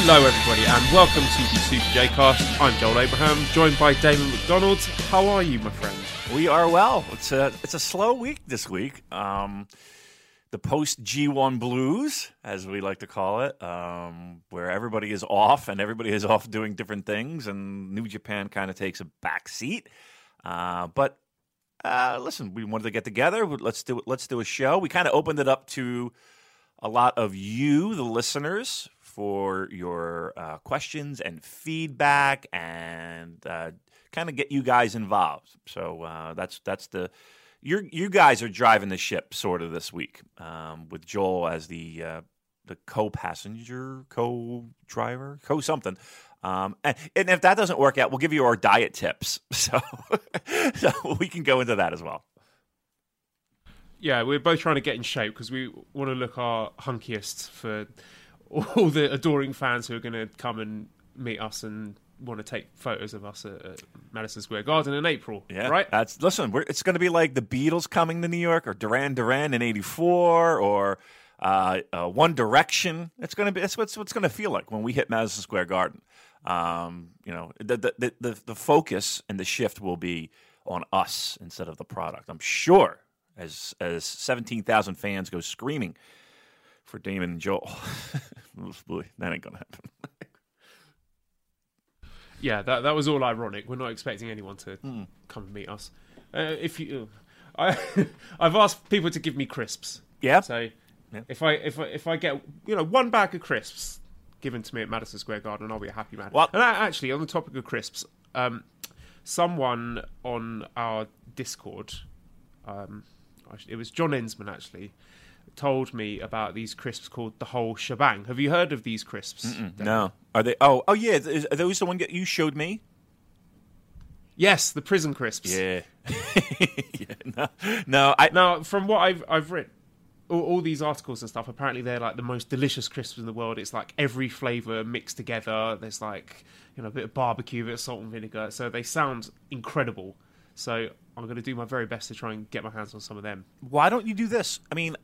Hello everybody and welcome to the Super J Cast. I'm Joel Abraham, joined by Damon McDonald. How are you, my friend? We are well. It's a slow week this week. The post G1 blues, as we like to call it, where everybody is off and everybody is off doing different things, and New Japan kind of takes a back seat. But listen, we wanted to get together. Let's do a show. We kind of opened it up to a lot of you, the listeners, for your questions and feedback, and kind of get you guys involved. So you guys are driving the ship sort of this week, with Joel as the co-passenger, co-driver, co-something. And if that doesn't work out, we'll give you our diet tips, so so we can go into that as well. Yeah, we're both trying to get in shape because we want to look our hunkiest for all the adoring fans who are going to come and meet us and want to take photos of us at Madison Square Garden in April. Yeah, right. It's going to be like the Beatles coming to New York, or Duran Duran in '84, or One Direction. It's what's going to feel like when we hit Madison Square Garden. The focus and the shift will be on us instead of the product, I'm sure, as 17,000 fans go screaming for Damon and Joel. That ain't gonna happen. Yeah, that was all ironic. We're not expecting anyone to come and meet us. I've asked people to give me crisps. Yeah. So yeah. If I get one bag of crisps given to me at Madison Square Garden, I'll be a happy man. Well, and actually, on the topic of crisps, someone on our Discord, it was John Ensman actually, told me about these crisps called the Whole Shebang. Have you heard of these crisps? No. Are they? Oh yeah. Are those the one that you showed me? Yes, the prison crisps. Yeah. From what I've read, all these articles and stuff, apparently they're like the most delicious crisps in the world. It's like every flavour mixed together. There's like a bit of barbecue, a bit of salt and vinegar. So they sound incredible. So I'm going to do my very best to try and get my hands on some of them. Why don't you do this? I mean,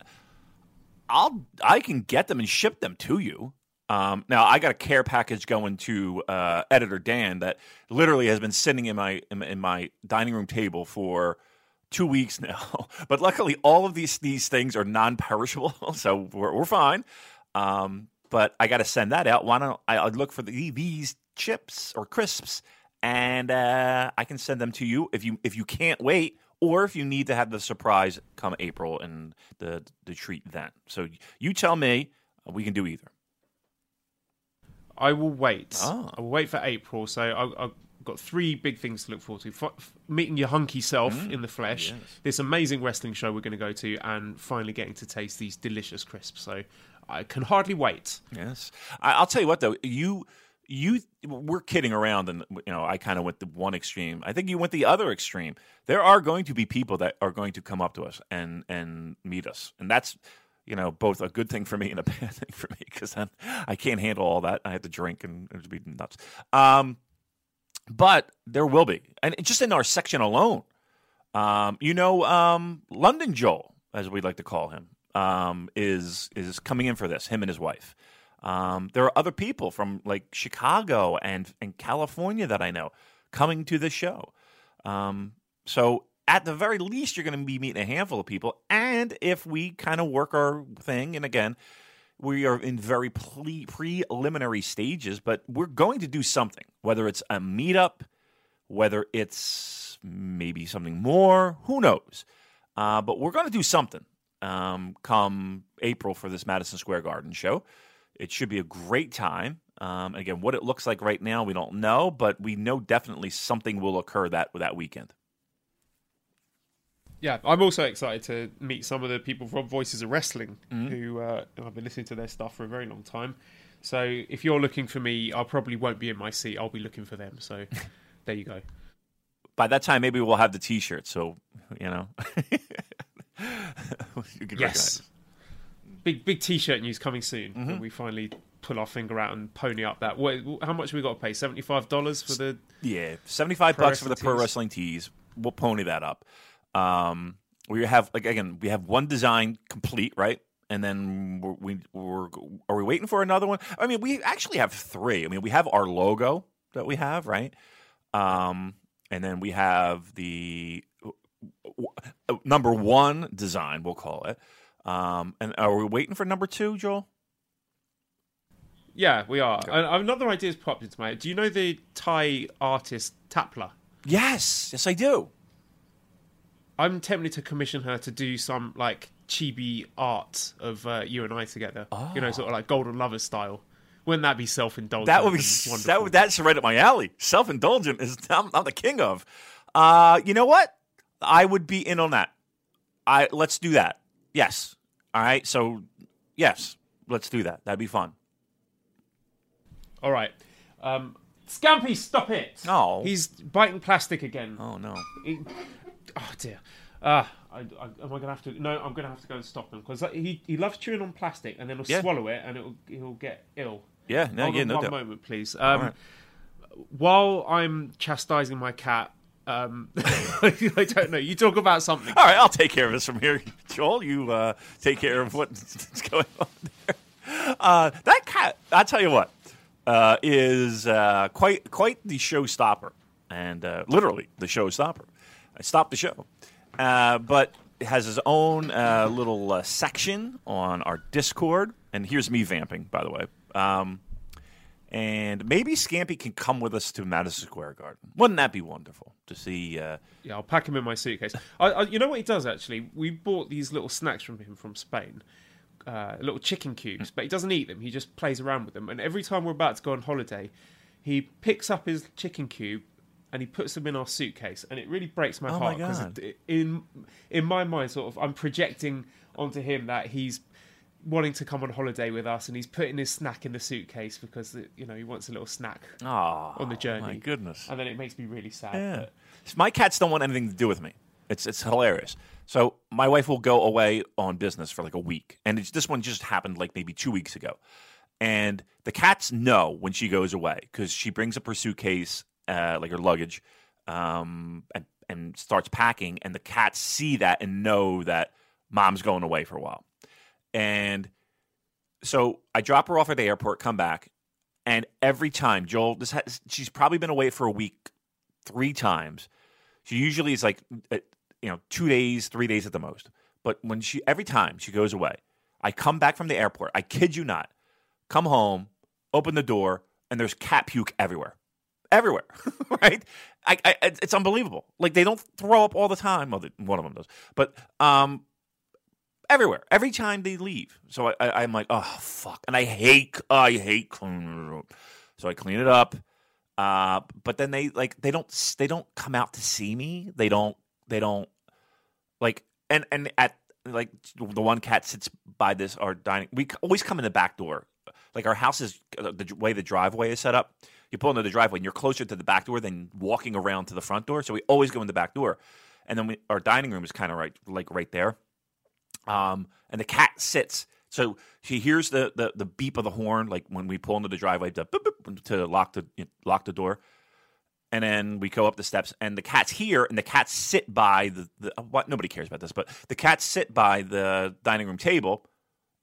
I can get them and ship them to you. Now I got a care package going to editor Dan that literally has been sitting in my dining room table for 2 weeks now. But luckily, all of these things are non-perishable, so we're fine. But I got to send that out. Why don't I look for these chips or crisps, and I can send them to you if you can't wait. Or if you need to have the surprise come April and the treat then. So you tell me, we can do either. I will wait. Oh. I will wait for April. So I've got three big things to look forward to. Meeting your hunky self in the flesh. Yes. This amazing wrestling show we're going to go to. And finally getting to taste these delicious crisps. So I can hardly wait. Yes. I'll tell you what though. We're kidding around, and I kind of went the one extreme. I think you went the other extreme. There are going to be people that are going to come up to us and meet us, and that's both a good thing for me and a bad thing for me, because I can't handle all that. I have to drink and it'd be nuts. But there will be, and just in our section alone, London Joel, as we like to call him, is coming in for this. Him and his wife. There are other people from like Chicago and California that I know coming to the show. So at the very least, you're going to be meeting a handful of people. And if we kind of work our thing, and again, we are in very preliminary stages, but we're going to do something, whether it's a meetup, whether it's maybe something more, who knows? But we're going to do something come April for this Madison Square Garden show. It should be a great time. Again, what it looks like right now, we don't know, but we know definitely something will occur that weekend. Yeah, I'm also excited to meet some of the people from Voices of Wrestling who I've been listening to their stuff for a very long time. So if you're looking for me, I probably won't be in my seat. I'll be looking for them. So there you go. By that time, maybe we'll have the T-shirt. So, you know. You can yes. Recognize. Big T-shirt news coming soon. Mm-hmm. When we finally pull our finger out and pony up that. How much have we got to pay? $75 for the... Yeah, $75 for the pro wrestling tees. We'll pony that up. We have, like, again, we have one design complete, right? And then are we waiting for another one? I mean, we actually have three. I mean, we have our logo that we have, right? And then we have the number one design, we'll call it. And are we waiting for number two, Joel? Yeah, we are. Okay. Another idea has popped into my head. Do you know the Thai artist Tapla? Yes, I do. I'm tempted to commission her to do some like chibi art of you and I together. Oh. You know, sort of like Golden Lovers style. Wouldn't that be self-indulgent? That would be wonderful. That's right up my alley. Self-indulgent is I'm the king of. You know what? I would be in on that. Let's do that. Yes. All right. So, yes, let's do that. That'd be fun. All right. Scampy, stop it. No. He's biting plastic again. Oh, no. Oh, dear. Am I going to have to? No, I'm going to have to go and stop him because he loves chewing on plastic and then he'll swallow it and he'll get ill. Yeah. No, hold on no doubt. One moment, please. All right. While I'm chastising my cat, I don't know. You talk about something. All right, I'll take care of this from here, Joel. You take care of what's going on there. That cat, I'll tell you what, is quite the showstopper, and literally the showstopper. I stopped the show, but it has his own little section on our Discord. And here's me vamping, by the way. And maybe Scampy can come with us to Madison Square Garden. Wouldn't that be wonderful to see? Yeah, I'll pack him in my suitcase. You know what he does, actually? We bought these little snacks from him from Spain, little chicken cubes, but he doesn't eat them. He just plays around with them. And every time we're about to go on holiday, he picks up his chicken cube and he puts them in our suitcase. And it really breaks my heart because in my mind, sort of, I'm projecting onto him that he's wanting to come on holiday with us, and he's putting his snack in the suitcase because, you know, he wants a little snack on the journey. My goodness. And then it makes me really sad. Yeah. My cats don't want anything to do with me. It's hilarious. So my wife will go away on business for like a week, and this one just happened like maybe 2 weeks ago. And the cats know when she goes away because she brings up her suitcase, like her luggage, and starts packing, and the cats see that and know that mom's going away for a while. And so I drop her off at the airport, come back, and every time, Joel, she's probably been away for a week 3 times. She usually is like, 2 days, 3 days at the most. But when every time she goes away, I come back from the airport, I kid you not, come home, open the door, and there's cat puke everywhere. Everywhere, right? It's unbelievable. Like, they don't throw up all the time. Well, one of them does. But, everywhere, every time they leave. So I'm like, oh, fuck. And I hate cleaning. So I clean it up. But then they don't come out to see me. They don't like, and at like the one cat sits by our dining. We always come in the back door. Like, our house is the way the driveway is set up. You pull into the driveway and you're closer to the back door than walking around to the front door. So we always go in the back door. And then our dining room is kind of right there. And the cat sits, so she hears the beep of the horn, like when we pull into the driveway to lock the door, and then we go up the steps, and the cat's here, and the cats sit by the nobody cares about this, but the cats sit by the dining room table.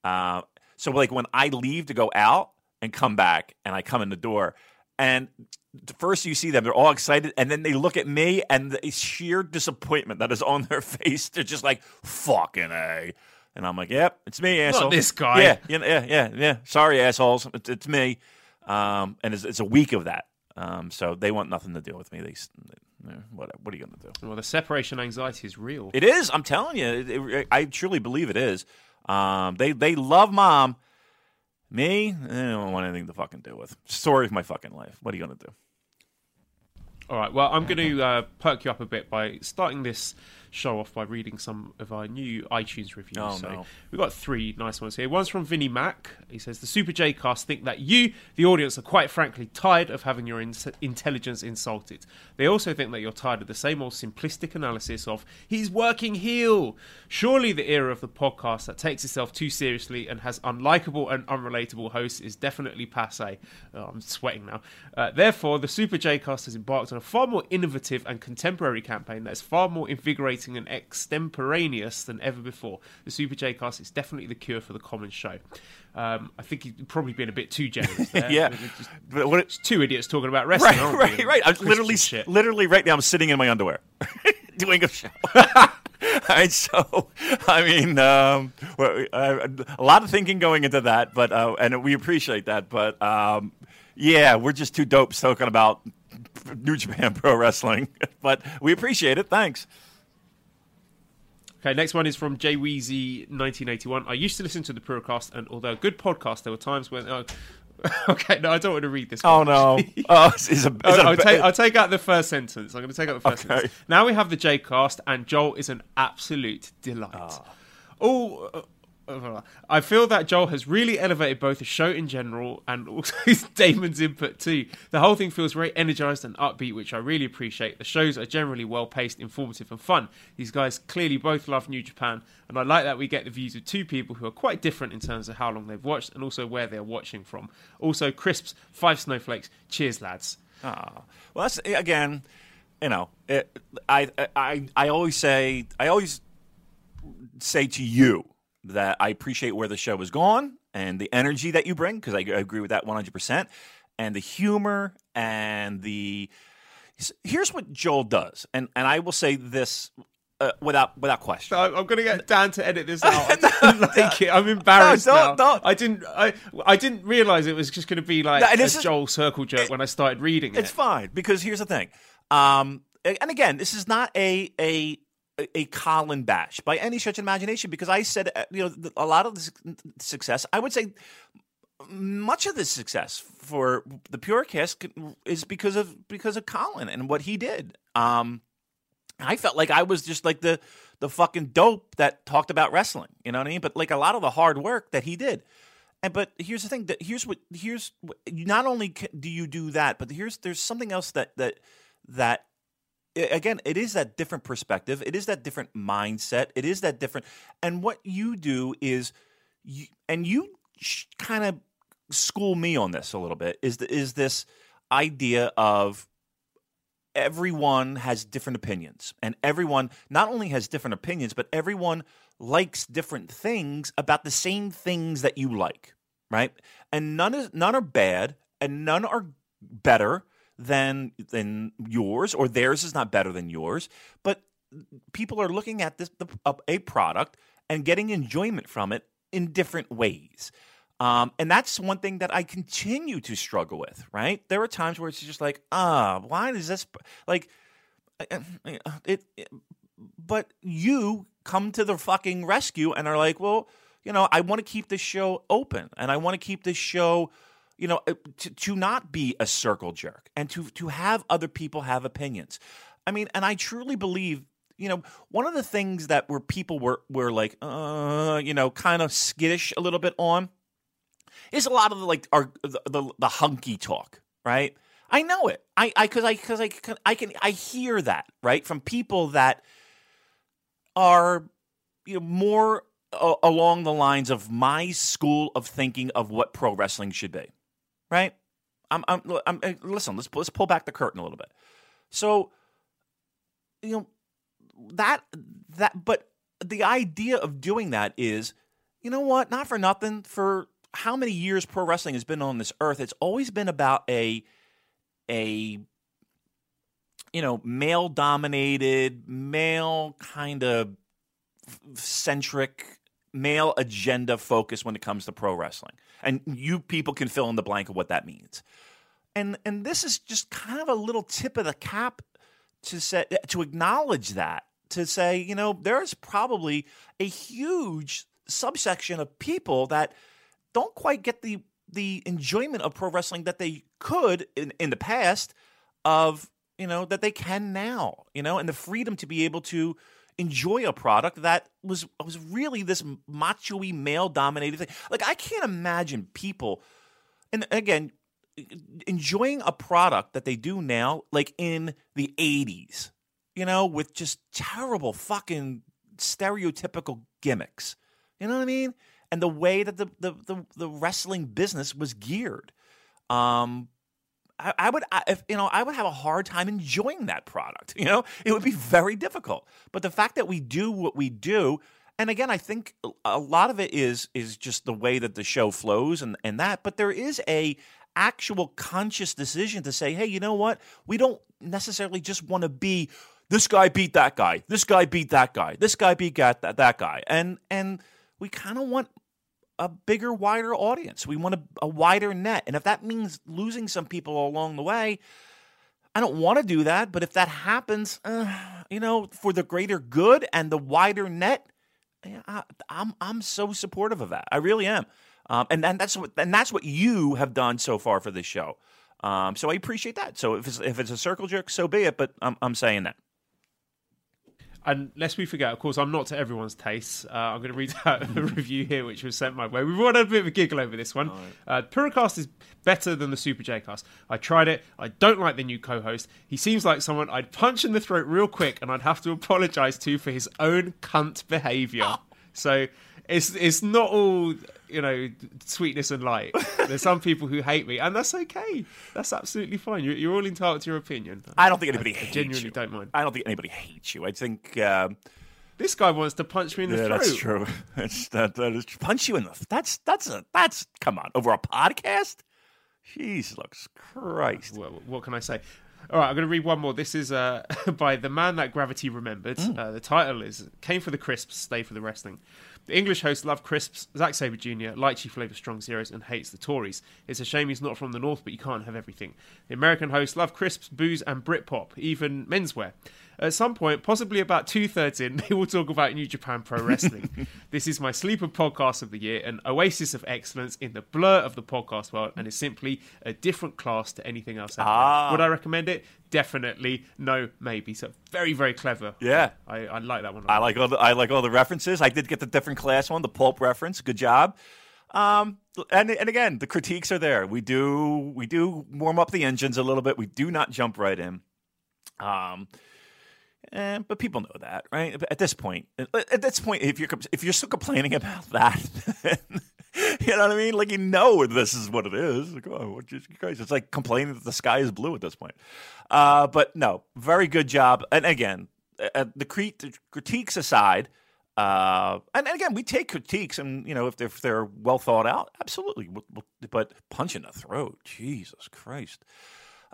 So like when I leave to go out and come back, and I come in the door, and first you see them, they're all excited, and then they look at me, and the sheer disappointment that is on their face, they're just like, fucking A. And I'm like, yep, it's me, asshole. Not this guy. Yeah. Sorry, assholes. It's me. And it's a week of that. So they want nothing to do with me. What are you going to do? Well, the separation anxiety is real. It is. I'm telling you. I truly believe it is. They love mom. Me? I don't want anything to fucking do with. Story of my fucking life. What are you going to do? All right. Well, I'm going to perk you up a bit by starting this show off by reading some of our new iTunes reviews. We've got three nice ones here. One's from Vinnie Mac. He says, the Super J cast think that you, the audience, are quite frankly tired of having your intelligence insulted. They also think that you're tired of the same old simplistic analysis of, he's working heel. Surely the era of the podcast that takes itself too seriously and has unlikable and unrelatable hosts is definitely passé. Oh, I'm sweating now. Therefore, the Super J cast has embarked on a far more innovative and contemporary campaign that is far more invigorating and extemporaneous than ever before. The Super J cast is definitely the cure for the common show. I think he's probably been a bit too generous there. Yeah. I mean, it's two idiots talking about wrestling, aren't we? Right. I'm literally right now I'm sitting in my underwear doing a show. And so, I mean, a lot of thinking going into that, but and we appreciate that. But, yeah, we're just two dopes talking about New Japan Pro Wrestling. But we appreciate it. Thanks. Okay, next one is from JWeezy1981. I used to listen to the Purocast, and although a good podcast, there were times when... okay, no, I don't want to read this one. Oh, no. I'll take out the first sentence. I'm going to take out the first sentence. Now we have the J-Cast, and Joel is an absolute delight. I feel that Joel has really elevated both the show in general and also Damon's input too. The whole thing feels very energized and upbeat, which I really appreciate. The shows are generally well-paced, informative, and fun. These guys clearly both love New Japan, and I like that we get the views of two people who are quite different in terms of how long they've watched and also where they're watching from. Also, crisps, 5 snowflakes. Cheers, lads. Ah, well, that's, again, you know, I always say to you that I appreciate where the show has gone and the energy that you bring, because I agree with that 100%, and the humor and the... Here's what Joel does, and I will say this without question. No, I'm going to get Dan to edit this out. I don't like it. I'm embarrassed now. I didn't realize it was just going to be like Joel circle jerk when I started reading it. It's fine, because here's the thing. And again, this is not a Colin bash by any stretch of imagination, because I said, you know, a lot of the success, I would say much of the success for the Purecast is because of Colin and what he did. I felt like I was just like the fucking dope that talked about wrestling, you know what I mean? But like a lot of the hard work that he did. But here's the thing, that here's what, not only do you do that, but there's something else that again, it is that different perspective. It is that different mindset. It is that different. And what you do is, you kind of school me on this a little bit, is this idea of everyone has different opinions. And everyone not only has different opinions, but everyone likes different things about the same things that you like, right? And none are bad, and none are better than yours, or theirs is not better than yours, but people are looking at a product and getting enjoyment from it in different ways. And that's one thing that I continue to struggle with, right? There are times where it's just like, why is this like it? But you come to the fucking rescue and are like, well, you know, I want to keep this show open, and I want to keep this show, you know, to not be a circle jerk, and to have other people have opinions. I mean, and I truly believe, you know, one of the things that where people were like, you know, kind of skittish a little bit on is a lot of the hunky talk, right? I know it. I hear that, right, from people that are, you know, more along the lines of my school of thinking of what pro wrestling should be. Right? Listen, let's pull back the curtain a little bit. So, you know, that, but the idea of doing that is, you know what? Not for nothing, for how many years pro wrestling has been on this earth, it's always been about a you know, male-dominated, male kind of centric, male agenda focus when it comes to pro wrestling. And you people can fill in the blank of what that means. And this is just kind of a little tip of the cap to acknowledge that, to say, you know, there is probably a huge subsection of people that don't quite get the enjoyment of pro wrestling that they could in the past, of, you know, that they can now, you know, and the freedom to be able to enjoy a product that was really this macho-y, male-dominated thing. Like, I can't imagine people, and again, enjoying a product that they do now, like in the 80s, you know, with just terrible fucking stereotypical gimmicks. You know what I mean? And the way that the wrestling business was geared. I would have a hard time enjoying that product. You know, it would be very difficult. But the fact that we do what we do, and again, I think a lot of it is just the way that the show flows and that. But there is a actual conscious decision to say, hey, you know what? We don't necessarily just want to be this guy beat that guy, this guy beat that guy, this guy beat that guy, and we kind of want a bigger, wider audience. We want a wider net. And if that means losing some people along the way, I don't want to do that. But if that happens, you know, for the greater good and the wider net, I'm so supportive of that. I really am. And that's what you have done so far for this show. So I appreciate that. So if it's a circle jerk, so be it. But I'm saying that. And lest we forget, of course, I'm not to everyone's taste. I'm going to read out a review here, which was sent my way. We've all had a bit of a giggle over this one. Right. Puracast is better than the Super J-Cast. I tried it. I don't like the new co-host. He seems like someone I'd punch in the throat real quick, and I'd have to apologise to for his own cunt behaviour. Oh. So it's not all, you know, sweetness and light. There's some people who hate me, and that's okay. That's absolutely fine. You're all entitled to your opinion. I don't think anybody hates you. I genuinely don't mind. I don't think anybody hates you. I think this guy wants to punch me in the throat. That's true. That is punch you in the. That's come on, over a podcast. Jesus Christ. Well, what can I say? All right, I'm going to read one more. This is by The Man That Gravity Remembered. The title is Came for the Crisps, Stay for the Wrestling. The English hosts love crisps, Zack Sabre Jr., likes you flavour strong zeros, and hates the Tories. It's a shame he's not from the North, but you can't have everything. The American hosts love crisps, booze, and Britpop, even menswear. At some point, possibly about two-thirds in, they will talk about New Japan Pro Wrestling. This is my sleeper podcast of the year, an oasis of excellence in the blur of the podcast world, and is simply a different class to anything else out there. Would I recommend it? Definitely. No, maybe. So very, very clever. Yeah. I like that one. I like all the references. I did get the different class one, the pulp reference. Good job. And again, the critiques are there. We do warm up the engines a little bit. We do not jump right in. But people know that, right? At this point, if you're still complaining about that, then, you know what I mean? Like, you know, this is what it is. Like, oh, Jesus Christ! It's like complaining that the sky is blue at this point. But no, very good job. And again, the critiques aside, and again, we take critiques, and you know, if they're well thought out, absolutely. But punch in the throat, Jesus Christ.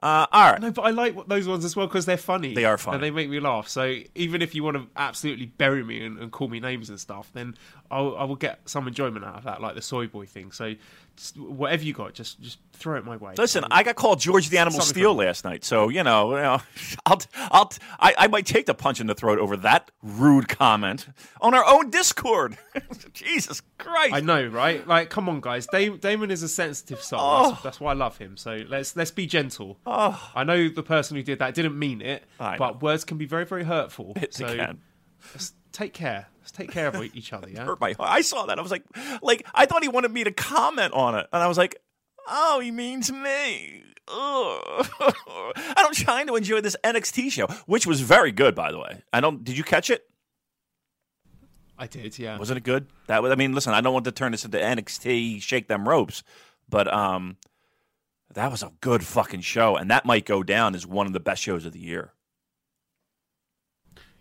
All right. No, but I like those ones as well because they're funny. They are funny. And they make me laugh. So even if you want to absolutely bury me and call me names and stuff, then I will get some enjoyment out of that, like the soy boy thing. So whatever you got, just throw it my way. Listen, I got called George the Animal Steel last night. So, you know I might take the punch in the throat over that rude comment on our own Discord. Jesus Christ. I know, right? Like, come on, guys. Damon is a sensitive soul. Oh. That's why I love him. So let's be gentle. Oh. I know the person who did that didn't mean it, but words can be very, very hurtful. So they can. Let's take care of each other. Yeah? Hurt my heart. I saw that. I was like I thought he wanted me to comment on it, and I was like, oh, he means me. I'm trying to enjoy this NXT show, which was very good, by the way. Did you catch it? I did. Yeah. Wasn't it good? That was. I mean, listen, I don't want to turn this into NXT Shake Them Ropes, but that was a good fucking show, and that might go down as one of the best shows of the year.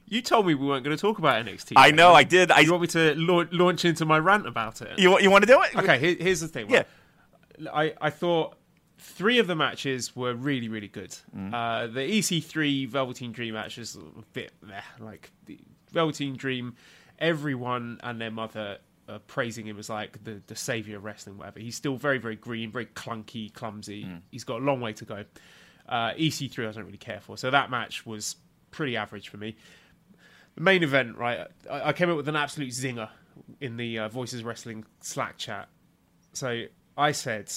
You told me we weren't going to talk about NXT. I know, I did. You want me to launch into my rant about it? You want to do it? Okay, here's the thing. Yeah. I thought three of the matches were really, really good. Mm. The EC3 Velveteen Dream match was a bit meh. Like, the Velveteen Dream, everyone and their mother... praising him as like the saviour of wrestling, whatever. He's still very, very green, very clunky, clumsy. Mm. He's got a long way to go. EC3 I don't really care for. So that match was pretty average for me. The main event, right, I came up with an absolute zinger in the Voices Wrestling Slack chat. So I said,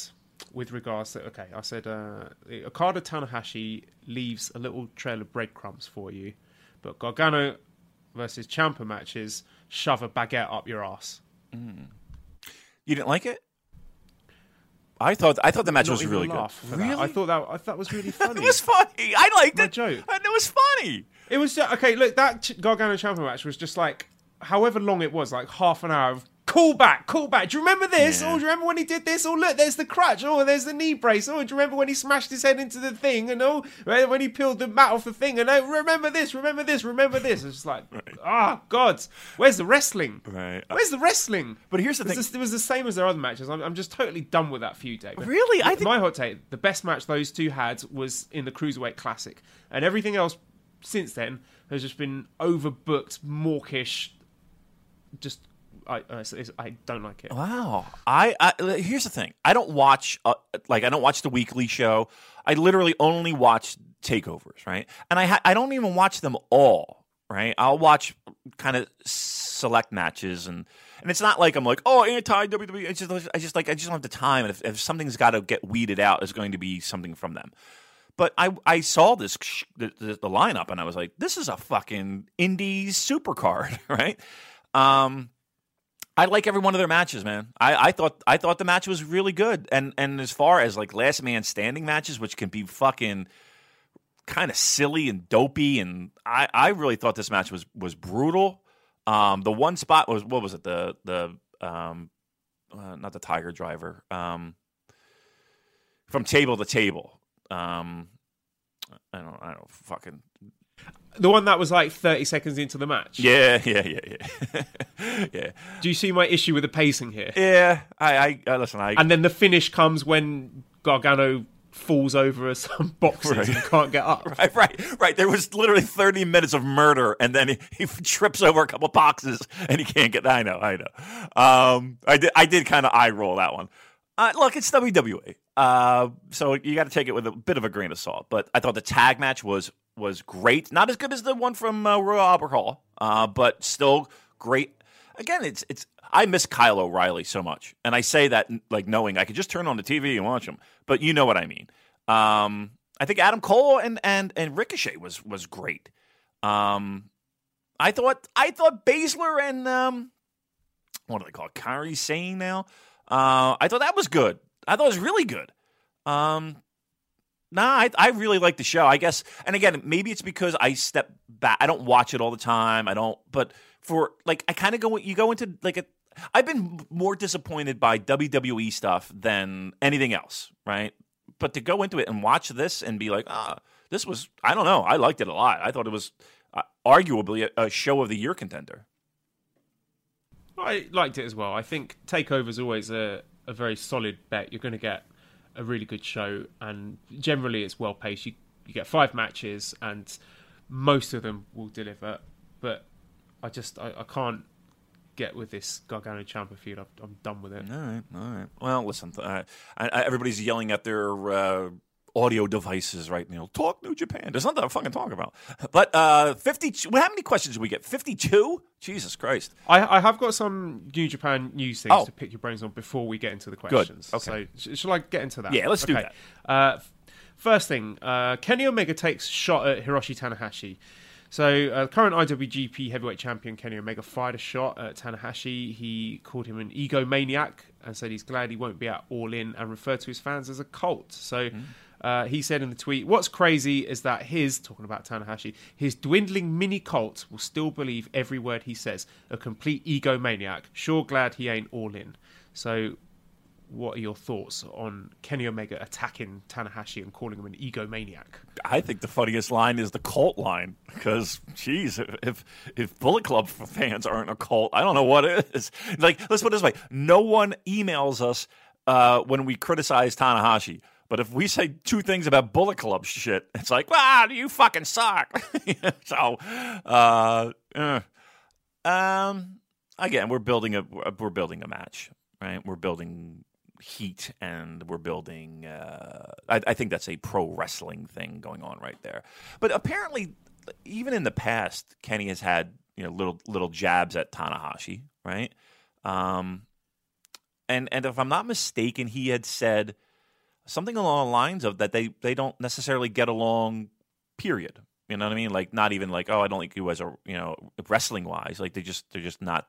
with regards to, Okada Tanahashi leaves a little trail of breadcrumbs for you, but Gargano versus Ciampa match is shove a baguette up your ass. Mm. You didn't like it? I thought the match was really good. Really? I thought that was really funny. It was funny. I liked it. Joke. And it was funny. It was okay. Look, that Gargano Ciampa match was just like, however long it was, like half an hour of call back. Do you remember this? Yeah. Oh, do you remember when he did this? Oh, look, there's the crutch. Oh, there's the knee brace. Oh, do you remember when he smashed his head into the thing? And oh, when he peeled the mat off the thing. And oh, remember this. It's just like, God, where's the wrestling? Right. Where's the wrestling? But here's the thing. It was the same as their other matches. I'm just totally done with that feud, David. Really? I think my hot take, the best match those two had was in the Cruiserweight Classic. And everything else since then has just been overbooked, mawkish, just... I don't like it. Wow. I here's the thing. I don't watch the weekly show. I literally only watch takeovers, right? And I don't even watch them all, right? I'll watch kind of select matches, and it's not like I'm like, oh, anti WWE. It's just I just don't have the time. And if something's got to get weeded out, there's going to be something from them. But I saw this the lineup, and I was like, this is a fucking indie supercard, right? I like every one of their matches, man. I thought the match was really good, and as far as like last man standing matches, which can be fucking kind of silly and dopey, and I really thought this match was brutal. The one spot was, what was it? The not the Tiger Driver, from table to table. I don't fucking. The one that was like 30 seconds into the match. Yeah. Yeah. Do you see my issue with the pacing here? Yeah. I listen. And then the finish comes when Gargano falls over some boxes and can't get up. Right. There was literally 30 minutes of murder, and then he trips over a couple boxes and he can't get. I know. I did kind of eye roll that one. Look, it's WWE, so you got to take it with a bit of a grain of salt. But I thought the tag match was great. Not as good as the one from Royal Albert Hall, but still great. Again, it's. I miss Kyle O'Reilly so much, and I say that like knowing I could just turn on the TV and watch him. But you know what I mean. I think Adam Cole and Ricochet was great. I thought Baszler and what do they call it? Kairi Sane now. I thought that was good. I thought it was really good. I really like the show, I guess. And again, maybe it's because I step back. I don't watch it all the time. But for like, I kind of go. You go into like a. I've been more disappointed by WWE stuff than anything else, right? But to go into it and watch this and be like, this was. I don't know. I liked it a lot. I thought it was arguably a show of the year contender. I liked it as well. I think TakeOver's always a very solid bet. You're going to get a really good show, and generally it's well paced. You get 5 matches, and most of them will deliver. But I can't get with this Gargano Ciampa feud. I'm done with it. All right. Well, listen, everybody's yelling at their audio devices right now. Talk New Japan. There's nothing to fucking talk about. But 52. How many questions do we get? 52? Jesus Christ. I have got some New Japan news things to pick your brains on before we get into the questions. Good. Okay. So shall I get into that? Yeah, let's do that. First thing, Kenny Omega takes shot at Hiroshi Tanahashi. So current IWGP heavyweight champion Kenny Omega fired a shot at Tanahashi. He called him an egomaniac and said he's glad he won't be at All In, and referred to his fans as a cult. So... he said in the tweet, "What's crazy is that talking about Tanahashi, his dwindling mini cult will still believe every word he says. A complete egomaniac. Sure glad he ain't all in." So what are your thoughts on Kenny Omega attacking Tanahashi and calling him an egomaniac? I think the funniest line is the cult line, because, geez, if Bullet Club fans aren't a cult, I don't know what it is. Like, let's put it this way. No one emails us when we criticize Tanahashi. But if we say two things about Bullet Club shit, it's like, wow, you fucking suck. So, again, we're building a match, right? We're building heat, and we're building. I think that's a pro wrestling thing going on right there. But apparently, even in the past, Kenny has had little jabs at Tanahashi, right? And if I'm not mistaken, he had said something along the lines of that they don't necessarily get along, period, You know what I mean? Like, not even like, oh, I don't like you as a, you know, wrestling wise. Like, they're just not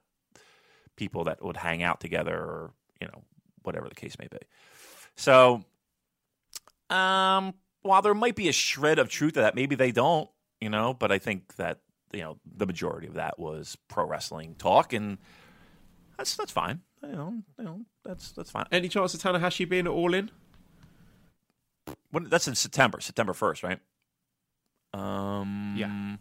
people that would hang out together, or, you know, whatever the case may be. So, while there might be a shred of truth to that, maybe they don't, you know, but I think that, you know, the majority of that was pro wrestling talk, and that's fine. You know, that's fine. Any chance of Tanahashi being at All In? When, that's in September 1st, right? Yeah.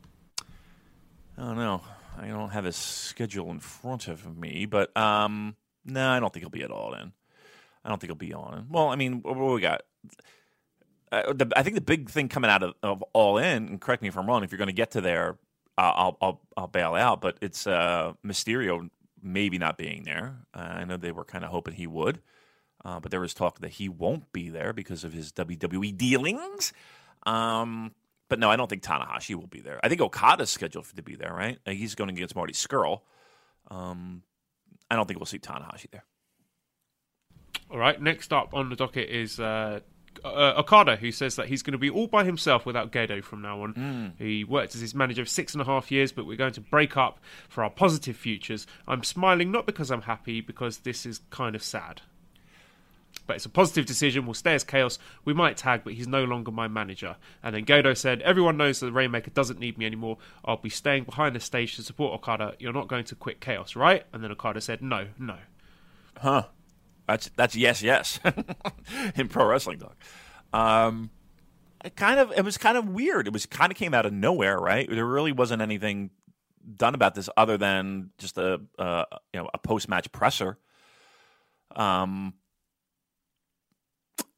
I don't know. I don't have his schedule in front of me, but no, I don't think he'll be at All In. I don't think he'll be on. Well, I mean, what we got? I think the big thing coming out of All In, and correct me if I'm wrong, if you're going to get to there, I'll bail out. But it's Mysterio maybe not being there. I know they were kind of hoping he would, but there was talk that he won't be there because of his WWE dealings. But no, I don't think Tanahashi will be there. I think Okada's scheduled to be there, right? He's going against Marty Scurll. I don't think we'll see Tanahashi there. All right, next up on the docket is Okada, who says that he's going to be all by himself without Gedo from now on. He worked as his manager for 6.5 years, but we're going to break up for our positive futures. I'm smiling not because I'm happy, because this is kind of sad. But it's a positive decision. We'll stay as Chaos. We might tag, but he's no longer my manager. And then Gedo said, everyone knows that the Rainmaker doesn't need me anymore. I'll be staying behind the stage to support Okada. You're not going to quit Chaos, right? And then Okada said, no. Huh. That's yes in pro wrestling talk. It was kind of weird. It was kind of came out of nowhere, right? There really wasn't anything done about this other than just a post match presser.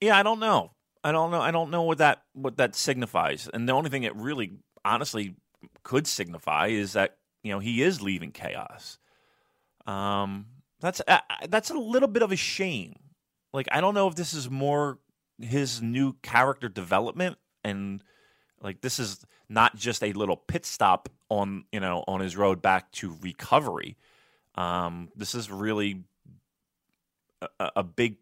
Yeah, I don't know. I don't know what that signifies. And the only thing it really, honestly, could signify is that, you know, he is leaving Chaos. That's a little bit of a shame. Like, I don't know if this is more his new character development, and like this is not just a little pit stop on, you know, on his road back to recovery. This is really a big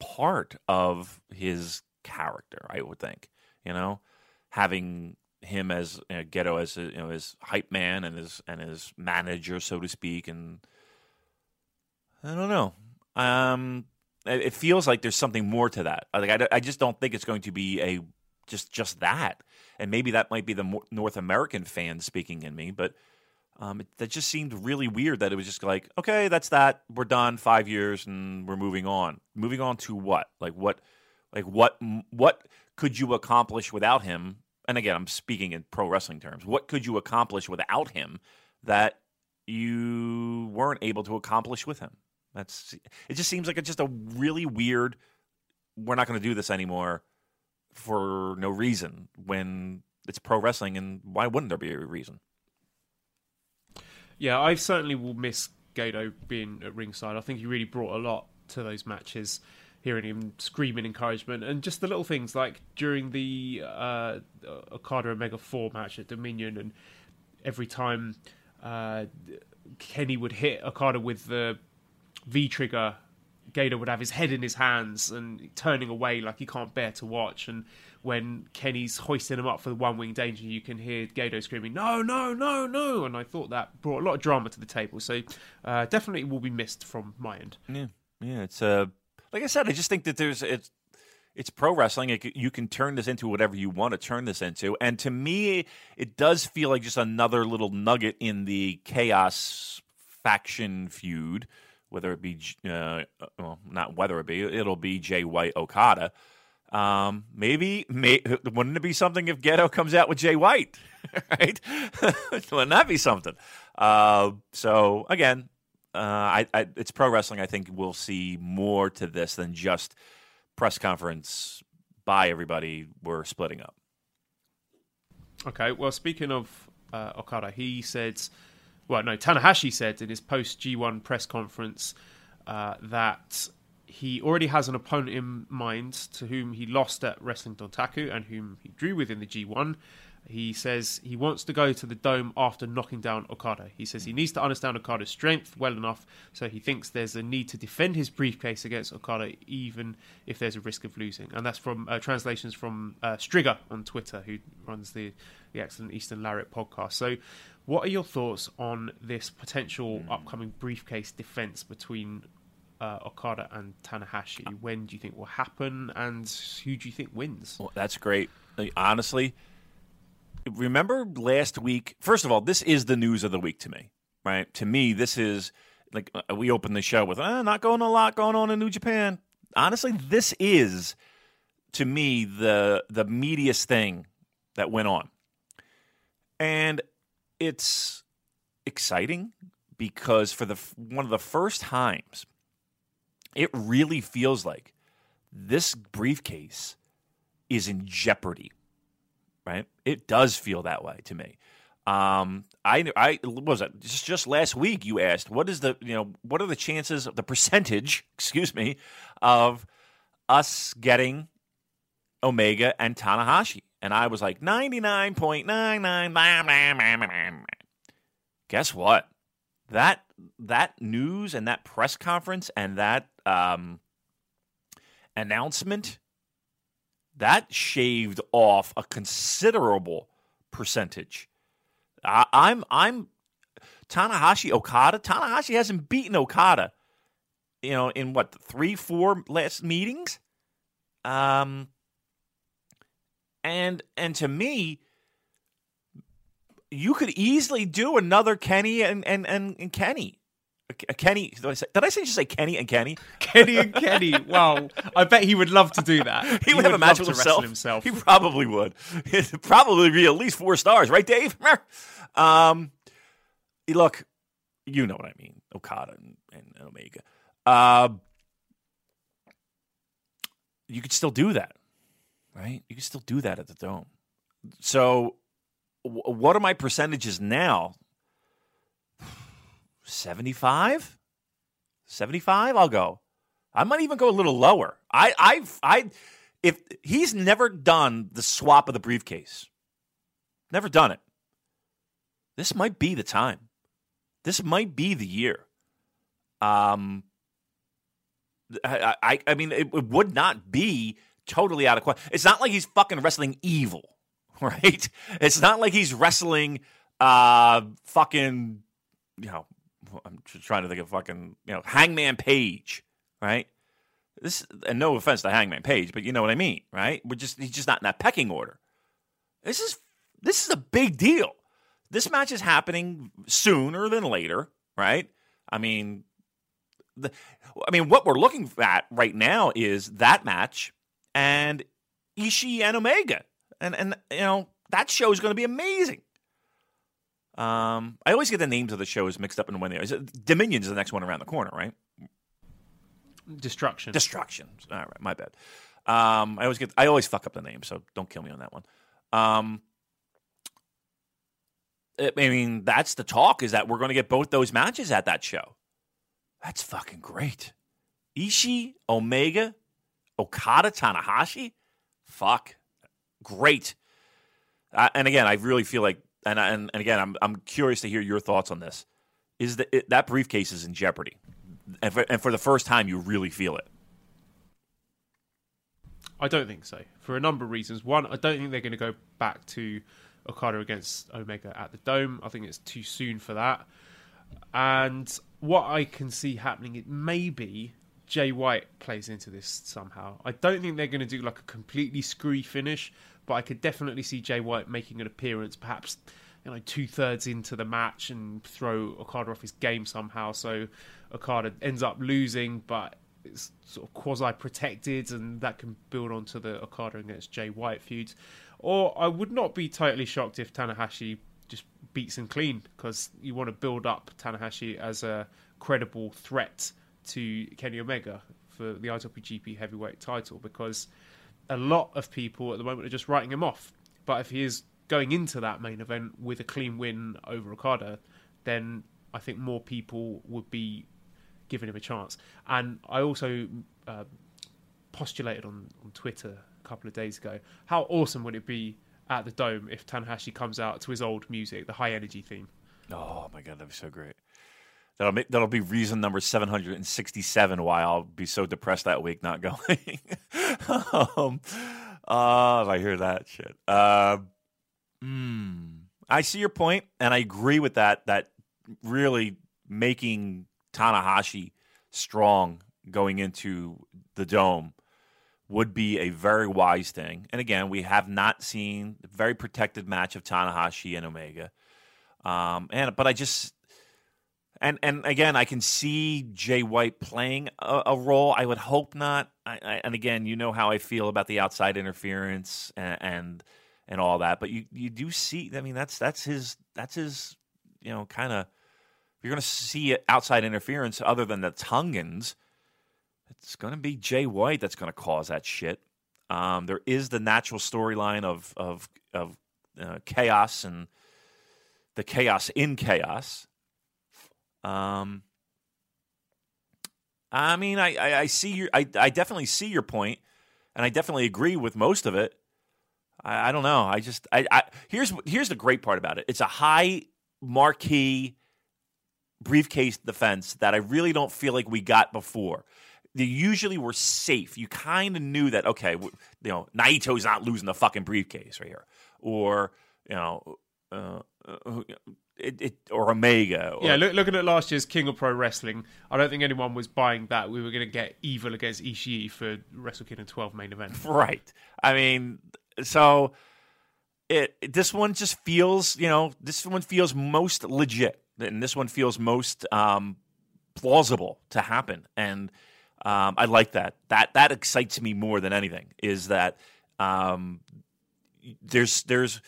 part of his character, I would think. You know, having him as, you know, Gedo as, you know, his hype man and his manager, so to speak, and I don't know. It feels like there's something more to that. Like, I just don't think it's going to be a just that. And maybe that might be the North American fan speaking in me, but that just seemed really weird that it was just like, okay, that's that. We're done 5 years and we're moving on. Moving on to what? Like what? Like what could you accomplish without him? And again, I'm speaking in pro wrestling terms. What could you accomplish without him that you weren't able to accomplish with him? It just seems like it's just a really weird, we're not going to do this anymore for no reason, when it's pro wrestling, and why wouldn't there be a reason? Yeah, I certainly will miss Gedo being at ringside. I think he really brought a lot to those matches, hearing him screaming encouragement, and just the little things like during the Okada Omega 4 match at Dominion, and every time Kenny would hit Okada with the V-trigger, Gedo would have his head in his hands and turning away like he can't bear to watch. And when Kenny's hoisting him up for the one-wing danger, you can hear Gedo screaming, no. And I thought that brought a lot of drama to the table. So definitely will be missed from my end. Yeah. It's like I said, I just think that it's pro wrestling. You can turn this into whatever you want to turn this into. And to me, it does feel like just another little nugget in the Chaos faction feud, whether it be, it'll be Jay White Okada. Wouldn't it be something if Gedo comes out with Jay White, right? Wouldn't that be something? So again, it's pro wrestling. I think we'll see more to this than just press conference, bye everybody, we're splitting up. Okay, well, speaking of Okada, Tanahashi said in his post G1 press conference that he already has an opponent in mind to whom he lost at Wrestling Dontaku and whom he drew with in the G1. He says he wants to go to the Dome after knocking down Okada. He says he needs to understand Okada's strength well enough, so he thinks there's a need to defend his briefcase against Okada, even if there's a risk of losing. And that's from translations from Strigger on Twitter, who runs the excellent Eastern Lariat podcast. So what are your thoughts on this potential upcoming briefcase defense between Okada and Tanahashi? When do you think will happen, and who do you think wins? Well, that's great. Honestly, remember last week? First of all, this is the news of the week to me, right? To me, this is like we opened the show with not going a lot going on in New Japan. Honestly, this is to me the meatiest thing that went on, and it's exciting because for one of the first times, it really feels like this briefcase is in jeopardy. Right? It does feel that way to me. I what was it just last week? You asked, what are the chances of the percentage? Excuse me, of us getting Omega and Tanahashi, and I was like 99.99. Guess what? That news and that press conference and that announcement, that shaved off a considerable percentage. I'm Tanahashi Okada. Tanahashi hasn't beaten Okada, in what, 3-4 last meetings. And to me, you could easily do another Kenny and Kenny. Kenny, did I just say Kenny and Kenny? Kenny and Kenny. Wow, I bet he would love to do that. He would have a match with himself. He probably would. It'd probably be at least 4 stars, right, Dave? Look, you know what I mean. Okada and Omega. You could still do that, right? You could still do that at the Dome. So, what are my percentages now? 75? I'll go. I might even go a little lower. If he's never done the swap of the briefcase. Never done it. This might be the time. This might be the year. I mean, it would not be totally out of question. It's not like he's fucking wrestling evil, right? It's not like he's wrestling fucking, I'm just trying to think of fucking, Hangman Page, right? This, and no offense to Hangman Page, but you know what I mean, right? He's just not in that pecking order. This is a big deal. This match is happening sooner than later, right? I mean, what we're looking at right now is that match and Ishii and Omega, and that show is going to be amazing. I always get the names of the shows mixed up in when they are. Dominion's the next one around the corner, right? Destruction. All right, my bad. I always fuck up the name, so don't kill me on that one. That's the talk, is that we're going to get both those matches at that show. That's fucking great. Ishii, Omega, Okada, Tanahashi. Fuck. Great. And again, I really feel like, and again, I'm curious to hear your thoughts on this. Is that briefcase is in jeopardy, and for the first time, you really feel it? I don't think so, for a number of reasons. One, I don't think they're going to go back to Okada against Omega at the Dome. I think it's too soon for that. And what I can see happening, it may be Jay White plays into this somehow. I don't think they're going to do like a completely screwy finish, but I could definitely see Jay White making an appearance, perhaps 2/3 into the match, and throw Okada off his game somehow. So Okada ends up losing, but it's sort of quasi-protected, and that can build onto the Okada against Jay White feuds. Or I would not be totally shocked if Tanahashi just beats him clean, because you want to build up Tanahashi as a credible threat to Kenny Omega for the IWGP heavyweight title, because a lot of people at the moment are just writing him off. But if he is going into that main event with a clean win over Okada, then I think more people would be giving him a chance. And I also postulated on Twitter a couple of days ago, how awesome would it be at the Dome if Tanahashi comes out to his old music, the high energy theme? Oh my God, that'd be so great. That'll be reason number 767 why I'll be so depressed that week not going. If I hear that shit. I see your point, and I agree with that. That really making Tanahashi strong going into the Dome would be a very wise thing. And again, we have not seen a very protected match of Tanahashi and Omega. And again, I can see Jay White playing a role. I would hope not. And again, you know how I feel about the outside interference and all that. But you do see. I mean, that's his. You know, kind of. You're going to see outside interference other than the Tongans. It's going to be Jay White that's going to cause that shit. There is the natural storyline of chaos and the chaos in chaos. I mean, I see your, I definitely see your point, and I definitely agree with most of it. I don't know. I just, I here's the great part about it. It's a high marquee briefcase defense that I really don't feel like we got before. They usually were safe. You kind of knew that. Okay, Naito's not losing the fucking briefcase right here, or or Omega. Or... Yeah, looking at last year's King of Pro Wrestling, I don't think anyone was buying that we were going to get Evil against Ishii for Wrestle Kingdom 12 main event. Right. I mean, so this one feels most legit, and this one feels most plausible to happen. And I like that. That excites me more than anything. Is that there's.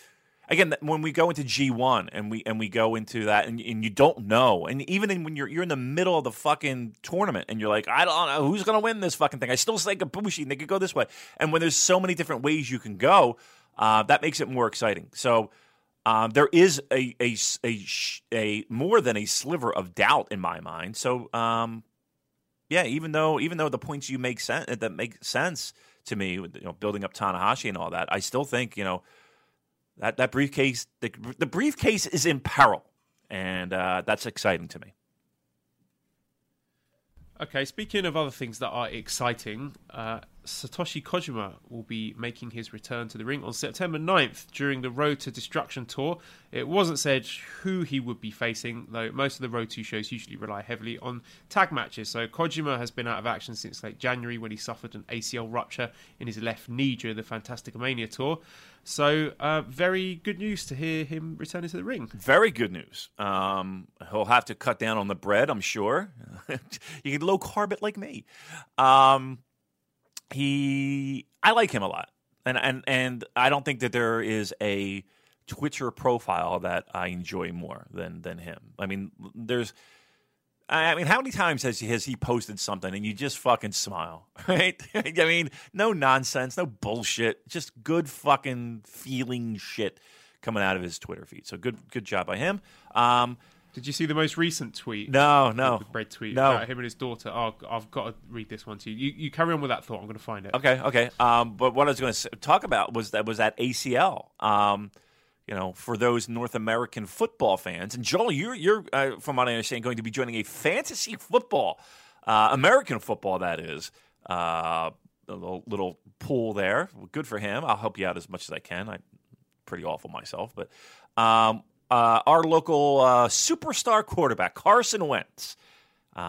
Again, when we go into G1 and we go into that, and you don't know, and even when you're in the middle of the fucking tournament, and you're like, I don't know who's gonna win this fucking thing. I still think Ibushi, and they could go this way. And when there's so many different ways you can go, that makes it more exciting. So there is a more than a sliver of doubt in my mind. So yeah, even though the points you make sense that make sense to me, building up Tanahashi and all that, I still think That briefcase, the briefcase is in peril, and that's exciting to me. Okay, speaking of other things that are exciting, Satoshi Kojima will be making his return to the ring on September 9th during the Road to Destruction tour. It wasn't said who he would be facing, though most of the Road to shows usually rely heavily on tag matches. So Kojima has been out of action since late January when he suffered an ACL rupture in his left knee during the Fantasticomania tour. So very good news to hear him returning to the ring. Very good news. He'll have to cut down on the bread, I'm sure. You can low carb it like me. I like him a lot, and I don't think that there is a Twitter profile that I enjoy more than him. I mean, how many times has he posted something and you just fucking smile, right? I mean, no nonsense, no bullshit, just good fucking feeling shit coming out of his Twitter feed. So good job by him. Did you see the most recent tweet? No. The bread tweet about him and his daughter. Oh, I've got to read this one to you. You carry on with that thought. I'm going to find it. Okay. But what I was going to talk about was that ACL. For those North American football fans. And Joel, you're from what I understand, going to be joining a fantasy football, American football, that is. A little pool there. Well, good for him. I'll help you out as much as I can. I'm pretty awful myself, but... our local superstar quarterback, Carson Wentz,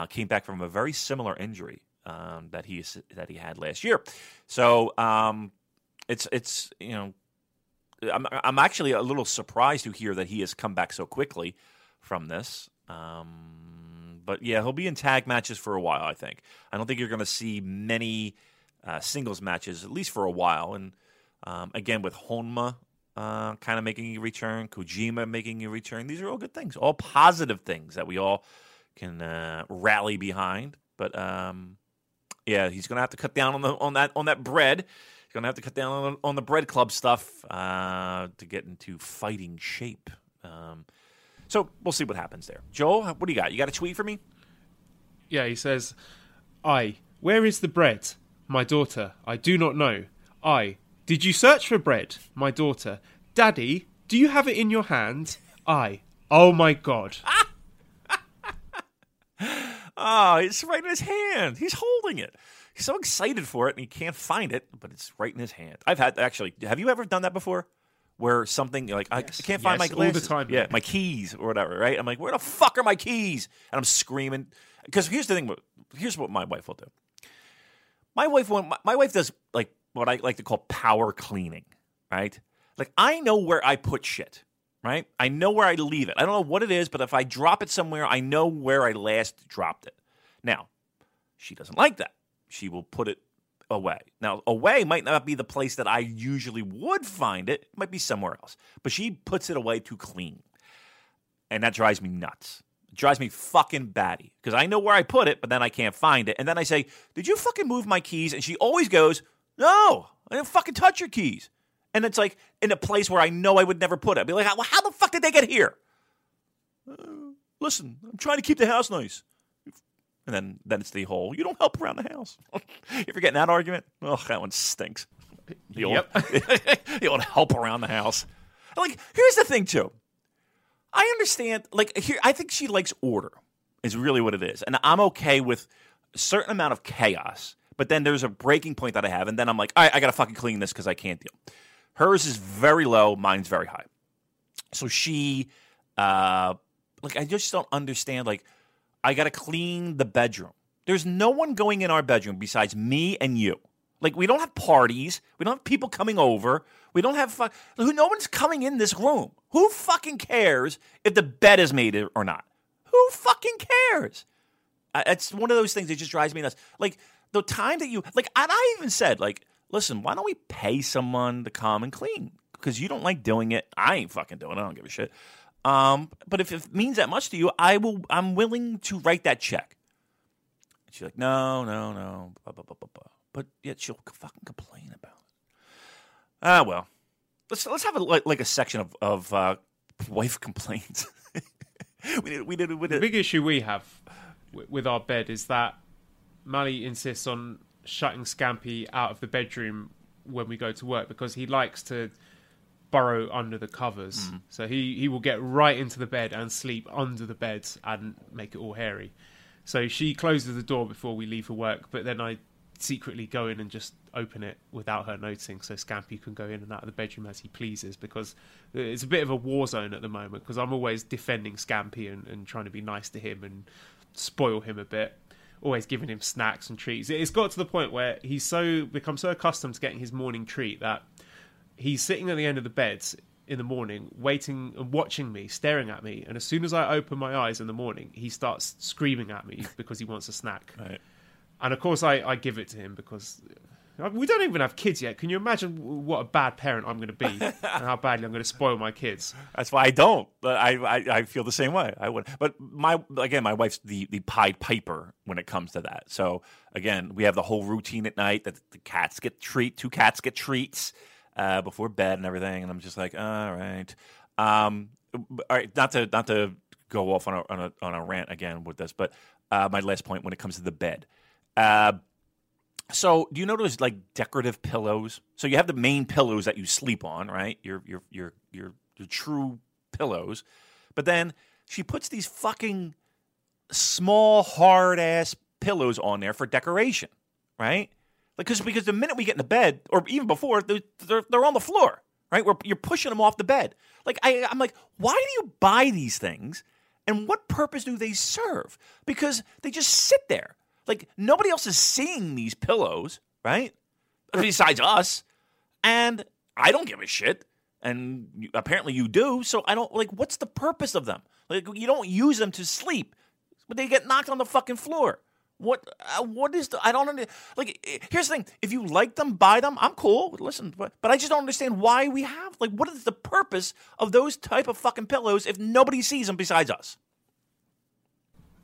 came back from a very similar injury that he had last year. So I'm actually a little surprised to hear that he has come back so quickly from this. But yeah, he'll be in tag matches for a while, I think. I don't think you're going to see many singles matches, at least for a while. And again, with Honma, kind of making a return, Kojima making a return. These are all good things, all positive things that we all can rally behind. But yeah, he's going to have to cut down on that bread. He's going to have to cut down on the bread club stuff to get into fighting shape. So we'll see what happens there. Joel, what do you got? You got a tweet for me? yeah, he says, I, where is the bread? My daughter, I do not know. I, did you search for bread? My daughter, Daddy, do you have it in your hand? I, oh my God. Oh, it's right in his hand. He's holding it. He's so excited for it, and he can't find it, but it's right in his hand. I've had, actually, have you ever done that before? Where something, like, yes, I can't find my glasses. All the time. Yeah, my keys or whatever, right? I'm like, where the fuck are my keys? And I'm screaming. Because here's the thing. Here's what my wife will do. My wife does, like, what I like to call power cleaning, right? Like, I know where I put shit, right? I know where I leave it. I don't know what it is, but if I drop it somewhere, I know where I last dropped it. Now, she doesn't like that. She will put it away. Now, away might not be the place that I usually would find it. It might be somewhere else. But she puts it away too clean. And that drives me nuts. It drives me fucking batty. Because I know where I put it, but then I can't find it. And then I say, did you fucking move my keys? And she always goes, no, I didn't fucking touch your keys. And it's like in a place where I know I would never put it. I'd be like, well, how the fuck did they get here? Listen, I'm trying to keep the house nice. And then it's the whole, you don't help around the house. You ever get in that argument? Oh, that one stinks. You don't help around the house. Like, here's the thing, too. I understand, like, here, I think she likes order is really what it is. And I'm okay with a certain amount of chaos. But then there's a breaking point that I have. And then I'm like, all right, I got to fucking clean this because I can't deal. Hers is very low. Mine's very high. So she, like, I just don't understand, like, I got to clean the bedroom. There's no one going in our bedroom besides me and you. Like, we don't have parties. We don't have people coming over. We don't have no one's coming in this room. Who fucking cares if the bed is made or not? Who fucking cares? It's one of those things that just drives me nuts. Like, the time that you... Like, and I even said, like, listen, why don't we pay someone to come and clean? Because you don't like doing it. I ain't fucking doing it. I don't give a shit. But if it means that much to you, I'm willing to write that check. And she's like, no, blah, blah, blah, blah, blah. But yet she'll fucking complain about it. Ah, well, let's have a section of wife complaints. The big issue we have with our bed is that Mally insists on shutting Scampy out of the bedroom when we go to work because he likes to burrow under the covers. Mm-hmm. So he will get right into the bed and sleep under the bed and make it all hairy. So she closes the door before we leave for work, but then I secretly go in and just open it without her noticing so Scampy can go in and out of the bedroom as he pleases, because it's a bit of a war zone at the moment because I'm always defending Scampy and trying to be nice to him and spoil him a bit, always giving him snacks and treats. It's got to the point where he's become so accustomed to getting his morning treat that he's sitting at the end of the bed in the morning, waiting and watching me, staring at me. And as soon as I open my eyes in the morning, he starts screaming at me because he wants a snack. Right. And of course, I give it to him because we don't even have kids yet. Can you imagine what a bad parent I'm going to be and how badly I'm going to spoil my kids? That's why I don't. But I feel the same way. I would. But my wife's the Pied Piper when it comes to that. So again, we have the whole routine at night that the cats get treat. Two cats get treats. Before bed and everything, and I'm just like, all right. Not to go off on a rant again with this, but my last point when it comes to the bed. So do you notice like decorative pillows? So you have the main pillows that you sleep on, right? Your true pillows, but then she puts these fucking small hard ass pillows on there for decoration, right? Like, because the minute we get in the bed, or even before, they're on the floor, right? You're pushing them off the bed. Like, I'm like, why do you buy these things, and what purpose do they serve? Because they just sit there. Like, nobody else is seeing these pillows, right? Besides us. And I don't give a shit. And apparently you do. So I don't, like, what's the purpose of them? Like, you don't use them to sleep. But they get knocked on the fucking floor. What is the... I don't understand. Like, here's the thing. If you like them, buy them. I'm cool. Listen, but I just don't understand why we have... Like, what is the purpose of those type of fucking pillows if nobody sees them besides us?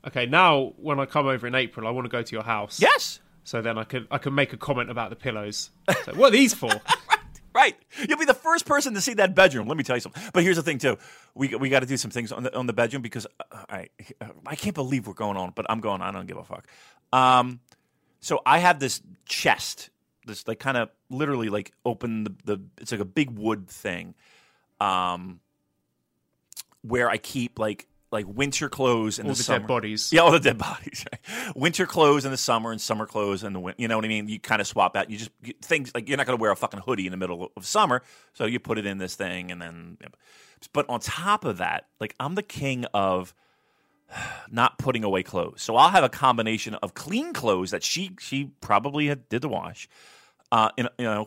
Okay, now when I come over in April, I want to go to your house. Yes. So then I can make a comment about the pillows. So, what are these for? Right. You'll be the first person to see that bedroom. Let me tell you something. But here's the thing, too. We got to do some things on the bedroom because I can't believe we're going on, but I'm going on. I don't give a fuck. So I have this chest, this like kind of literally like open the it's like a big wood thing where I keep like winter clothes in the summer. All the dead bodies. Yeah, all the dead bodies. Right? Winter clothes in the summer and summer clothes in the winter. You know what I mean? You kind of swap out. You just things like you're not going to wear a fucking hoodie in the middle of summer, so you put it in this thing and then. Yeah. But on top of that, like I'm the king of not putting away clothes, so I'll have a combination of clean clothes that she probably did the wash,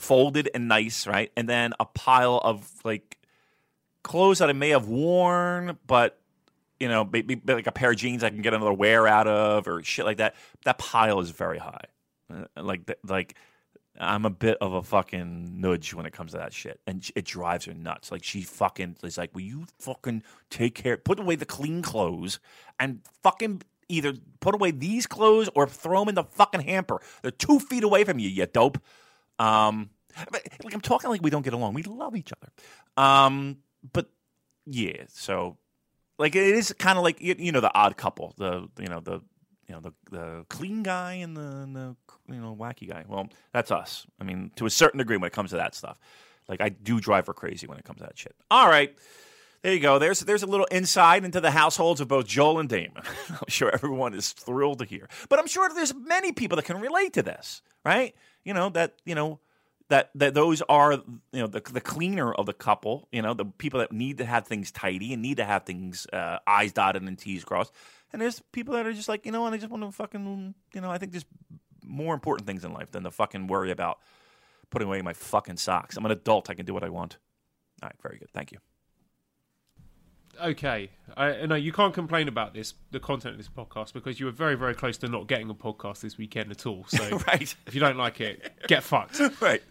folded and nice, right, and then a pile of like clothes that I may have worn, but. You know, maybe like a pair of jeans I can get another wear out of or shit like that. That pile is very high. Like I'm a bit of a fucking nudge when it comes to that shit. And it drives her nuts. Like she fucking is like, will you fucking take care? Put away the clean clothes and fucking either put away these clothes or throw them in the fucking hamper. They're 2 feet away from you, you dope. Like I'm talking like we don't get along. We love each other. But yeah, so... Like it is kind of like you know the odd couple, the clean guy and the wacky guy. Well, that's us. I mean, to a certain degree when it comes to that stuff. Like I do drive her crazy when it comes to that shit. All right, there you go. There's a little insight into the households of both Joel and Damon. I'm sure everyone is thrilled to hear, but I'm sure there's many people that can relate to this, right? That those are the cleaner of the couple, the people that need to have things tidy and need to have things I's dotted and T's crossed. And there's people that are just like, I just want to fucking, I think there's more important things in life than to fucking worry about putting away my fucking socks. I'm an adult. I can do what I want. All right. Very good. Thank you. Okay. No, you can't complain about this, the content of this podcast, because you were very, very close to not getting a podcast this weekend at all. So right. If you don't like it, get fucked. Right.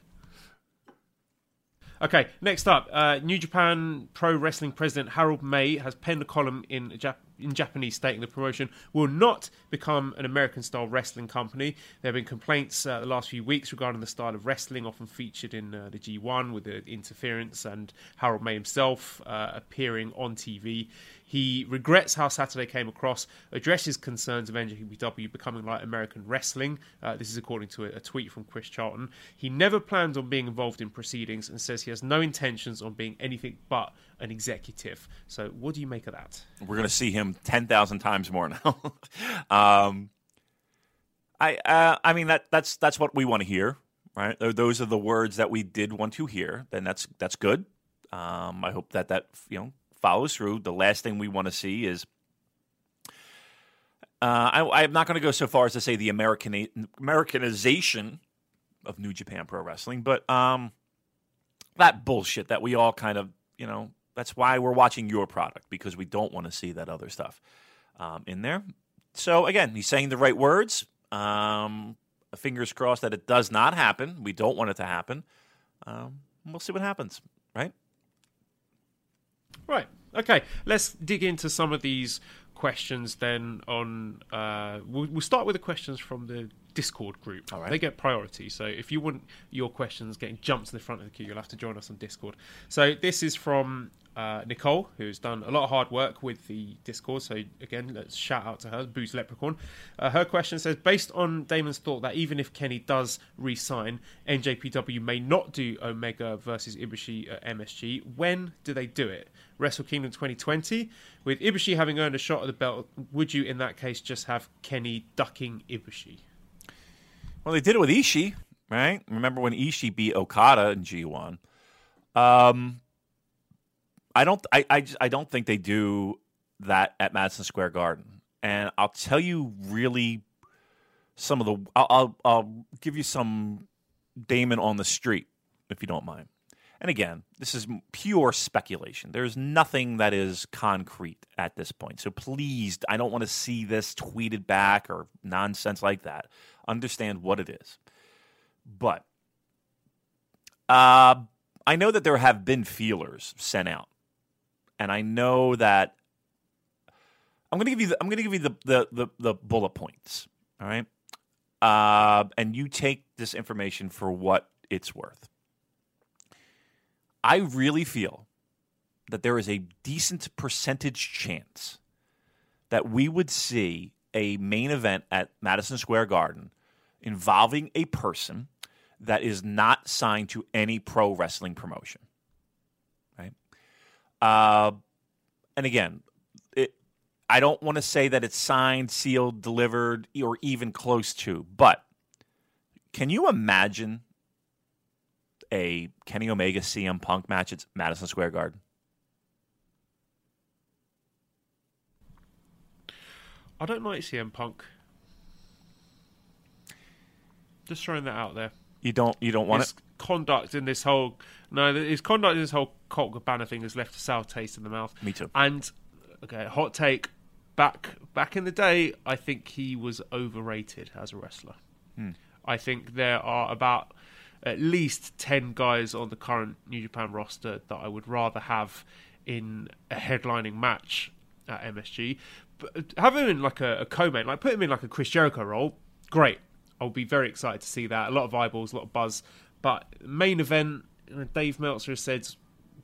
Okay, next up, New Japan Pro Wrestling president Harold May has penned a column in Japanese stating the promotion will not become an American-style wrestling company. There have been complaints the last few weeks regarding the style of wrestling often featured in the G1 with the interference and Harold May himself appearing on TV. He regrets how Saturday came across, addresses concerns of NJPW becoming like American wrestling. This is according to a tweet from Chris Charlton. He never planned on being involved in proceedings and says he has no intentions on being anything but an executive. So what do you make of that? We're going to see him 10,000 times more now. I mean, that's what we want to hear, right? Those are the words that we did want to hear. Then that's good. I hope that follows through. The last thing we want to see is I'm not going to go so far as to say the Americanization of New Japan Pro Wrestling, but that bullshit that we all kind of, that's why we're watching your product, because we don't want to see that other stuff in there. So again, he's saying the right words. Fingers crossed that it does not happen. We don't want it to happen. We'll see what happens, right? Right. Okay. Let's dig into some of these questions then. On we'll start with the questions from the Discord group. All right. They get priority. So if you want your questions getting jumped to the front of the queue, you'll have to join us on Discord. So this is from Nicole, who's done a lot of hard work with the Discord. So again, let's shout out to her, Booze Leprechaun. Her question says, based on Damon's thought that even if Kenny does re-sign, NJPW may not do Omega versus Ibushi at MSG, when do they do it? Wrestle Kingdom 2020? With Ibushi having earned a shot at the belt, would you in that case just have Kenny ducking Ibushi? Well, they did it with Ishii, right? Remember when Ishii beat Okada in G1? I don't think they do that at Madison Square Garden. And I'll tell you really some of the. I'll give you some Damon on the street if you don't mind. And again, this is pure speculation. There's nothing that is concrete at this point. So please, I don't want to see this tweeted back or nonsense like that. Understand what it is. But I know that there have been feelers sent out. And I know that I'm going to give you the bullet points, all right? And you take this information for what it's worth. I really feel that there is a decent percentage chance that we would see a main event at Madison Square Garden involving a person that is not signed to any pro wrestling promotion. Right? And again, I don't want to say that it's signed, sealed, delivered, or even close to, but can you imagine a Kenny Omega CM Punk match at Madison Square Garden? I don't like CM Punk. Just throwing that out there. You don't want his conduct in this whole his conduct in this whole Colt Cabana thing has left a sour taste in the mouth. Me too. And okay, hot take. Back in the day, I think he was overrated as a wrestler. I think there are about at least 10 guys on the current New Japan roster that I would rather have in a headlining match at MSG. But have him in like a co-main, like put him in like a Chris Jericho role. Great. I'll be very excited to see that. A lot of eyeballs, a lot of buzz. But main event, Dave Meltzer has said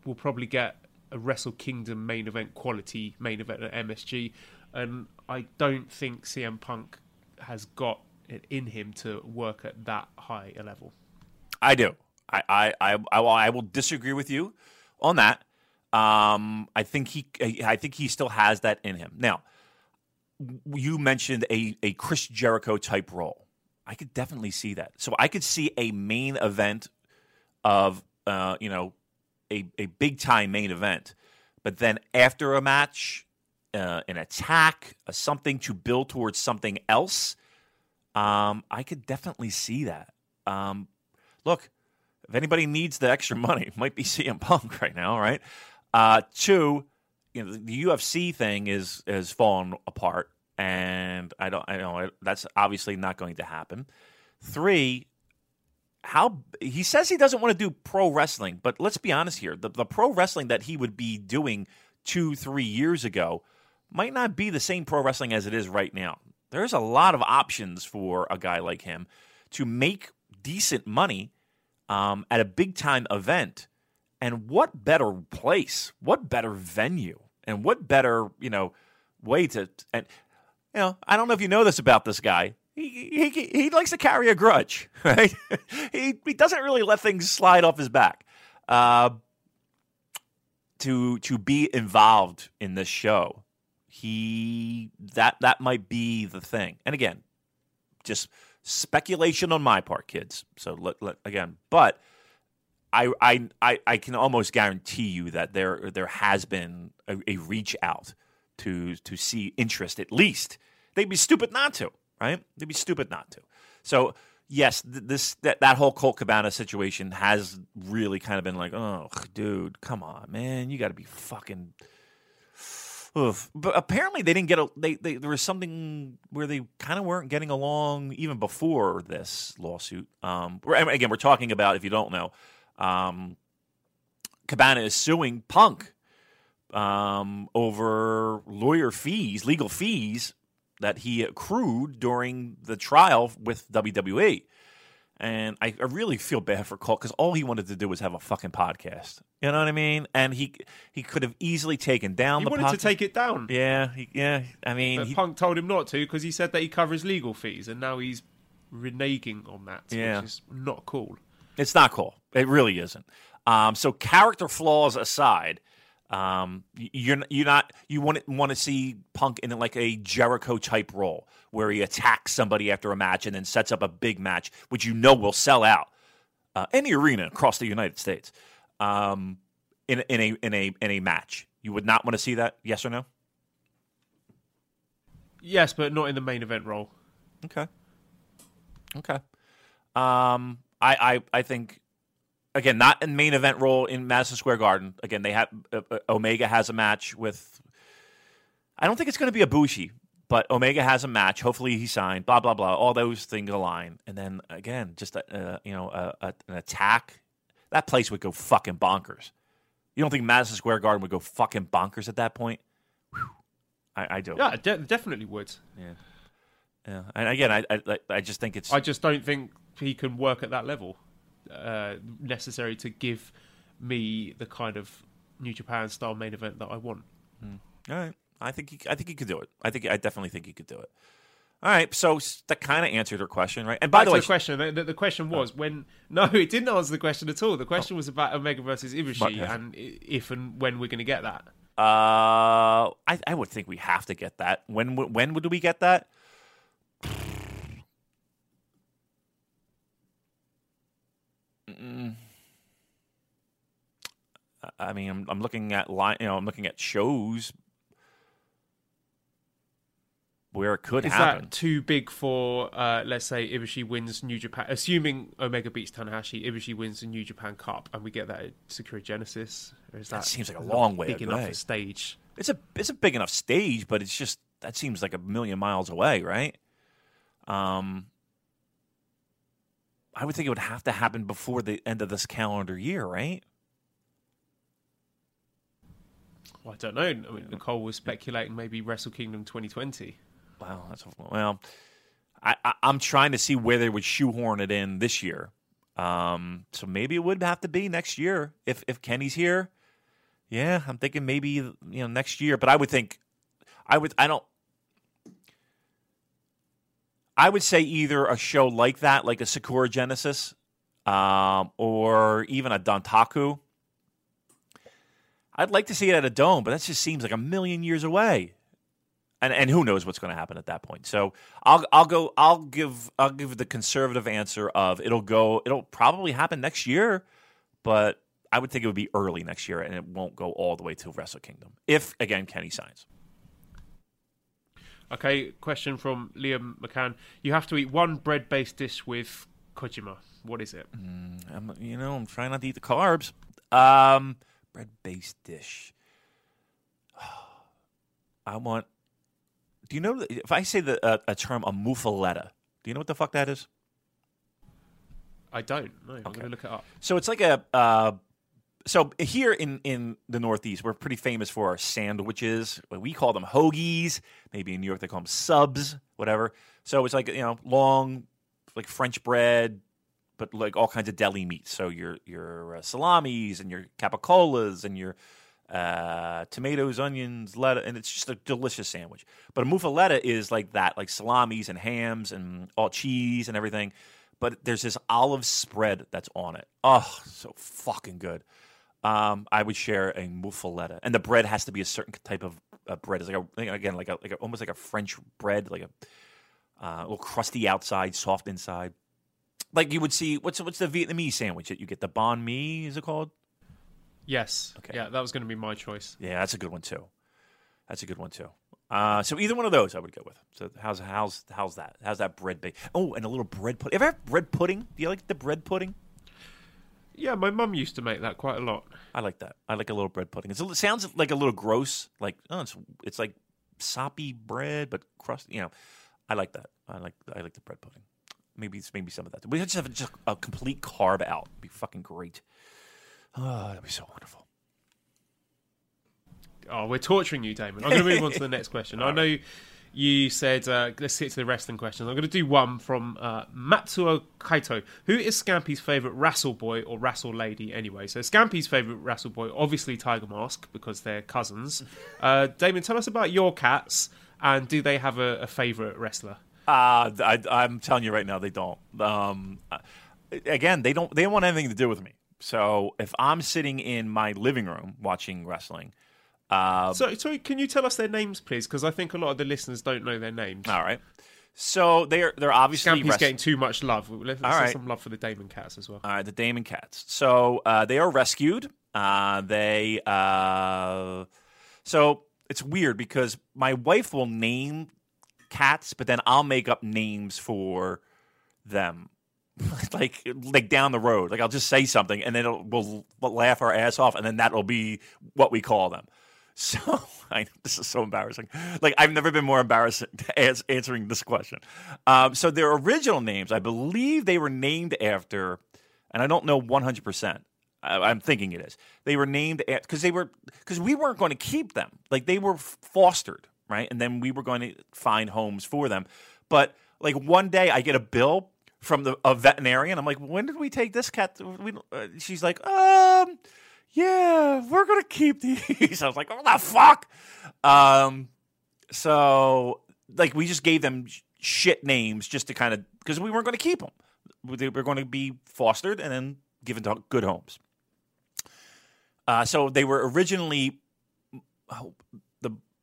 we'll probably get a Wrestle Kingdom main event quality main event at MSG. And I don't think CM Punk has got it in him to work at that high a level. I do. I will disagree with you on that. I think he still has that in him. Now, you mentioned a Chris Jericho type role. I could definitely see that. So I could see a main event of a big time main event, but then after a match, an attack, something to build towards something else. I could definitely see that. Look, if anybody needs the extra money, it might be CM Punk right now, right? Two, the UFC thing has fallen apart, and I know that's obviously not going to happen. Three, he says he doesn't want to do pro wrestling, but let's be honest here: the pro wrestling that he would be doing 2-3 years ago might not be the same pro wrestling as it is right now. There's a lot of options for a guy like him to make decent money at a big-time event. And what better place, what better venue, and what better, way to... And, I don't know if you know this about this guy. He likes to carry a grudge, right? he doesn't really let things slide off his back. To be involved in this show... That might be the thing. And again, just speculation on my part, kids. So but I can almost guarantee you that there has been a reach out to see interest. At least they'd be stupid not to, right? They'd be stupid not to. So yes, that whole Colt Cabana situation has really kind of been like, oh, dude, come on, man, you got to be fucking. Oof. But apparently they didn't get there was something where they kind of weren't getting along even before this lawsuit. Again, we're talking about, if you don't know, Cabana is suing Punk over lawyer fees, legal fees that he accrued during the trial with WWE. And I really feel bad for Colt because all he wanted to do was have a fucking podcast. You know what I mean? And he could have easily taken down the podcast. He wanted to take it down. Yeah. But Punk told him not to because he said that he covers legal fees. And now he's reneging on that, which is not cool. It's not cool. It really isn't. So character flaws aside, you wouldn't want to see Punk in like a Jericho-type role where he attacks somebody after a match and then sets up a big match, which will sell out any arena across the United States in a match. You would not want to see that, yes or no? Yes, but not in the main event role. Okay. I think. Again, not in main event role in Madison Square Garden. Again, they have Omega has a match with. I don't think it's going to be Ibushi, but Omega has a match. Hopefully, he signed. Blah blah blah. All those things align, and then again, just an attack. That place would go fucking bonkers. You don't think Madison Square Garden would go fucking bonkers at that point? Whew. I do. Yeah, definitely would. Yeah. And again, I just think it's. I just don't think he can work at that level. Necessary to give me the kind of New Japan style main event that I want. All right, I think he could do it. I definitely think he could do it. All right, so that kind of answered her question, right? And by the way, it didn't answer the question at all. The question was about Omega versus Ibushi and if and when we're going to get that. I would think we have to get that. When would we get that? I mean, I'm looking at shows where it could happen. Is that too big for, let's say, Ibushi wins New Japan? Assuming Omega beats Tanahashi, Ibushi wins the New Japan Cup, and we get that at Sakura Genesis. Or is that seems like a long way big enough a stage? It's a big enough stage, but it's just that seems like a million miles away, right? I would think it would have to happen before the end of this calendar year, right? Well, I don't know. I mean, Nicole was speculating maybe Wrestle Kingdom 2020. Wow, that's awful. Well, I'm trying to see where they would shoehorn it in this year. So maybe it would have to be next year if Kenny's here. Yeah, I'm thinking maybe next year. But I would think I would say either a show like that, like a Sakura Genesis, or even a Dantaku. I'd like to see it at a dome, but that just seems like a million years away, and who knows what's going to happen at that point. So I'll give the conservative answer of it'll probably happen next year, but I would think it would be early next year, and it won't go all the way to Wrestle Kingdom if again Kenny signs. Okay, question from Liam McCann. You have to eat one bread-based dish with Kojima. What is it? I'm trying not to eat the carbs. Bread-based dish. Do you know, if I say a term, a muffaletta, do you know what the fuck that is? I don't. No, okay. I'm going to look it up. So it's like a... So here in the Northeast, we're pretty famous for our sandwiches. We call them hoagies. Maybe in New York they call them subs, whatever. So it's like long, like French bread, but like all kinds of deli meats. So your salamis and your capicolas and your tomatoes, onions, lettuce, and it's just a delicious sandwich. But a muffaletta is like that, like salamis and hams and all cheese and everything. But there's this olive spread that's on it. Oh, so fucking good. I would share a muffaletta, and the bread has to be a certain type of bread. It's almost like a French bread, like a little crusty outside, soft inside. Like you would see, what's the Vietnamese sandwich that you get? The banh mi, is it called? Yes. Okay. Yeah, that was going to be my choice. Yeah, that's a good one too. So either one of those I would go with. So how's that? How's that bread bake? Oh, and a little bread pudding. Ever have bread pudding? Do you like the bread pudding? Yeah, my mum used to make that quite a lot. I like that. I like a little bread pudding. It sounds like a little gross, like it's like soppy bread, but crusty. I like that. I like the bread pudding. Maybe some of that. We just have a complete carve out. It'd be fucking great. Oh, that'd be so wonderful. Oh, we're torturing you, Damon. I'm going to move on to the next question. I know you said, let's get to the wrestling questions. I'm going to do one from Matsuo Kaito. Who is Scampy's favourite wrestle boy or wrestle lady anyway? So Scampy's favourite wrestle boy, obviously Tiger Mask, because they're cousins. Damon, tell us about your cats, and do they have a favourite wrestler? I'm telling you right now, they don't. Again, they don't want anything to do with me. So if I'm sitting in my living room watching wrestling... So can you tell us their names, please? Because I think a lot of the listeners don't know their names. All right. So they're obviously... Scampy's getting too much love. Let's have some love for the Damon Cats as well. All right, the Damon Cats. So they are rescued. So it's weird because my wife will name cats, but then I'll make up names for them. like down the road, like I'll just say something, and then we'll laugh our ass off, and then that'll be what we call them. So this is so embarrassing. Like I've never been more embarrassed as answering this question. So their original names, I believe they were named after, and I don't know 100%. I'm thinking it is they were named after because we weren't going to keep them. Like they were fostered, right? And then we were going to find homes for them. But like one day, I get a bill from a veterinarian. I'm like, when did we take this cat? She's like, yeah, we're going to keep these. I was like, what the fuck? So, like, we just gave them shit names just to kind of, because we weren't going to keep them. They were going to be fostered and then given to good homes. So they were originally,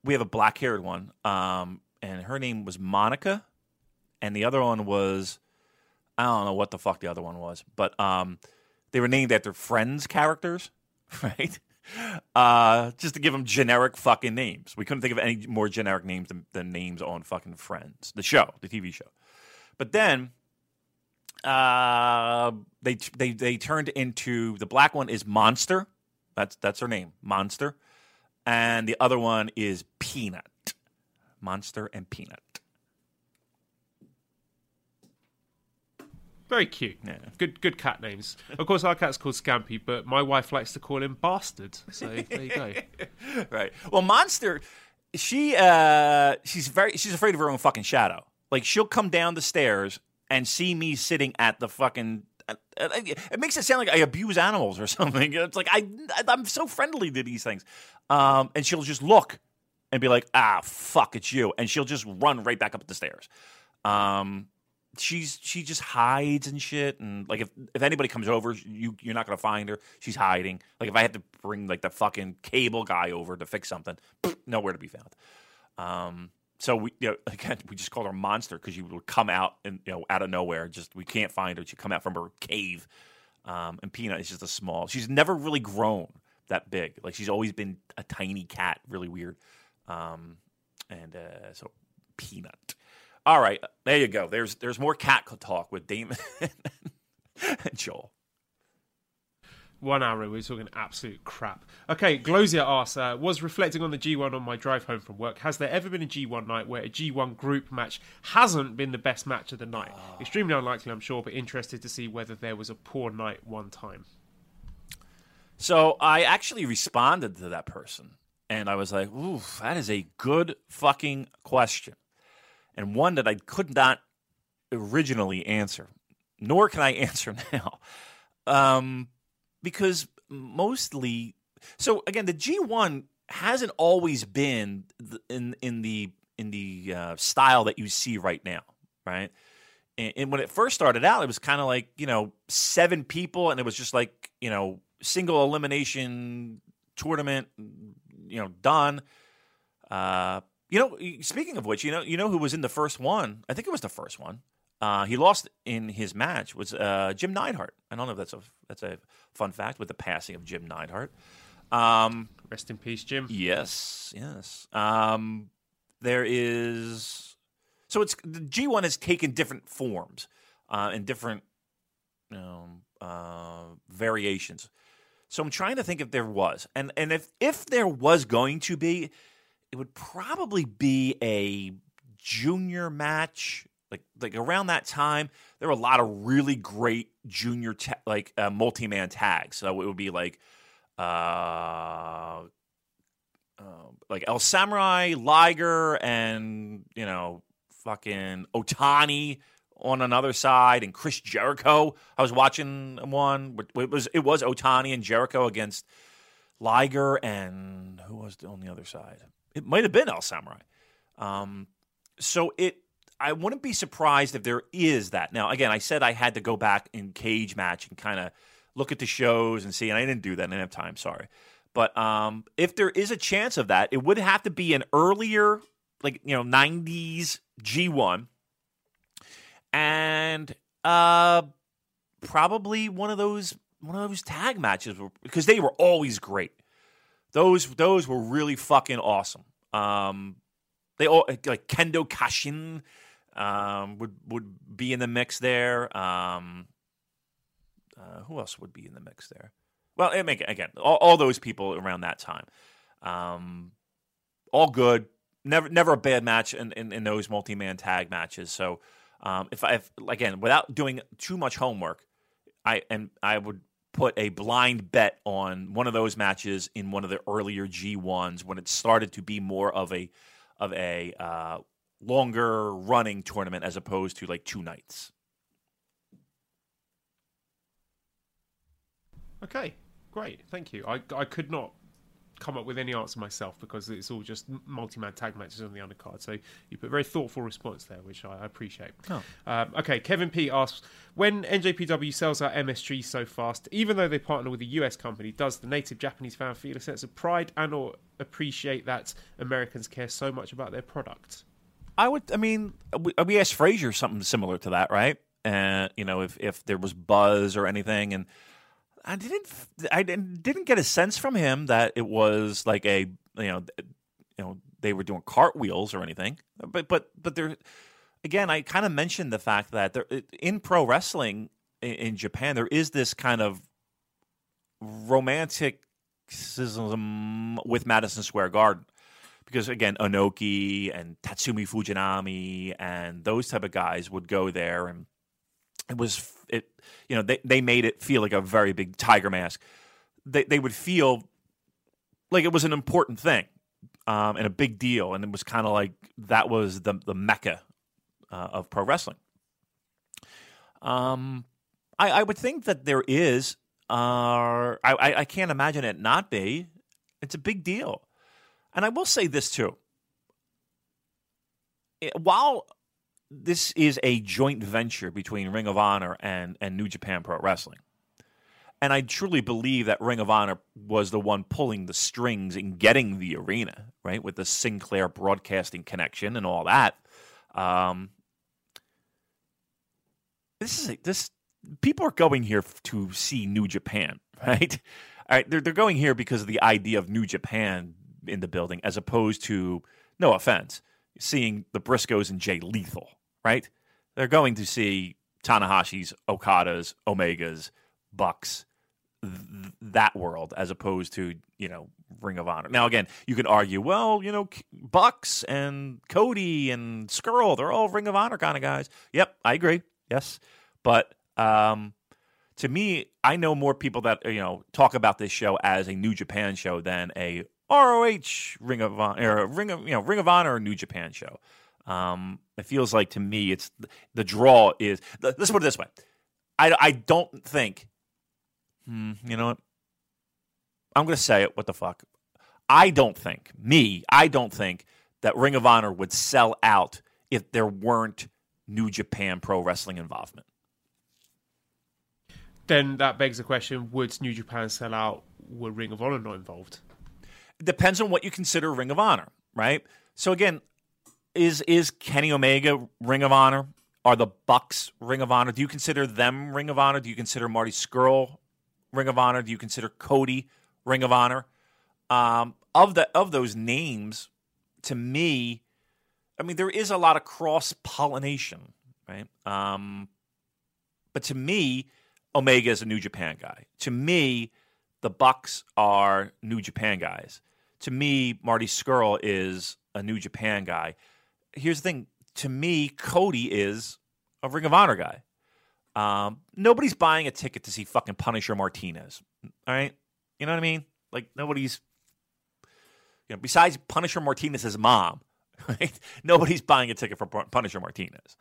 we have a black-haired one, and her name was Monica, and the other one was, I don't know what the fuck the other one was, but they were named after Friends characters, right? Just to give them generic fucking names. We couldn't think of any more generic names than names on fucking Friends, the show, the TV show. But then they turned into, the black one is Monster. That's her name, Monster. And the other one is Peanut. Monster and Peanut. Very cute. Yeah. Good cat names. Of course, our cat's called Scampy, but my wife likes to call him Bastard. So there you go. Right. Well, Monster, she's afraid of her own fucking shadow. Like, she'll come down the stairs and see me sitting at the fucking... It makes it sound like I abuse animals or something. It's like I'm so friendly to these things, and she'll just look and be like, "Ah, fuck, it's you," and she'll just run right back up the stairs. She just hides and shit, and like if anybody comes over, you're not gonna find her. She's hiding. Like if I had to bring like the fucking cable guy over to fix something, nowhere to be found. So we, you know, again, we just called her Monster because she would come out and, you know, out of nowhere. Just we can't find her. She'd come out from her cave. And Peanut is just a small. She's never really grown that big. Like she's always been a tiny cat. Really weird. So Peanut. All right, there you go. There's more cat talk with Damon and Joel. 1 hour, we're talking absolute crap. Okay, Glozia asks, was reflecting on the G1 on my drive home from work. Has there ever been a G1 night where a G1 group match hasn't been the best match of the night? Oh. Extremely unlikely, I'm sure, but interested to see whether there was a poor night one time. So I actually responded to that person, and I was like, ooh, that is a good fucking question, and one that I could not originally answer, nor can I answer now. Because mostly, so again, the G1 hasn't always been in the style that you see right now, right? And when it first started out, it was kind of like, you know, 7 people, and it was just like, you know, single elimination tournament, you know, done. You know, speaking of which, you know who was in the first one? I think it was the first one. He lost in his match was Jim Neidhart. I don't know if that's a fun fact with the passing of Jim Neidhart. Rest in peace, Jim. Yes. So it's the G1 has taken different forms and different variations. So I'm trying to think if there was, and if there was going to be, it would probably be a junior match. Like around that time, there were a lot of really great junior multi-man tags. So it would be like El Samurai, Liger, and you know fucking Otani on another side, and Chris Jericho. I was watching one. It was Otani and Jericho against Liger, and who was on the other side? It might have been El Samurai. I wouldn't be surprised if there is that. Now, again, I said I had to go back in Cage Match and kind of look at the shows and see, and I didn't do that. I didn't have time, sorry. But if there is a chance of that, it would have to be an earlier, like, you know, 90s G1. And probably one of those tag matches, because they were always great. Those were really fucking awesome. They all like Kendo Kashin would be in the mix there. Who else would be in the mix there? Well, again, all those people around that time, all good. Never a bad match in those multi-man tag matches. So if again, without doing too much homework, I would put a blind bet on one of those matches in one of the earlier G1s when it started to be more of a longer running tournament as opposed to like 2 nights. Okay, Great, thank you. I could not come up with any answer myself because it's all just multi-man tag matches on the undercard. So you put a very thoughtful response there, which I appreciate. Oh. Okay, Kevin P asks, when NJPW sells out MSG so fast, even though they partner with a US company, does the native Japanese fan feel a sense of pride and or appreciate that Americans care so much about their product? I mean, we asked Frazier something similar to that, right? You know, if there was buzz or anything, and I didn't get a sense from him that it was like a you know they were doing cartwheels or anything. But there again, I kind of mentioned the fact that there, in pro wrestling in Japan, there is this kind of romanticism with Madison Square Garden. Because, again, Inoki and Tatsumi Fujinami and those type of guys would go there, and it was they made it feel like a very big tiger mask. They would feel like it was an important thing and a big deal, and it was kind of like that was the mecca of pro wrestling. I would think that there is I can't imagine it not be. It's a big deal. And I will say this, too. While this is a joint venture between Ring of Honor and New Japan Pro Wrestling, and I truly believe that Ring of Honor was the one pulling the strings and getting the arena, right, with the Sinclair Broadcasting connection and all that, people are going here to see New Japan, right? All right, they're going here because of the idea of New Japan in the building, as opposed to, no offense, seeing the Briscoes and Jay Lethal, right? They're going to see Tanahashi's, Okada's, Omega's, Bucks, that world, as opposed to, Ring of Honor. Now, again, you can argue, well, Bucks and Cody and Skrull, they're all Ring of Honor kind of guys. Yep, I agree. Yes. But to me, I know more people that, talk about this show as a New Japan show than a ROH Ring of Honor, or Ring of Honor or New Japan show. It feels like to me, it's the draw is. Let's put it this way: I don't think. You know what? I'm going to say it. What the fuck? I don't think that Ring of Honor would sell out if there weren't New Japan Pro Wrestling involvement. Then that begs the question: would New Japan sell out? Were Ring of Honor not involved? Depends on what you consider Ring of Honor, right? So again, is Kenny Omega Ring of Honor? Are the Bucks Ring of Honor? Do you consider them Ring of Honor? Do you consider Marty Scurll Ring of Honor? Do you consider Cody Ring of Honor? Of those names, to me, I mean, there is a lot of cross-pollination, right? But to me, Omega is a New Japan guy. To me, the Bucks are New Japan guys. To me, Marty Scurll is a New Japan guy. Here's the thing. To me, Cody is a Ring of Honor guy. Nobody's buying a ticket to see fucking Punisher Martinez. All right? You know what I mean? Like, nobody's... besides Punisher Martinez's mom, right? Nobody's buying a ticket for Punisher Martinez.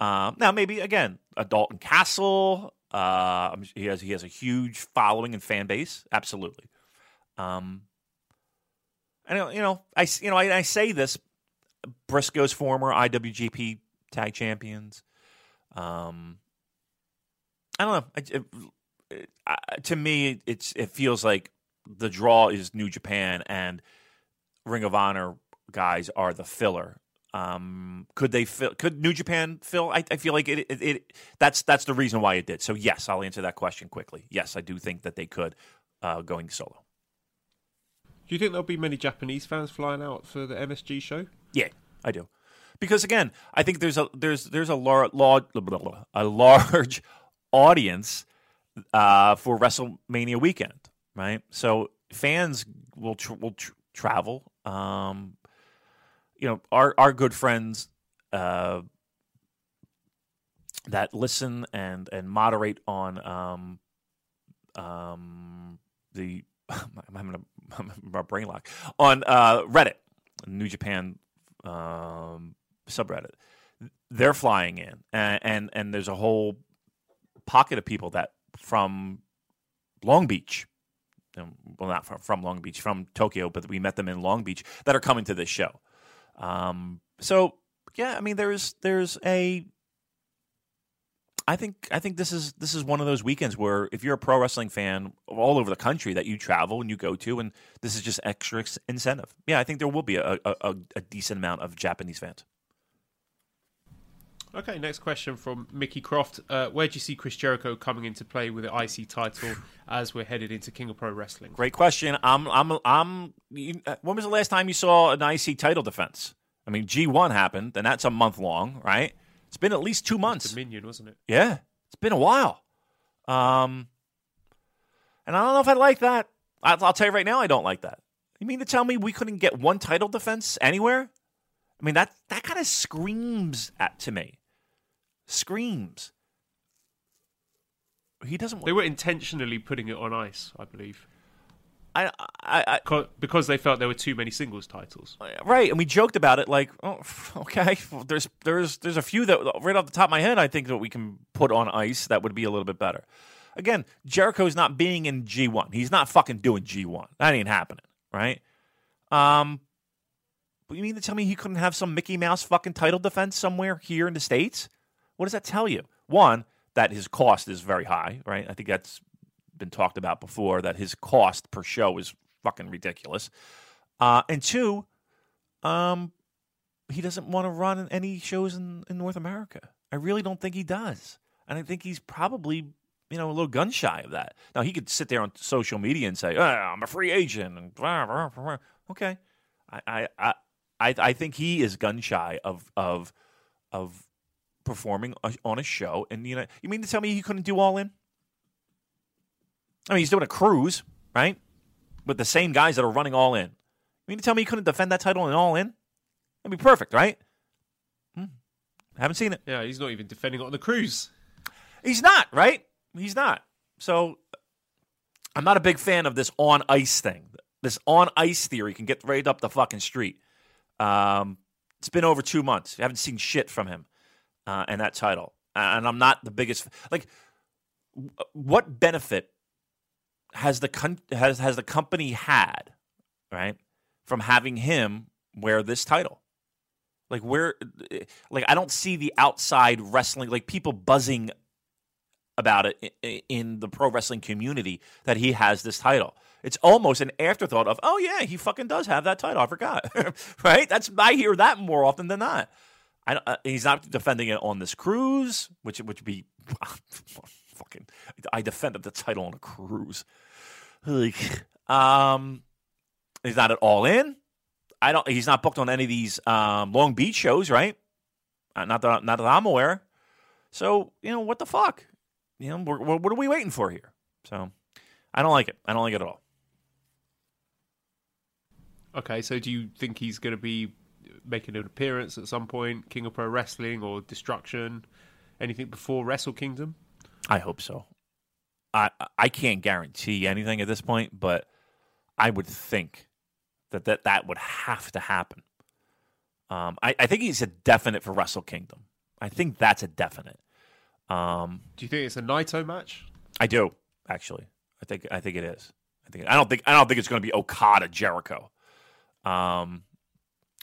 Now, maybe, again, Dalton Castle... He has a huge following and fan base, absolutely. I say this: Briscoe's former IWGP Tag Champions. I don't know. To me, it feels like the draw is New Japan, and Ring of Honor guys are the filler. Could New Japan fill? I feel like it that's the reason why it did. So yes, I'll answer that question quickly. Yes, I do think that they could going solo. Do you think there'll be many Japanese fans flying out for the MSG show? Yeah, I do, because again, I think there's a large audience for WrestleMania weekend, right? So fans will travel. Our good friends that listen and moderate on the I'm having a brain lock on Reddit, New Japan subreddit. They're flying in, and there's a whole pocket of people that from Long Beach well, not from Long Beach, from Tokyo, but we met them in Long Beach that are coming to this show. So yeah, I mean, there's a. I think this is one of those weekends where if you're a pro wrestling fan all over the country that you travel and you go to, and this is just extra incentive. Yeah, I think there will be a decent amount of Japanese fans. Okay, next question from Mickey Croft. Where do you see Chris Jericho coming into play with the IC title as we're headed into King of Pro Wrestling? Great question. When was the last time you saw an IC title defense? I mean, G1 happened, and that's a month long, right? It's been at least 2 months. Dominion, wasn't it? Yeah, it's been a while. And I don't know if I like that. I'll tell you right now, I don't like that. You mean to tell me we couldn't get one title defense anywhere? I mean, that kind of screams to me. Screams. He doesn't. They were intentionally putting it on ice, I believe. Because they felt there were too many singles titles. Right, and we joked about it like, oh, okay, well, there's a few that right off the top of my head I think that we can put on ice that would be a little bit better. Again, Jericho's not being in G1. He's not fucking doing G1. That ain't happening, right? But you mean to tell me he couldn't have some Mickey Mouse fucking title defense somewhere here in the States? What does that tell you? One, that his cost is very high, right? I think that's been talked about before, that his cost per show is fucking ridiculous. And two, he doesn't want to run any shows in North America. I really don't think he does. And I think he's probably, a little gun shy of that. Now, he could sit there on social media and say, I'm a free agent. And blah, blah, blah. Okay. I think he is gun shy of performing on a show. And, you mean to tell me he couldn't do All In? I mean, he's doing a cruise, right? With the same guys that are running All In. You mean to tell me he couldn't defend that title in All In? That'd be perfect, right? Haven't seen it. Yeah, he's not even defending it on the cruise. He's not, right? He's not. So I'm not a big fan of this on-ice thing. This on-ice theory can get right up the fucking street. It's been over 2 months. I haven't seen shit from him and that title. And I'm not the biggest... Like, what benefit... has the company had, right, from having him wear this title? I don't see the outside wrestling, like people buzzing about it in the pro wrestling community that he has this title. It's almost an afterthought of, oh yeah, he fucking does have that title. I forgot, right? I hear that more often than not. He's not defending it on this cruise, which would be. Fucking, I defended the title on a cruise. He's not at All In. He's not booked on any of these Long Beach shows, right? Not that I'm aware. So what the fuck? What are we waiting for here? So I don't like it. I don't like it at all. Okay, so do you think he's going to be making an appearance at some point, King of Pro Wrestling or Destruction, anything before Wrestle Kingdom? I hope so. I can't guarantee anything at this point, but I would think that would have to happen. I think he's a definite for Wrestle Kingdom. I think that's a definite. Do you think it's a Naito match? I do, actually. I think it is. I don't think it's going to be Okada Jericho. I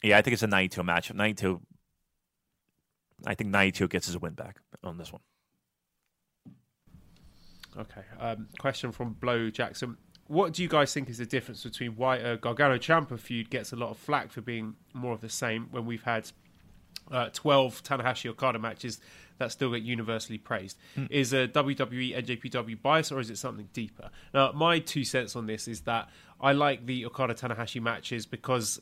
think it's a Naito match. Naito gets his win back on this one. Okay. Question from Blow Jackson. What do you guys think is the difference between why a Gargano-Ciampa feud gets a lot of flack for being more of the same when we've had 12 Tanahashi-Okada matches that still get universally praised? Is a WWE NJPW bias, or is it something deeper? Now, my 2 cents on this is that I like the Okada-Tanahashi matches because,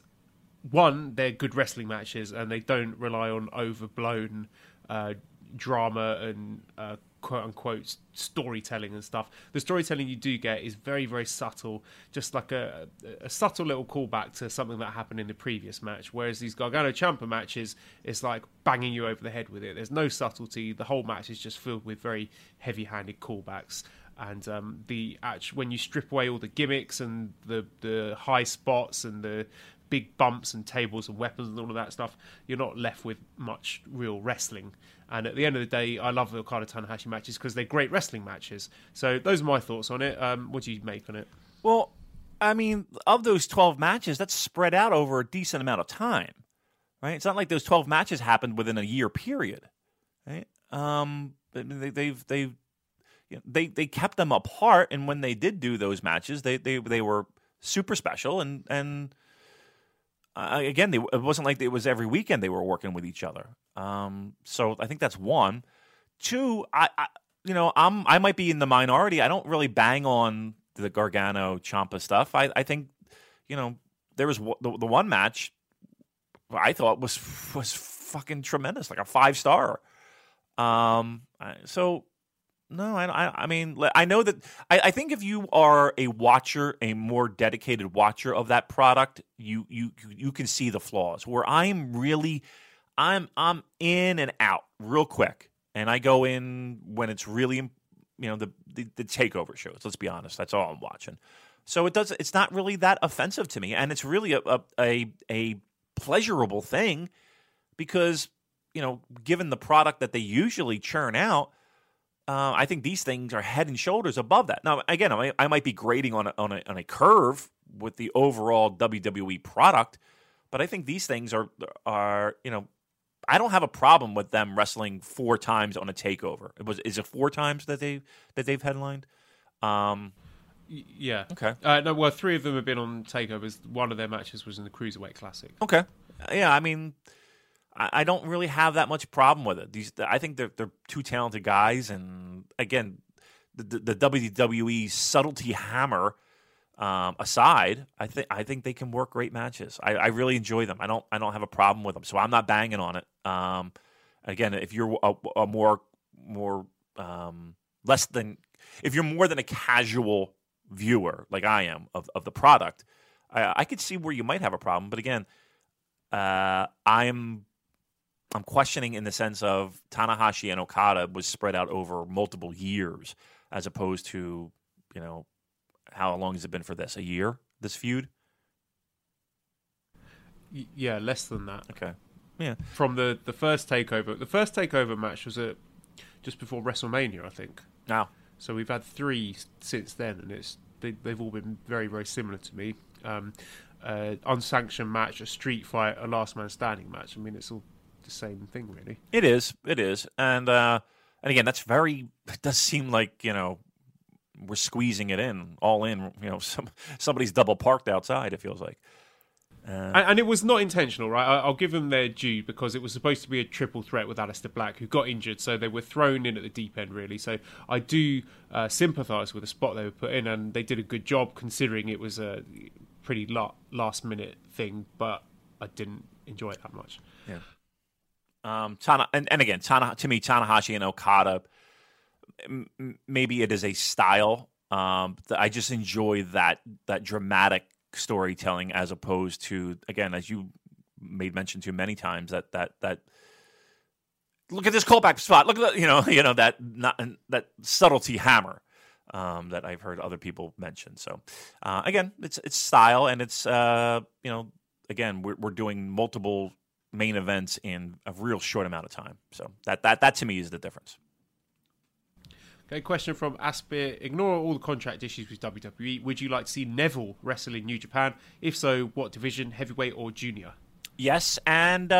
one, they're good wrestling matches and they don't rely on overblown drama and quote-unquote storytelling and stuff. The storytelling you do get is very, very subtle, just like a subtle little callback to something that happened in the previous match, whereas these Gargano-Ciampa matches, it's like banging you over the head with it. There's no subtlety. The whole match is just filled with very heavy-handed callbacks. And when you strip away all the gimmicks and the high spots and the big bumps and tables and weapons and all of that stuff, you're not left with much real wrestling. And at the end of the day, I love the Okada Tanahashi matches because they're great wrestling matches. So those are my thoughts on it. What do you make on it? Well, I mean, of those 12 matches, that's spread out over a decent amount of time, right? It's not like those 12 matches happened within a year period, right? They kept them apart, and when they did do those matches, they were super special, and again, it wasn't like it was every weekend they were working with each other. So I think that's one. Two, I might be in the minority. I don't really bang on the Gargano Ciampa stuff. I think, there was the one match I thought was fucking tremendous, like a 5-star. No, I mean, I know that I think if you are a watcher, a more dedicated watcher of that product, you can see the flaws. Where I'm in and out real quick, and I go in when it's really, the takeover shows. Let's be honest, that's all I'm watching. So it's not really that offensive to me, and it's really a pleasurable thing because given the product that they usually churn out. I think these things are head and shoulders above that. Now, again, I might be grading on a curve with the overall WWE product, but I think these things are I don't have a problem with them wrestling 4 times on a takeover. Is it 4 times that they've headlined? Yeah. Okay. Well, 3 of them have been on takeovers. One of their matches was in the Cruiserweight Classic. Okay. Yeah, I mean, I don't really have that much problem with it. I think they're 2 talented guys, and again, the WWE subtlety hammer aside, I think they can work great matches. I really enjoy them. I don't have a problem with them, so I'm not banging on it. Again, if you're a more than a casual viewer like I am of the product, I could see where you might have a problem. But again, I'm questioning in the sense of Tanahashi and Okada was spread out over multiple years as opposed to, how long has it been for this? A year, this feud? Yeah, less than that. Okay. Yeah. From the first takeover. The first takeover match was just before WrestleMania, I think. Now. Oh. So we've had 3 since then, and they've all been very, very similar to me. Unsanctioned match, a street fight, a last man standing match. I mean, it's all the same thing, really. It is. And again, it does seem like, we're squeezing it in, all in, somebody's double parked outside, it feels like. And it was not intentional, right? I'll give them their due because it was supposed to be a triple threat with Aleister Black, who got injured, so they were thrown in at the deep end, really. So I do sympathise with the spot they were put in, and they did a good job considering it was a pretty last-minute thing, but I didn't enjoy it that much. Yeah. Tanahashi and Okada, maybe it is a style. I just enjoy that dramatic storytelling as opposed to, again, as you made mention to many times, that look at this callback spot. Look at that subtlety hammer that I've heard other people mention. So again, it's style, and it's again, we're doing multiple main events in a real short amount of time. So that to me is the difference. Okay, question from Aspir. Ignore all the contract issues with WWE. Would you like to see Neville wrestle in New Japan? If so, what division, heavyweight or junior? Yes, and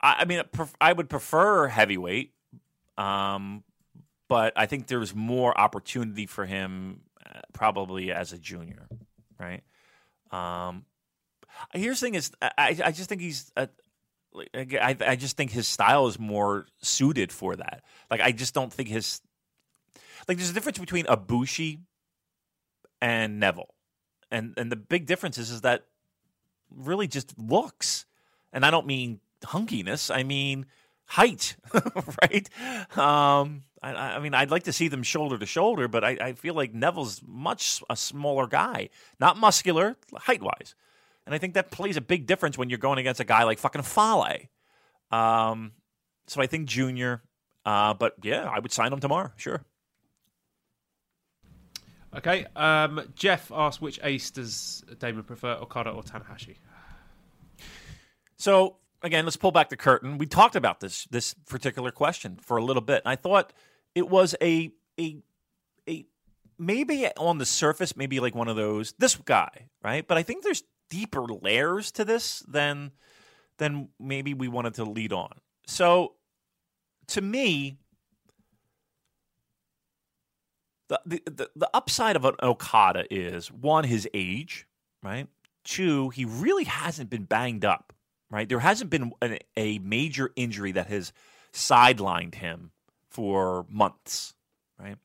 I would prefer heavyweight, but I think there's more opportunity for him probably as a junior, right? Here's the thing is, I just think I just think his style is more suited for that. Like, I just don't think there's a difference between Ibushi and Neville, and the big difference is that really just looks, and I don't mean hunkiness, I mean height, right? I'd like to see them shoulder to shoulder, but I feel like Neville's much a smaller guy, not muscular, height wise. And I think that plays a big difference when you're going against a guy like fucking Fale. So I think junior. But yeah, I would sign him tomorrow. Sure. Okay. Jeff asked, which ace does Damon prefer, Okada or Tanahashi? So again, let's pull back the curtain. We talked about this particular question for a little bit. And I thought it was a maybe on the surface, maybe like one of those, this guy, right? But I think there's deeper layers to this than maybe we wanted to lead on. So to me, the upside of an Okada is, one, his age, right? Two, he really hasn't been banged up, right? There hasn't been a major injury that has sidelined him for months, right?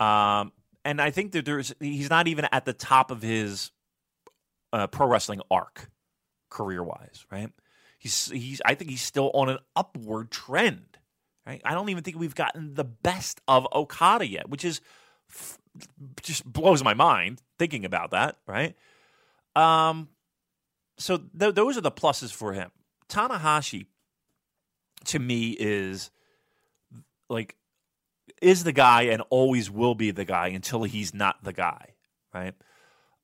And I think that he's not even at the top of his pro wrestling arc, career-wise, right? I think he's still on an upward trend, right? I don't even think we've gotten the best of Okada yet, which is just blows my mind thinking about that, right? So those are the pluses for him. Tanahashi, to me, is the guy and always will be the guy until he's not the guy, right?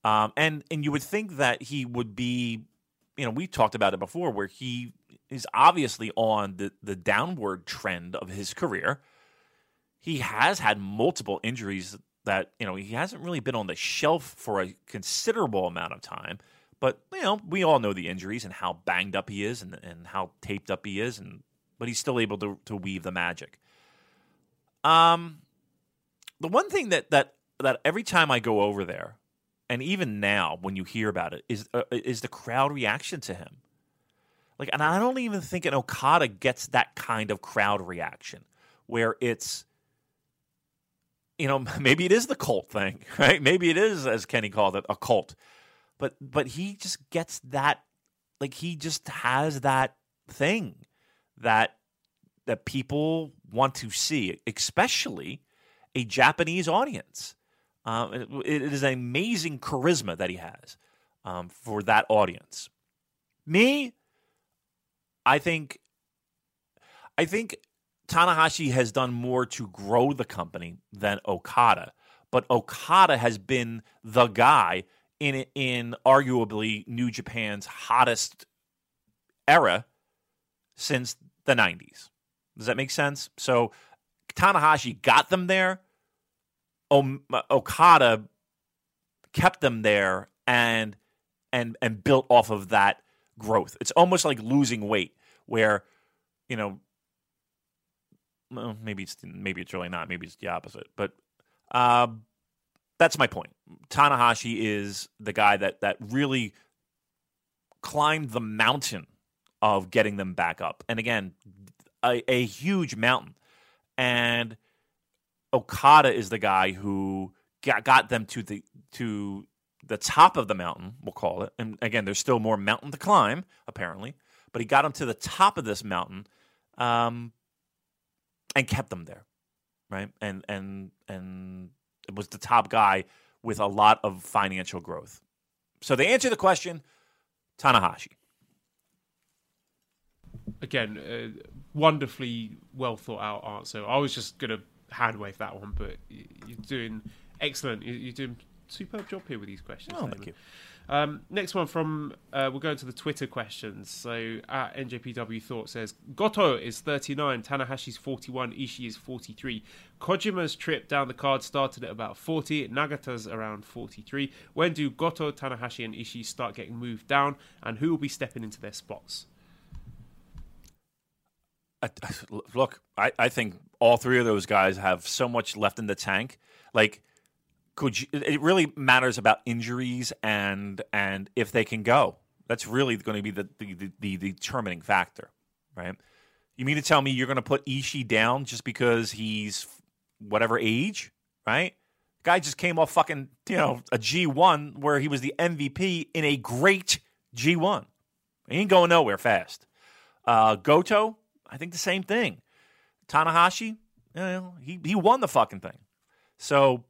And you would think that he would be, you know, we talked about it before, where he is obviously on the downward trend of his career. He has had multiple injuries that, you know, he hasn't really been on the shelf for a considerable amount of time. But, you know, we all know the injuries and how banged up he is and how taped up he is, but he's still able to weave the magic. The one thing that every time I go over there, and even now when you hear about it, is the crowd reaction to him. Like, and I don't even think an Okada gets that kind of crowd reaction where it's, you know, maybe it is the cult thing, right? Maybe it is, as Kenny called it, a cult. But he just gets that, like, he just has that thing that people want to see, especially a Japanese audience. It is an amazing charisma that he has for that audience. Me, I think Tanahashi has done more to grow the company than Okada, but Okada has been the guy in arguably New Japan's hottest era since the 90s. Does that make sense? So Tanahashi got them there. Okada kept them there and built off of that growth. It's almost like losing weight, where, you know, well, maybe it's really not. Maybe it's the opposite. But that's my point. Tanahashi is the guy that really climbed the mountain of getting them back up. And again, a huge mountain. And Okada is the guy who got them to the top of the mountain, we'll call it. And again, there's still more mountain to climb, apparently. But he got them to the top of this mountain, and kept them there, right? And it was the top guy with a lot of financial growth. So to answer the question, Tanahashi. Again, wonderfully well thought out answer. I was just going to hand wave that one, but you're doing excellent. You're doing a superb job here with these questions. Oh, thank you. Next one from, we'll go into the Twitter questions. So at NJPW Thought says, Goto is 39, Tanahashi's 41, Ishii is 43. Kojima's trip down the card started at about 40, Nagata's around 43. When do Goto, Tanahashi and Ishii start getting moved down, and who will be stepping into their spots? Look, I think all three of those guys have so much left in the tank. Like, it really matters about injuries and if they can go. That's really going to be the determining factor, right? You mean to tell me you're going to put Ishii down just because he's whatever age, right? Guy just came off fucking, you know, a G1 where he was the MVP in a great G1. He ain't going nowhere fast. Goto, I think the same thing. Tanahashi, you know, he won the fucking thing. So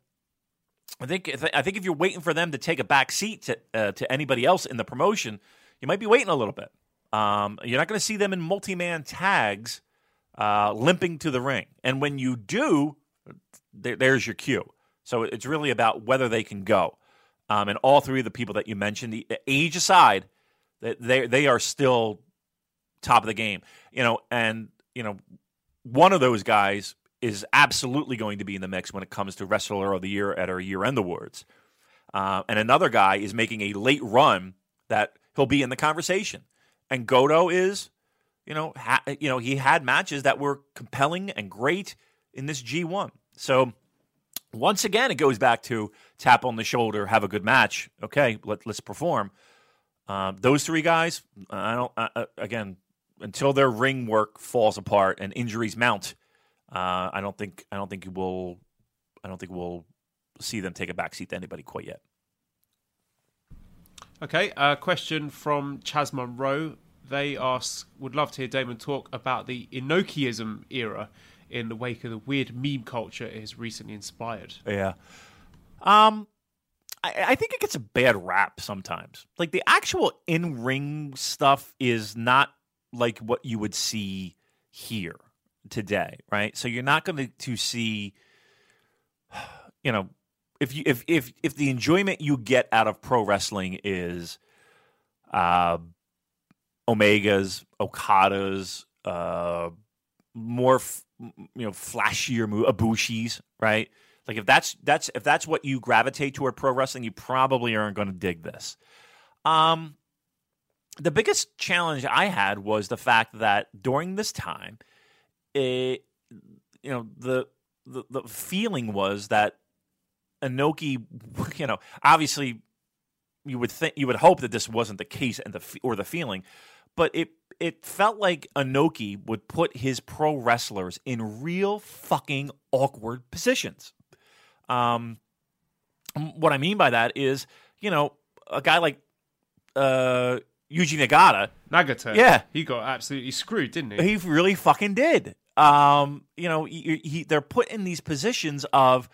I think if you're waiting for them to take a back seat to anybody else in the promotion, you might be waiting a little bit. You're not going to see them in multi-man tags limping to the ring. And when you do, there's your cue. So it's really about whether they can go. And all three of the people that you mentioned, the age aside, they are still top of the game, you know, and you know, one of those guys is absolutely going to be in the mix when it comes to Wrestler of the Year at our year-end awards. And another guy is making a late run that he'll be in the conversation. And Goto is, he had matches that were compelling and great in this G1. So once again, it goes back to tap on the shoulder, have a good match. Okay, let's perform. Those three guys, again, until their ring work falls apart and injuries mount, I don't think we'll see them take a backseat to anybody quite yet. Okay, a question from Chaz Monroe. They ask, would love to hear Damon talk about the Inokiism era in the wake of the weird meme culture it has recently inspired. Yeah. I think it gets a bad rap sometimes. Like, the actual in-ring stuff is not like what you would see here today, right? So you're not going to see, if the enjoyment you get out of pro wrestling is Omega's, Okada's, more flashier move, Ibushi's, right? Like if that's what you gravitate toward pro wrestling, you probably aren't going to dig this. The biggest challenge I had was the fact that during this time, the feeling was that Inoki, obviously you would hope that this wasn't the case or the feeling, but it felt like Inoki would put his pro wrestlers in real fucking awkward positions. What I mean by that is, a guy like Yuji Nagata. Yeah. He got absolutely screwed, didn't he? He really fucking did. They're put in these positions of,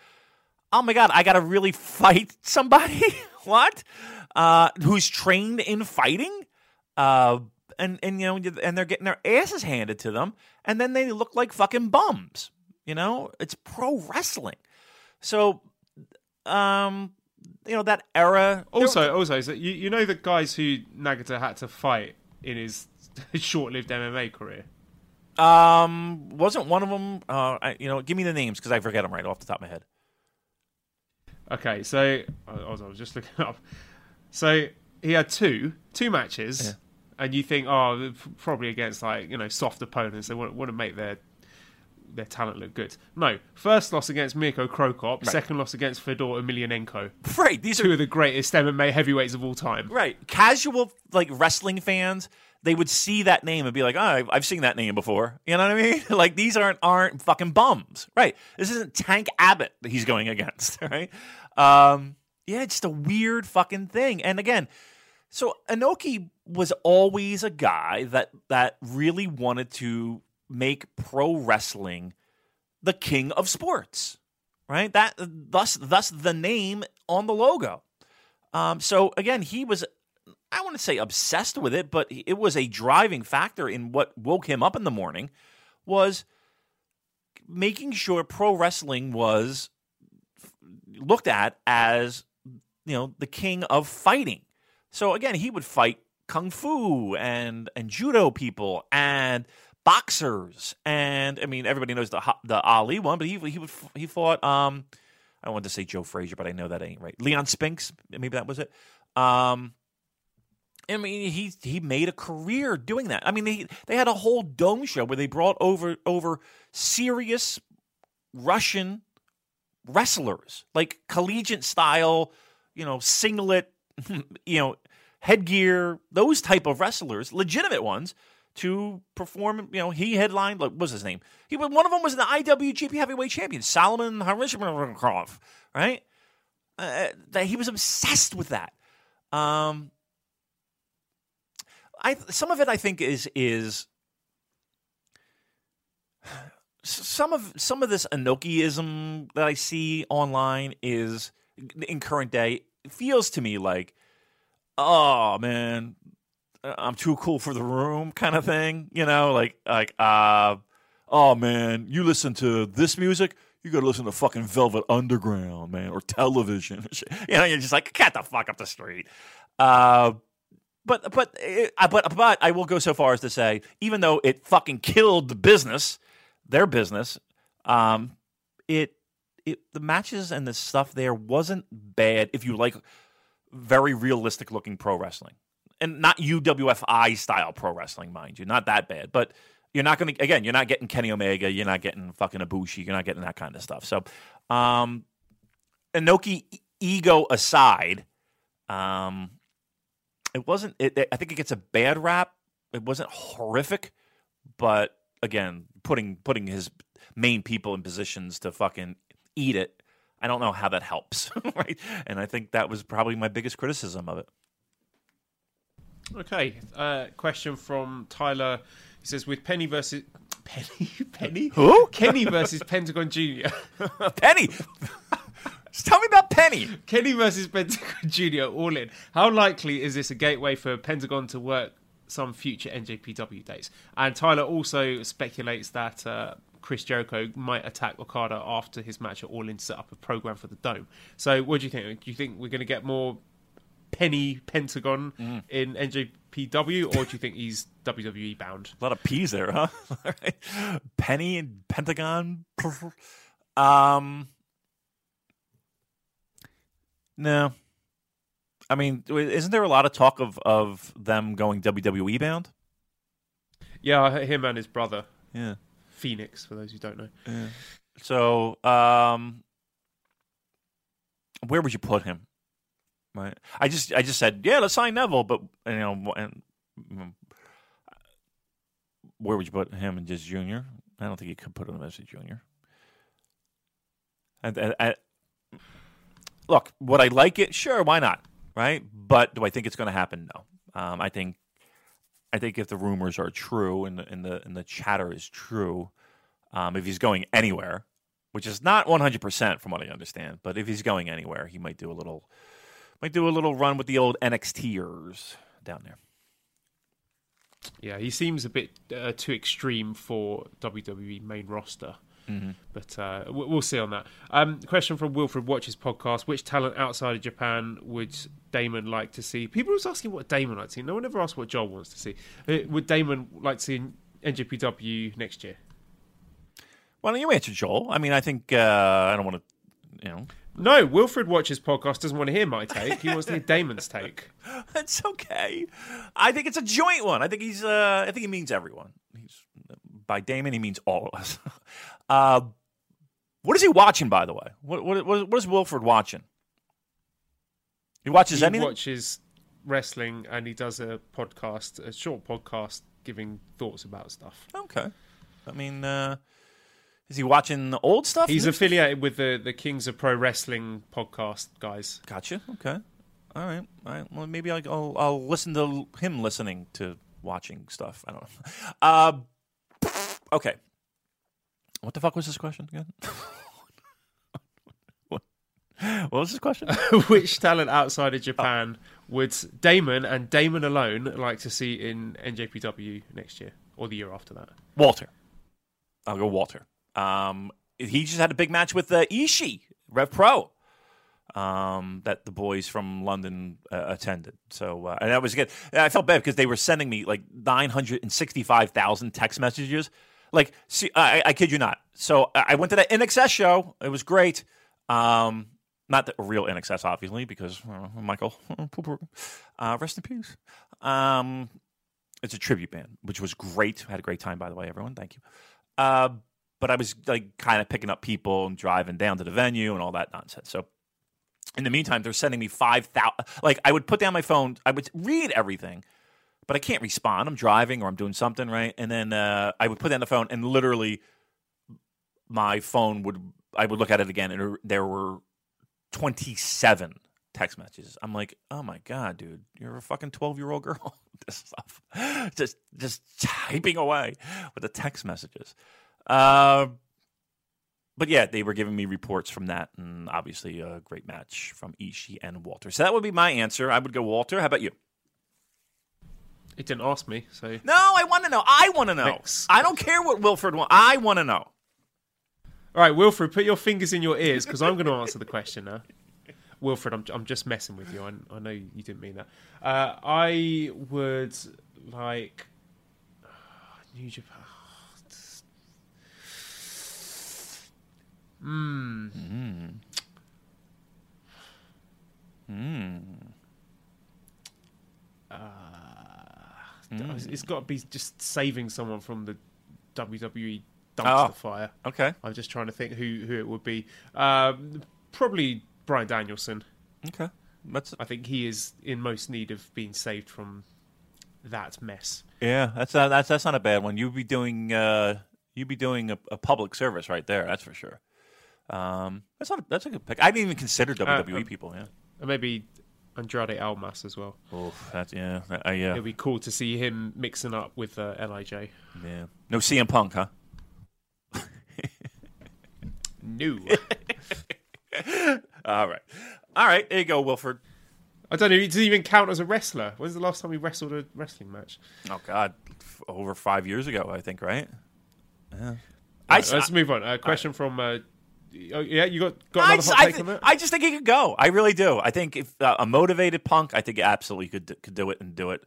oh my God, I got to really fight somebody? What? Who's trained in fighting? And they're getting their asses handed to them, and then they look like fucking bums. It's pro wrestling. So, that era. Also, so you know the guys who Nagata had to fight in his short-lived MMA career. Wasn't one of them? Give me the names because I forget them right off the top of my head. Okay, so I was just looking up. So he had two matches. Yeah. And you think, probably against soft opponents, they want to make their talent look good. No, first loss against Mirko Krokop, right. Second loss against Fedor Emelianenko. Right, these are two of the greatest MMA heavyweights of all time. Right, casual wrestling fans, they would see that name and be like, oh, I've seen that name before. You know what I mean? Like, these aren't fucking bums, right? This isn't Tank Abbott that he's going against, right? It's just a weird fucking thing. And again. So Inoki was always a guy that really wanted to make pro wrestling the king of sports, right? That thus the name on the logo. So again, he was, I wouldn't say obsessed with it, but it was a driving factor in what woke him up in the morning, was making sure pro wrestling was looked at as the king of fighting. So again, he would fight kung fu and judo people and boxers, and I mean everybody knows the Ali one, but he fought I wanted to say Joe Frazier, but I know that ain't right. Leon Spinks, maybe that was it. I mean he made a career doing that. I mean they had a whole dome show where they brought over serious Russian wrestlers, like collegiate style, singlet. Headgear, those type of wrestlers, legitimate ones, to perform. He headlined. What was his name? One of them was the IWGP Heavyweight Champion, Solomon Hrishmanov, right? That he was obsessed with that. Some of it, I think, is some of this Inokiism that I see online is in current day. It feels to me like, oh man, I'm too cool for the room kind of thing. Oh man, you listen to this music, you gotta listen to fucking Velvet Underground, man, or Television. You're just like, get the fuck up the street. But I will go so far as to say, even though it fucking killed their business, The matches and the stuff there wasn't bad if you like very realistic looking pro wrestling. And not UWFI style pro wrestling, mind you. Not that bad. But you're not going to, again, you're not getting Kenny Omega. You're not getting fucking Ibushi. You're not getting that kind of stuff. So, Inoki ego aside, it wasn't, I think it gets a bad rap. It wasn't horrific. But again, putting his main people in positions to fucking eat it, I don't know how that helps. Right? And I think that was probably my biggest criticism of it. Okay, question from Tyler. He says, with Penny? Who? Kenny versus Pentagon Jr. Penny! Just tell me about Penny! Kenny versus Pentagon Jr. All in. How likely is this a gateway for Pentagon to work some future NJPW dates? And Tyler also speculates that Chris Jericho might attack Okada after his match at All In to set up a program for the Dome. So what do you think? Do you think we're going to get more Penny Pentagon in NJPW, or do you think he's WWE bound? A lot of P's there, huh? Right. Penny and Pentagon. No. I mean, isn't there a lot of talk of them going WWE bound? Yeah, him and his brother. Yeah. Phoenix, for those who don't know. Yeah. So, where would you put him? Right. I just said, yeah, let's sign Neville, but and where would you put him in just junior? I don't think you could put him as a junior. Look, would I like it? Sure, why not? Right? But do I think it's going to happen? No. I think if the rumors are true and the chatter is true, if he's going anywhere, which is not 100% from what I understand, but if he's going anywhere, he might do a little. Might do a little run with the old NXTers down there. Yeah, he seems a bit too extreme for WWE main roster. Mm-hmm. But we'll see on that. Question from Wilfred Watches Podcast. Which talent outside of Japan would Damon like to see? People was asking what Damon likes to see. No one ever asked what Joel wants to see. Would Damon like to see in NJPW next year? Why don't you answer, Joel? I mean, I think I don't want to, No, Wilfred Watches Podcast doesn't want to hear my take. He wants to hear Damon's take. That's okay. I think it's a joint one. I think he's. I think he means everyone. He's by Damon. He means all of us. What is he watching? By the way, what is Wilfred watching? He watches anything. He watches wrestling, and he does a podcast, a short podcast, giving thoughts about stuff. Okay. I mean. Is he watching the old stuff? He's affiliated with the Kings of Pro Wrestling podcast guys. Gotcha. Okay. All right. Well, maybe I'll listen to him listening to watching stuff. I don't know. Okay. What the fuck was this question again? What was this question? Which talent outside of Japan would Damon and Damon alone like to see in NJPW next year or the year after that? Walter. I'll go Walter. He just had a big match with Ishii, Rev Pro, that the boys from London attended. So, and that was good. I felt bad because they were sending me like 965,000 text messages. Like, see, I kid you not. So I went to that NXS show. It was great. Not the real NXS, obviously, because Michael, rest in peace. It's a tribute band, which was great. I had a great time, by the way, everyone. Thank you. But I was like kind of picking up people and driving down to the venue and all that nonsense. So in the meantime, they're sending me 5,000. Like I would put down my phone. I would read everything, but I can't respond. I'm driving or I'm doing something, right? And then I would put down the phone and literally my phone I would look at it again and there were 27 text messages. I'm like, oh my God, dude, you're a fucking 12-year-old girl. This stuff. Just typing away with the text messages. But yeah, they were giving me reports from that, and obviously a great match from Ishii and Walter. So that would be my answer. I would go Walter. How about you? It didn't ask me, so no. I want to know. Next. I don't care what Wilfred wants. I want to know. All right, Wilfred, put your fingers in your ears because I'm going to answer the question now. Wilfred, I'm just messing with you. I know you didn't mean that. I would like New Japan. It's got to be just saving someone from the WWE dumpster fire. Okay. I'm just trying to think who it would be. Probably Bryan Danielson. Okay. I think he is in most need of being saved from that mess. Yeah, that's not a bad one. You'd be doing a public service right there. That's for sure. That's a good pick. I didn't even consider WWE people. Yeah, maybe Andrade Almas as well. Oh, yeah. It'd be cool to see him mixing up with Lij. Yeah, no CM Punk, huh? No. All right. There you go, Wilford. I don't know. He doesn't even count as a wrestler. When's the last time he wrestled a wrestling match? Oh God, over 5 years ago, I think. Right. Yeah. Let's move on. A question from. You got another hot take on that? I just think he could go. I really do. I think if a motivated Punk, I think he absolutely could do it and do it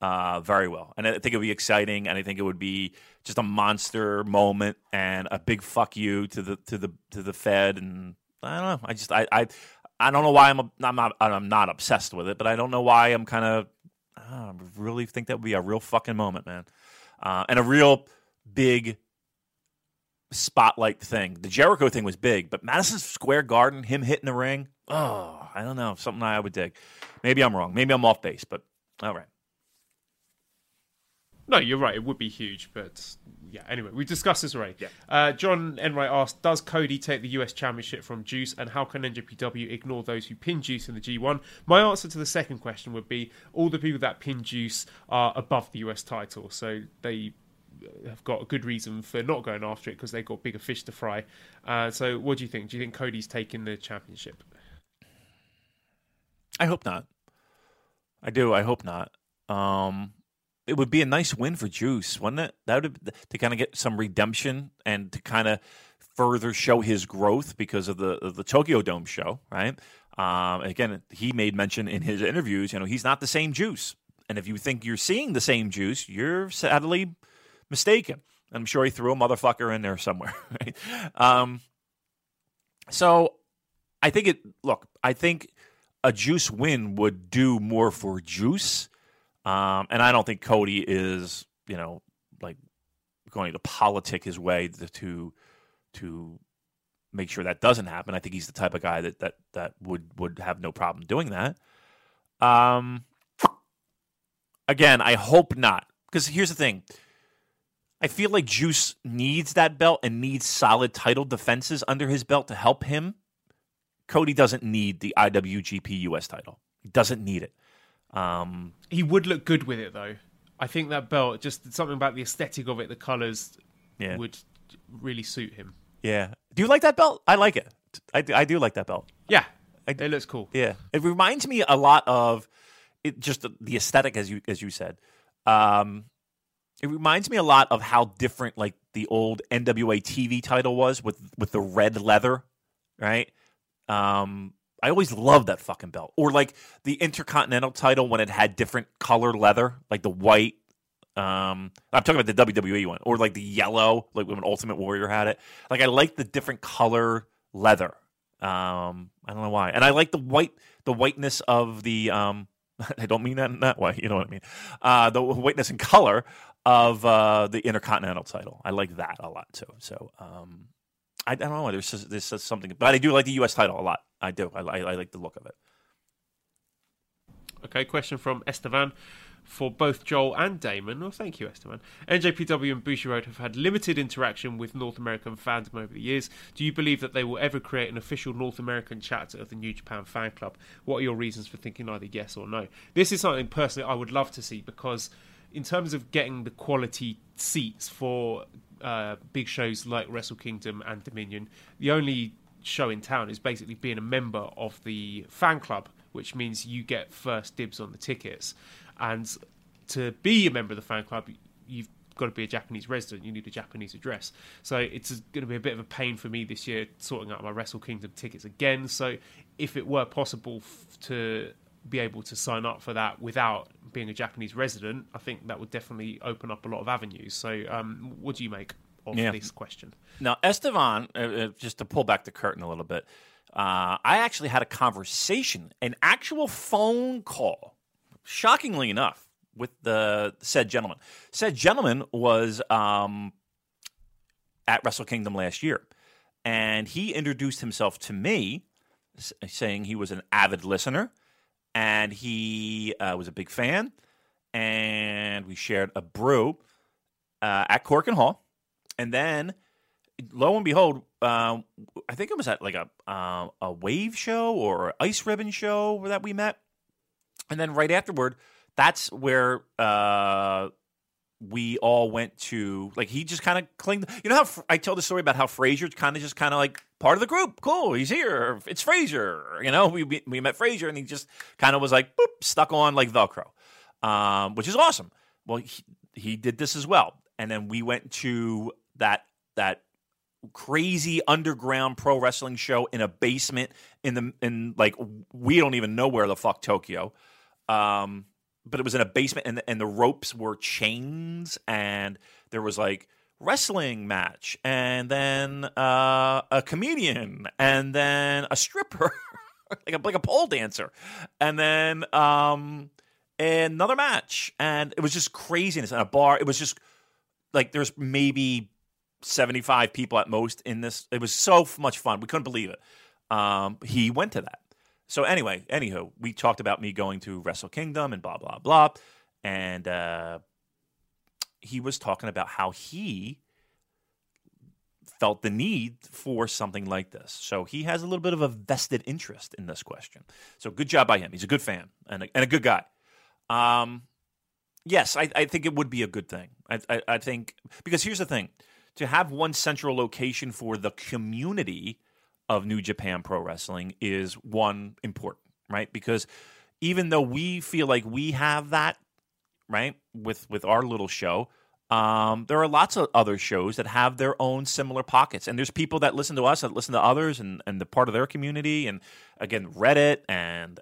very well. And I think it would be exciting. And I think it would be just a monster moment and a big fuck you to the Fed. And I don't know. I don't know why I'm not obsessed with it, but I don't know why I'm kind of. I really think that would be a real fucking moment, man, and a real big spotlight thing. The Jericho thing was big, but Madison Square Garden, him hitting the ring, I don't know, something I would dig. Maybe I'm wrong. Maybe I'm off base, but all right. No, you're right. It would be huge, but yeah. Anyway, we discussed this already. Yeah. John Enright asked, does Cody take the US Championship from Juice, and how can NJPW ignore those who pin Juice in the G1? My answer to the second question would be, all the people that pin Juice are above the US title, so they have got a good reason for not going after it because they've got bigger fish to fry. So what do you think? Do you think Cody's taking the championship? I hope not. I do. I hope not. It would be a nice win for Juice, wouldn't it? That would, to kind of get some redemption and to kind of further show his growth because of the Tokyo Dome show, right? Again, he made mention in his interviews, he's not the same Juice. And if you think you're seeing the same Juice, you're sadly mistaken. I'm sure he threw a motherfucker in there somewhere. Right? So I think I think a Juice win would do more for Juice. And I don't think Cody is, going to politic his way to make sure that doesn't happen. I think he's the type of guy that would have no problem doing that. Again, I hope not. Because here's the thing. I feel like Juice needs that belt and needs solid title defenses under his belt to help him. Cody doesn't need the IWGP US title. He doesn't need it. He would look good with it, though. I think that belt, just something about the aesthetic of it, the colors would really suit him. Yeah. Do you like that belt? I like it. I do like that belt. Yeah. It looks cool. Yeah. It reminds me a lot of it, just the aesthetic, as you said. It reminds me a lot of how different the old NWA TV title was with the red leather, right? I always loved that fucking belt. Or the Intercontinental title when it had different color leather, like the white. I'm talking about the WWE one. Or the yellow, like when Ultimate Warrior had it. I like the different color leather. I don't know why. And I like the whiteness of the... I don't mean that in that way. You know what I mean? The whiteness and color of the Intercontinental title. I like that a lot too. So I don't know. There's something, but I do like the U.S. title a lot. I do. I like the look of it. Okay. Question from Estevan for both Joel and Damon. Well, thank you, Estevan. NJPW and Bushi Road have had limited interaction with North American fandom over the years. Do you believe that they will ever create an official North American chapter of the New Japan fan club? What are your reasons for thinking either yes or no? This is something personally I would love to see, because in terms of getting the quality seats for big shows like Wrestle Kingdom and Dominion, the only show in town is basically being a member of the fan club, which means you get first dibs on the tickets. And to be a member of the fan club, you've got to be a Japanese resident. You need a Japanese address. So it's going to be a bit of a pain for me this year sorting out my Wrestle Kingdom tickets again. So if it were possible to be able to sign up for that without being a Japanese resident, I think that would definitely open up a lot of avenues. So what do you make? of this question. Now, Estevan, just to pull back the curtain a little bit, I actually had a conversation, an actual phone call, shockingly enough, with the said gentleman. Said gentleman was at Wrestle Kingdom last year, and he introduced himself to me, saying he was an avid listener, and he was a big fan, and we shared a brew at Cork and Hall, and then lo and behold, I think it was at like a Wave show or an Ice Ribbon show that we met, and then right afterward, that's where we all went to. Like he just kind of clinged. You know how I tell the story about how Frasier kind of just kind of like part of the group. Cool, he's here. It's Frasier. You know, we met Frasier, and he just kind of was like boop, stuck on like Velcro, which is awesome. Well, he did this as well, and then we went to that crazy underground pro wrestling show in a basement in like we don't even know where the fuck Tokyo. But it was in a basement, and the ropes were chains, and there was like wrestling match, and then a comedian, and then a stripper, like a pole dancer, and then another match, and it was just craziness. And a bar, it was just like there's maybe 75 people at most in this. It was so much fun, we couldn't believe it. He went to that. So anyway, we talked about me going to Wrestle Kingdom and blah, blah, blah. And he was talking about how he felt the need for something like this. So he has a little bit of a vested interest in this question. So good job by him. He's a good fan and a good guy. Yes, I think it would be a good thing. I think – because here's the thing. To have one central location for the community – of New Japan Pro Wrestling is one important, right? Because even though we feel like we have that, right, with our little show, there are lots of other shows that have their own similar pockets. And there's people that listen to us, that listen to others, and the part of their community, and again, Reddit and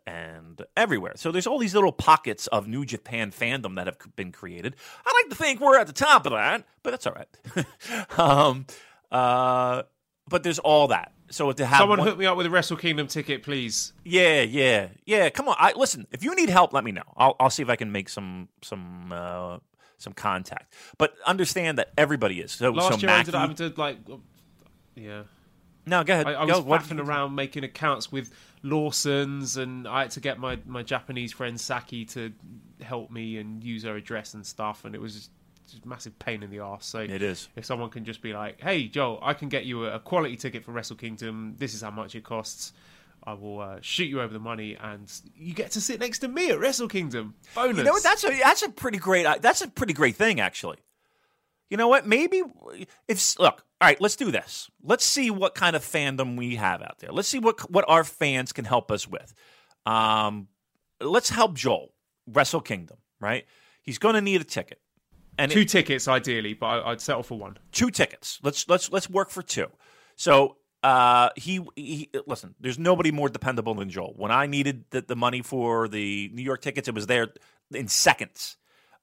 everywhere. So there's all these little pockets of New Japan fandom that have been created. I like to think we're at the top of that, but that's all right. But there's all that. So to have someone hook me up with a Wrestle Kingdom ticket, please. Yeah. Come on, listen. If you need help, let me know. I'll see if I can make some contact. But understand that everybody is. So last year I ended up having to yeah. No, go ahead. I was waffling around making accounts with Lawson's, and I had to get my Japanese friend Saki to help me and use her address and stuff, and it was just massive pain in the arse. So it is. If someone can just be like, "Hey, Joel, I can get you a quality ticket for Wrestle Kingdom. This is how much it costs. I will shoot you over the money, and you get to sit next to me at Wrestle Kingdom." Bonus. You know what? That's a pretty great thing, actually. You know what? Maybe all right, let's do this. Let's see what kind of fandom we have out there. Let's see what our fans can help us with. Let's help Joel Wrestle Kingdom. Right? He's going to need a ticket. And two tickets, ideally, but I'd settle for one. Two tickets. Let's work for two. So he listen. There's nobody more dependable than Joel. When I needed the money for the New York tickets, it was there in seconds.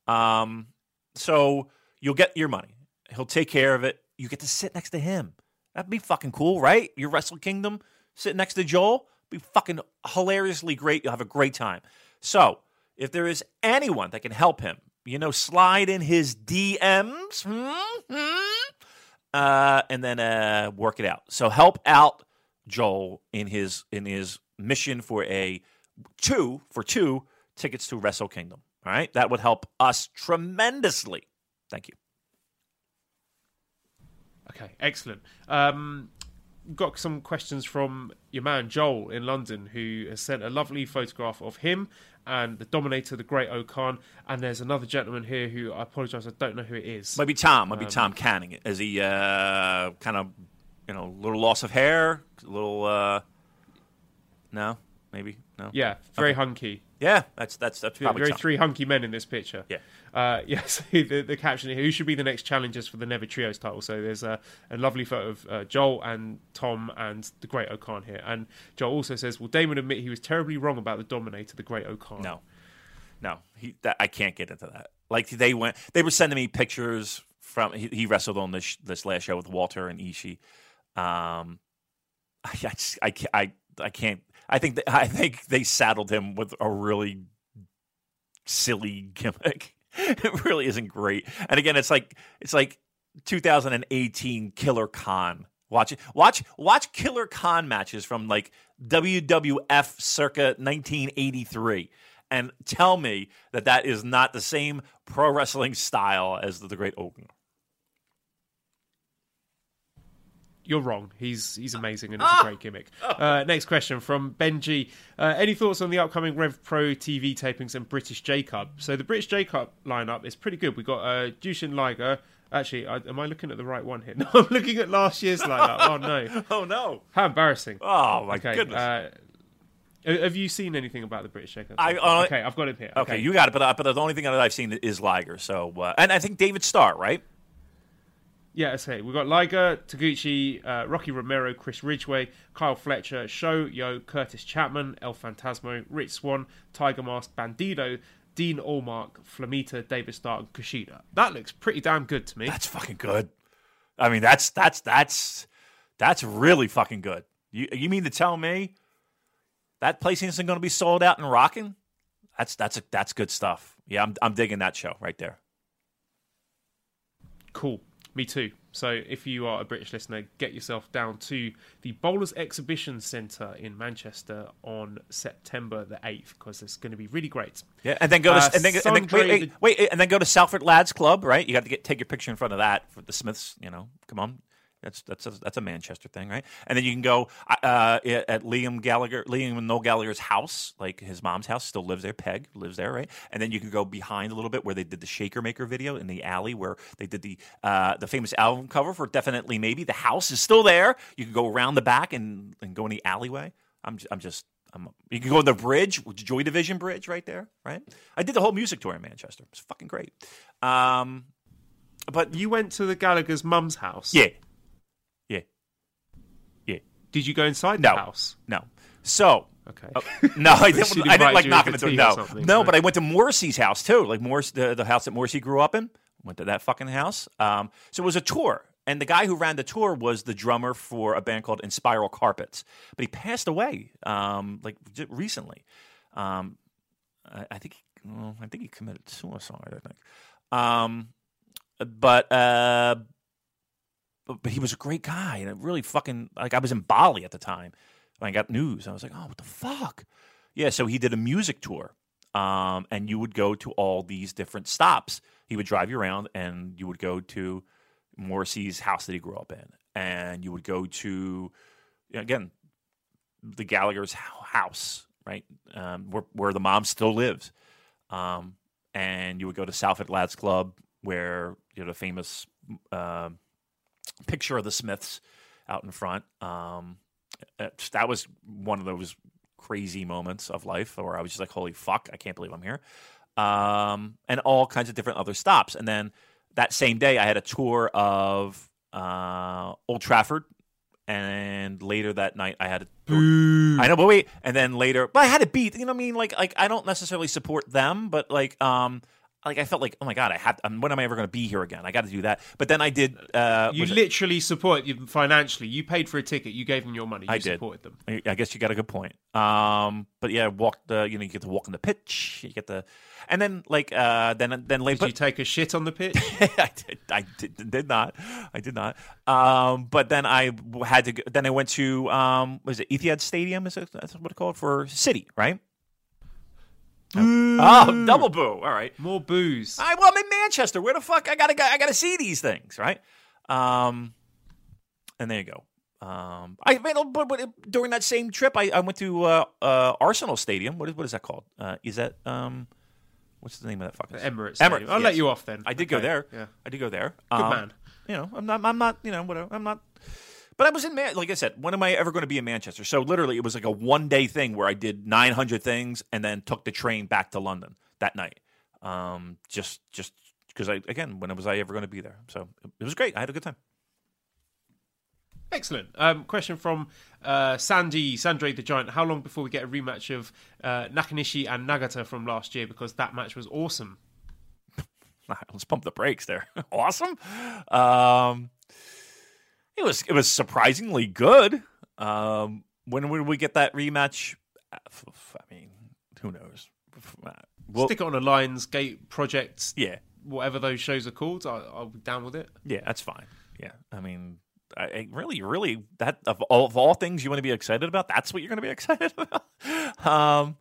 So you'll get your money. He'll take care of it. You get to sit next to him. That'd be fucking cool, right? Your Wrestle Kingdom sitting next to Joel be fucking hilariously great. You'll have a great time. So if there is anyone that can help him. You know, slide in his DMs, and then work it out. So help out Joel in his mission for two tickets to Wrestle Kingdom. All right, that would help us tremendously. Thank you. Okay, excellent. Got some questions from your man Joel in London, who has sent a lovely photograph of him and the Dominator, the Great O'Khan, and there's another gentleman here who I apologise, I don't know who it is. Maybe Tom. Maybe Tom Canning. Is he kind of, you know, a little loss of hair, a little no, maybe no. Yeah, very hunky. Yeah, that's probably very Tom. Three hunky men in this picture. Yeah, So the caption here: who should be the next challengers for the Never Trios title? So there's a lovely photo of Joel and Tom and the Great O'Khan here. And Joel also says, "Will Damon admit he was terribly wrong about the Dominator, the Great O'Khan?" No, I can't get into that. They were sending me pictures from he wrestled on this last show with Walter and Ishii. I think they saddled him with a really silly gimmick. It really isn't great. And again, it's like 2018 Killer Khan. Watch Killer Khan matches from like WWF circa 1983 and tell me that is not the same pro wrestling style as the great Ogun. You're wrong. He's amazing, and it's a great gimmick. Next question from Benji. Any thoughts on the upcoming Rev Pro TV tapings and British J Cup? So the British J Cup lineup is pretty good. We got Jushin Liger. Actually, am I looking at the right one here? No, I'm looking at last year's lineup. Oh no! Oh no! How embarrassing! Oh my goodness! Have you seen anything about the British J Cup? Okay, I've got it here. Okay, you got it. But the only thing that I've seen is Liger. So and I think David Starr, right? Yeah, okay. We've got Liger, Taguchi, Rocky Romero, Chris Ridgway, Kyle Fletcher, Sho, Yo, Curtis Chapman, El Fantasmo, Rich Swann, Tiger Mask, Bandido, Dean Allmark, Flamita, David Starr, and Kushida. That looks pretty damn good to me. That's fucking good. I mean, that's really fucking good. You mean to tell me that place isn't going to be sold out and rocking? That's good stuff. Yeah, I'm digging that show right there. Cool. Me too. So if you are a British listener, get yourself down to the Bowlers Exhibition Centre in Manchester on September the 8th, because it's going to be really great. Yeah, and then go to go to Salford Lads Club, right? You got to take your picture in front of that for the Smiths. You know, come on, that's a Manchester thing, right? And then you can go at Liam and Noel Gallagher's house, like his mom's house. Still lives there. Peg lives there, right? And then you can go behind a little bit where they did the Shaker Maker video in the alley where they did the famous album cover for Definitely Maybe. The house is still there. You can go around the back and go in the alleyway. You can go in the bridge, Joy Division Bridge, right there, right? I did the whole music tour in Manchester. It's fucking great. But you went to the Gallagher's mum's house, yeah. Did you go inside the house? No. So, okay. No, I didn't like knocking the door. No, but I went to Morrissey's house too. Like Morris, the house that Morrissey grew up in. Went to that fucking house. So it was a tour, and the guy who ran the tour was the drummer for a band called Inspiral Carpets, but he passed away recently. I think he committed suicide. I think, But he was a great guy, and it really fucking like I was in Bali at the time when I got news. I was like, oh, what the fuck? Yeah, so he did a music tour, and you would go to all these different stops. He would drive you around, and you would go to Morrissey's house that he grew up in, and you would go to again the Gallagher's house, right, where the mom still lives, and you would go to Salford Lads Club, where the famous. Picture of the Smiths out in front. That was one of those crazy moments of life where I was just like, holy fuck, I can't believe I'm here. And all kinds of different other stops. And then that same day, I had a tour of Old Trafford. And later that night, I had a tour. I know, but wait. And then later, but I had a beat. You know what I mean? Like I don't necessarily support them, but I felt like, oh my god, when am I ever going to be here again? I got to do that. But then I did. You literally support them financially. You paid for a ticket. You gave them your money. I did. Supported them. I guess you got a good point. But yeah, walked. You get to walk on the pitch. You get the, and then then later. Did you take a shit on the pitch? I did not. I did not. But then I had to. Then I went to was it Etihad Stadium? That's what it's called for City, right? Boo. Oh, double boo! All right, more boos. Well, I'm in Manchester. Where the fuck? I gotta see these things, right? And there you go. But during that same trip, I went to Arsenal Stadium. What is that called? Is that what's the name of that fucking Emirates? Stadium. I'll let you off then. I did go there. Yeah, I did go there. Good man. I'm not. Whatever. I'm not. But I was in, like I said, when am I ever going to be in Manchester? So literally, it was like a one-day thing where I did 900 things and then took the train back to London that night. Just because, when was I ever going to be there? So it was great. I had a good time. Excellent. Question from Sandre the Giant. How long before we get a rematch of Nakanishi and Nagata from last year? Because that match was awesome. Let's pump the brakes there. Awesome. It was surprisingly good. When would we get that rematch? I mean, who knows? Stick it on a Lionsgate project. Yeah. Whatever those shows are called, I'll be down with it. Yeah, that's fine. Yeah. I mean, I really, that of all things you want to be excited about, that's what you're going to be excited about.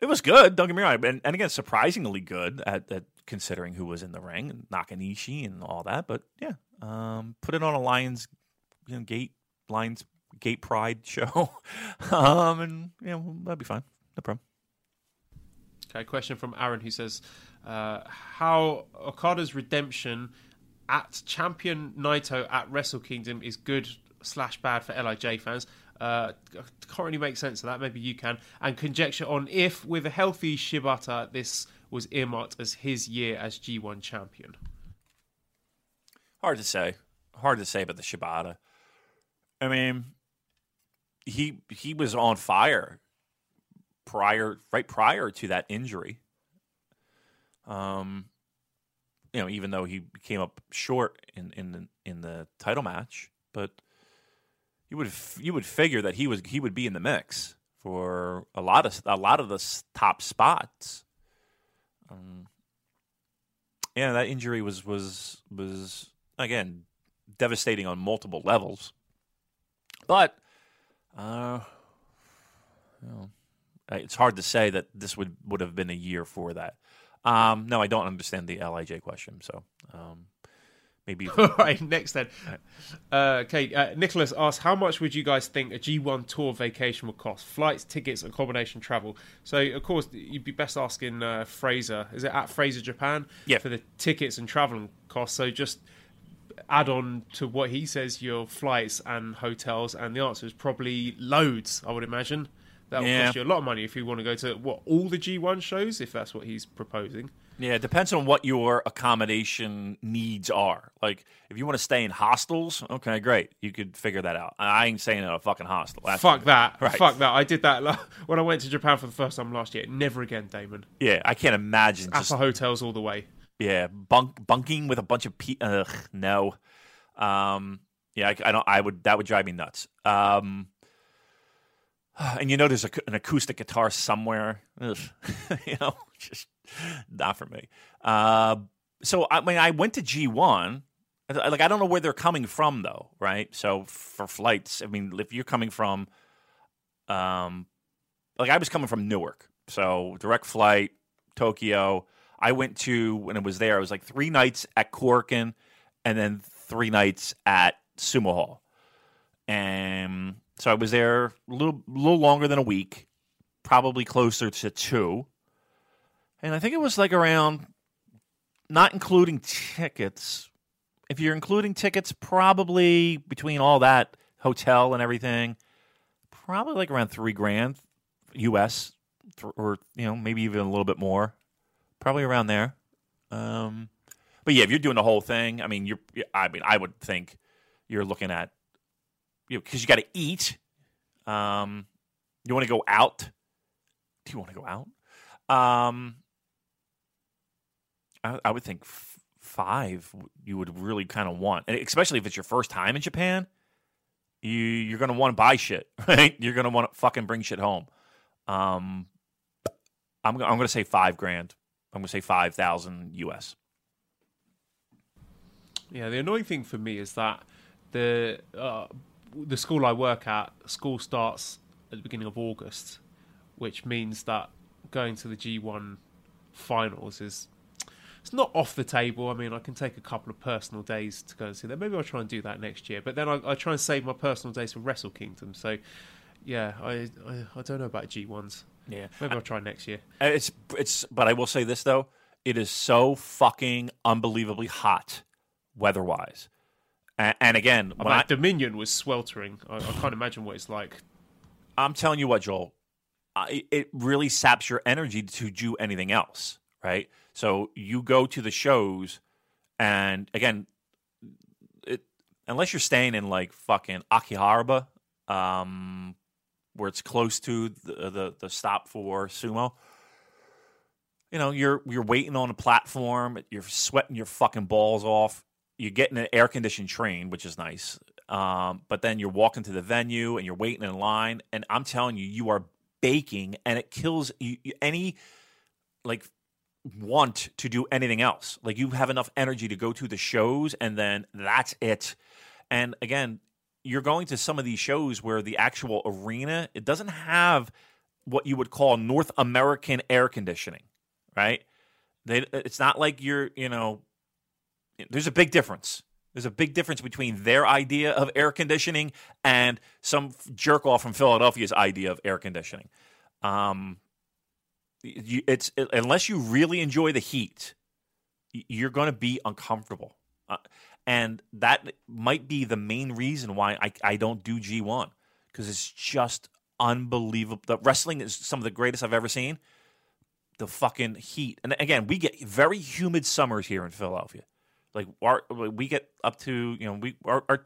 It was good, don't get me wrong. And again, surprisingly good at considering who was in the ring, and Nakanishi and all that. But yeah, put it on a Lions Gate Pride show. And yeah, well, that'd be fine. No problem. Okay, question from Aaron who says, how Okada's redemption at Champion Naito at Wrestle Kingdom is good/bad for LIJ fans. Can't really make sense of that. Maybe you can. And conjecture on if, with a healthy Shibata, this was earmarked as his year as G1 champion. Hard to say. Hard to say about the Shibata. I mean, he was on fire prior to that injury. You know, even though he came up short in the title match, but you would figure that he would be in the mix for a lot of the top spots. Yeah, that injury was again devastating on multiple levels. But you know, it's hard to say that this would have been a year for that. No, I don't understand the LIJ question, so maybe... All right, next then. Okay, Nicholas asks, how much would you guys think a G1 tour vacation would cost? Flights, tickets, accommodation, travel. So, of course, you'd be best asking Fraser. Is it at Fraser Japan? Yeah. For the tickets and traveling costs. So just add on to what he says, your flights and hotels, and the answer is probably loads, I would imagine. That will cost you a lot of money if you want to go to all the G1 shows, if that's what he's proposing. Yeah, it depends on what your accommodation needs are. Like, if you want to stay in hostels, okay, great. You could figure that out. I ain't staying in a fucking hostel. Fuck that. Right. Fuck that. I did that when I went to Japan for the first time last year. Never again, Damon. Yeah, I can't imagine. Just for hotels all the way. Yeah, bunking with a bunch of people. Ugh, no. Yeah, I don't. That would drive me nuts. And you know there's an acoustic guitar somewhere. You know, just not for me. So, I mean, I went to G1. Like, I don't know where they're coming from, though, right? So, for flights, I mean, if you're coming from... like, I was coming from Newark. So, direct flight, Tokyo. I went to, when I was there, it was like 3 nights at Korakuen and then 3 nights at Sumo Hall. And... so I was there a little longer than a week, probably closer to 2. And I think it was like around, not including tickets. If you're including tickets, probably between all that, hotel and everything, probably like around $3,000 US, or you know maybe even a little bit more, probably around there. But yeah, if you're doing the whole thing, I mean, I would think you're looking at. Because you got to eat. You want to go out? Do you want to go out? I would think 5 you would really kind of want. And especially if it's your first time in Japan, you're going to want to buy shit, right? You're going to want to fucking bring shit home. I'm going to say $5,000. I'm going to say 5,000 US. Yeah, the annoying thing for me is that the school I work at, school starts at the beginning of August, which means that going to the G1 finals it's not off the table. I mean, I can take a couple of personal days to go and see that. Maybe I'll try and do that next year. But then I try and save my personal days for Wrestle Kingdom. So, yeah, I don't know about G1s. Yeah, maybe I'll try next year. But I will say this, though. It is so fucking unbelievably hot weather-wise. And again, Dominion was sweltering. I can't imagine what it's like. I'm telling you what, Joel, it really saps your energy to do anything else, right? So you go to the shows, and again, unless you're staying in like fucking Akihabara, where it's close to the stop for sumo, you know, you're waiting on a platform, you're sweating your fucking balls off, you're getting an air-conditioned train, which is nice, but then you're walking to the venue and you're waiting in line, and I'm telling you, you are baking, and it kills any, like, want to do anything else. Like, you have enough energy to go to the shows, and then that's it. And again, you're going to some of these shows where the actual arena, it doesn't have what you would call North American air conditioning, right? It's not like you're, you know, there's a big difference. There's a big difference between their idea of air conditioning and some jerk-off from Philadelphia's idea of air conditioning. Unless you really enjoy the heat, you're going to be uncomfortable. And that might be the main reason why I don't do G1, because it's just unbelievable. The wrestling is some of the greatest I've ever seen. The fucking heat. And again, we get very humid summers here in Philadelphia. Like, we get up to, you know, our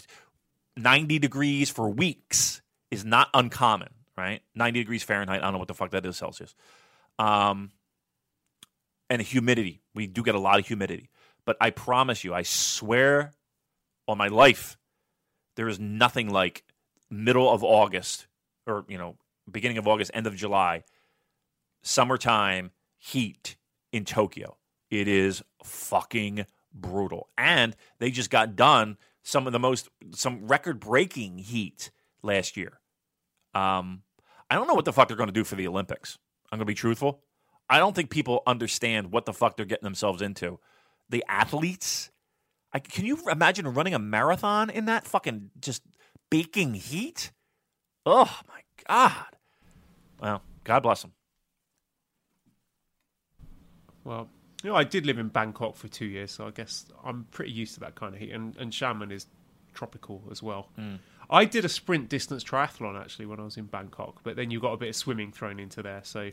90 degrees for weeks is not uncommon, right? 90 degrees Fahrenheit. I don't know what the fuck that is, Celsius. And humidity. We do get a lot of humidity. But I promise you, I swear on my life, there is nothing like middle of August or, you know, beginning of August, end of July, summertime heat in Tokyo. It is fucking brutal. And they just got done some record-breaking heat last year. I don't know what the fuck they're going to do for the Olympics. I'm going to be truthful. I don't think people understand what the fuck they're getting themselves into. The athletes, can you imagine running a marathon in that fucking just baking heat? Oh, my God. Well, God bless them. Well, you know, I did live in Bangkok for 2 years, so I guess I'm pretty used to that kind of heat. And Xiamen is tropical as well. Mm. I did a sprint distance triathlon actually when I was in Bangkok, but then you got a bit of swimming thrown into there, so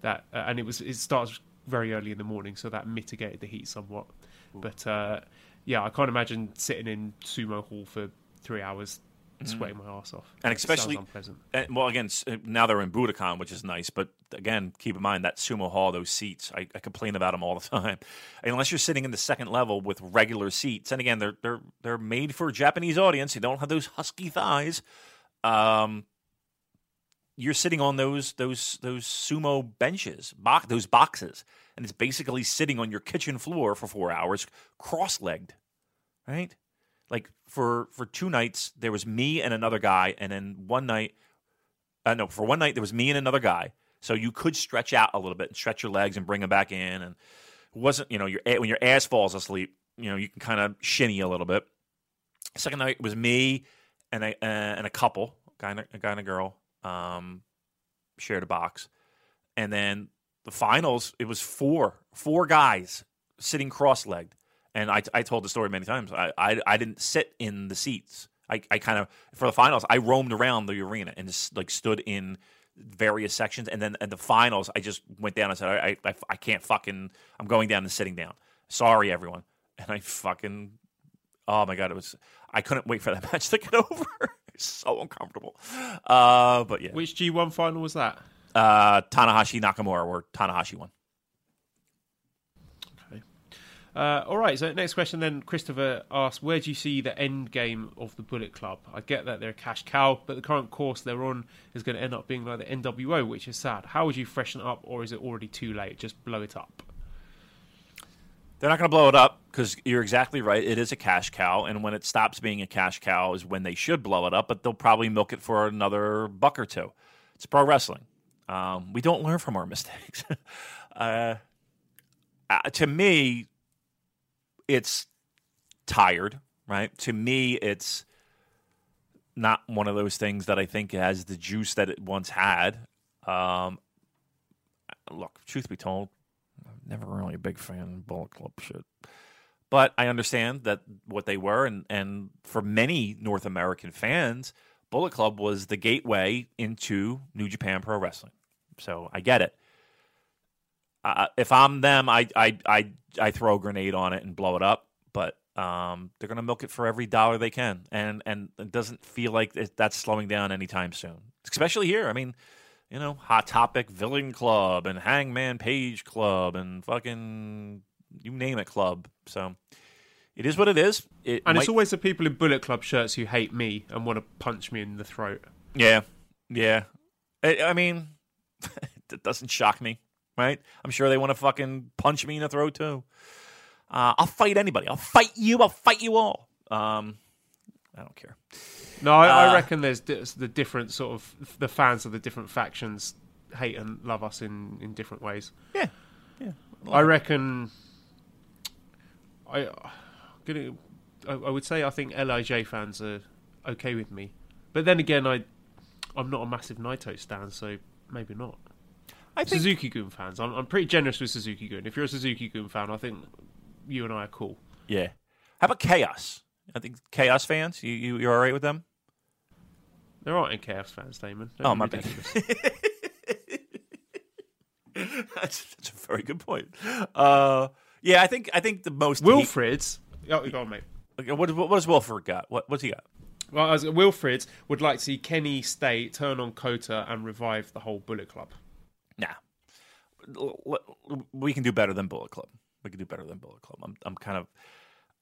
that and it starts very early in the morning, so that mitigated the heat somewhat. Ooh. But yeah, I can't imagine sitting in Sumo Hall for 3 hours sweating my ass off. And especially unpleasant. And, well, again, now they're in Budokan, which is nice, but again, keep in mind that Sumo Hall, those seats, I complain about them all the time. Unless you're sitting in the second level with regular seats, and again, they're made for a Japanese audience. You don't have those husky thighs. You're sitting on those sumo benches, those boxes, and it's basically sitting on your kitchen floor for 4 hours, cross-legged, right? Like, for two nights, there was me and another guy, and then for one night, there was me and another guy, so you could stretch out a little bit and stretch your legs and bring them back in, and it wasn't, you know, when your ass falls asleep, you know, you can kind of shinny a little bit. Second night was me and a couple, a guy and a girl, shared a box, and then the finals, it was four guys sitting cross-legged, and I told the story many times. I didn't sit in the seats. I kind of, for the finals, I roamed around the arena and just like stood in various sections, and then at the finals, I just went down and said, I can't fucking, I'm going down and sitting down, sorry everyone. And I fucking, oh my God, I couldn't wait for that match to get over. So uncomfortable. But yeah. Which G1 final was that? Tanahashi Nakamura, where Tanahashi won. Okay. All right, so next question then. Christopher asks, where do you see the end game of the Bullet Club? I get that they're a cash cow, but the current course they're on is going to end up being like the NWO, which is sad. How would you freshen up, or is it already too late? Just blow it up. They're not going to blow it up, because you're exactly right. It is a cash cow, and when it stops being a cash cow is when they should blow it up, but they'll probably milk it for another buck or two. It's pro wrestling. We don't learn from our mistakes. To me, it's tired, right? To me, it's not one of those things that I think has the juice that it once had. Look, truth be told, never really a big fan of Bullet Club shit. But I understand that what they were, and for many North American fans, Bullet Club was the gateway into New Japan Pro Wrestling. So I get it. If I'm them, I throw a grenade on it and blow it up. But they're going to milk it for every dollar they can. And it doesn't feel like that's slowing down anytime soon, especially here. I mean, you know, Hot Topic Villain Club and Hangman Page Club and fucking you name it club. So it is what it is. It's always the people in Bullet Club shirts who hate me and want to punch me in the throat. Yeah, yeah. I mean, that doesn't shock me, right? I'm sure they want to fucking punch me in the throat too. I'll fight anybody. I'll fight you. I'll fight you all. I don't care. No, I reckon there's the different sort of the fans of the different factions hate and love us in different ways. Yeah, yeah. I would say I think LIJ fans are okay with me, but then again, I'm not a massive Naito stan, so maybe not. I think Suzuki-gun fans. I'm pretty generous with Suzuki-gun. If you're a Suzuki-gun fan, I think you and I are cool. Yeah. How about Chaos? I think Chaos fans. You're all right with them? There aren't any Chaos fans, Damon. They're my bad. That's a very good point. Yeah, I think the most Wilfred's. Oh, go on, mate. Okay, what has Wilfred got? What's he got? Well, Wilfred would like to see Kenny stay, turn on Kota, and revive the whole Bullet Club. Nah, we can do better than Bullet Club. I'm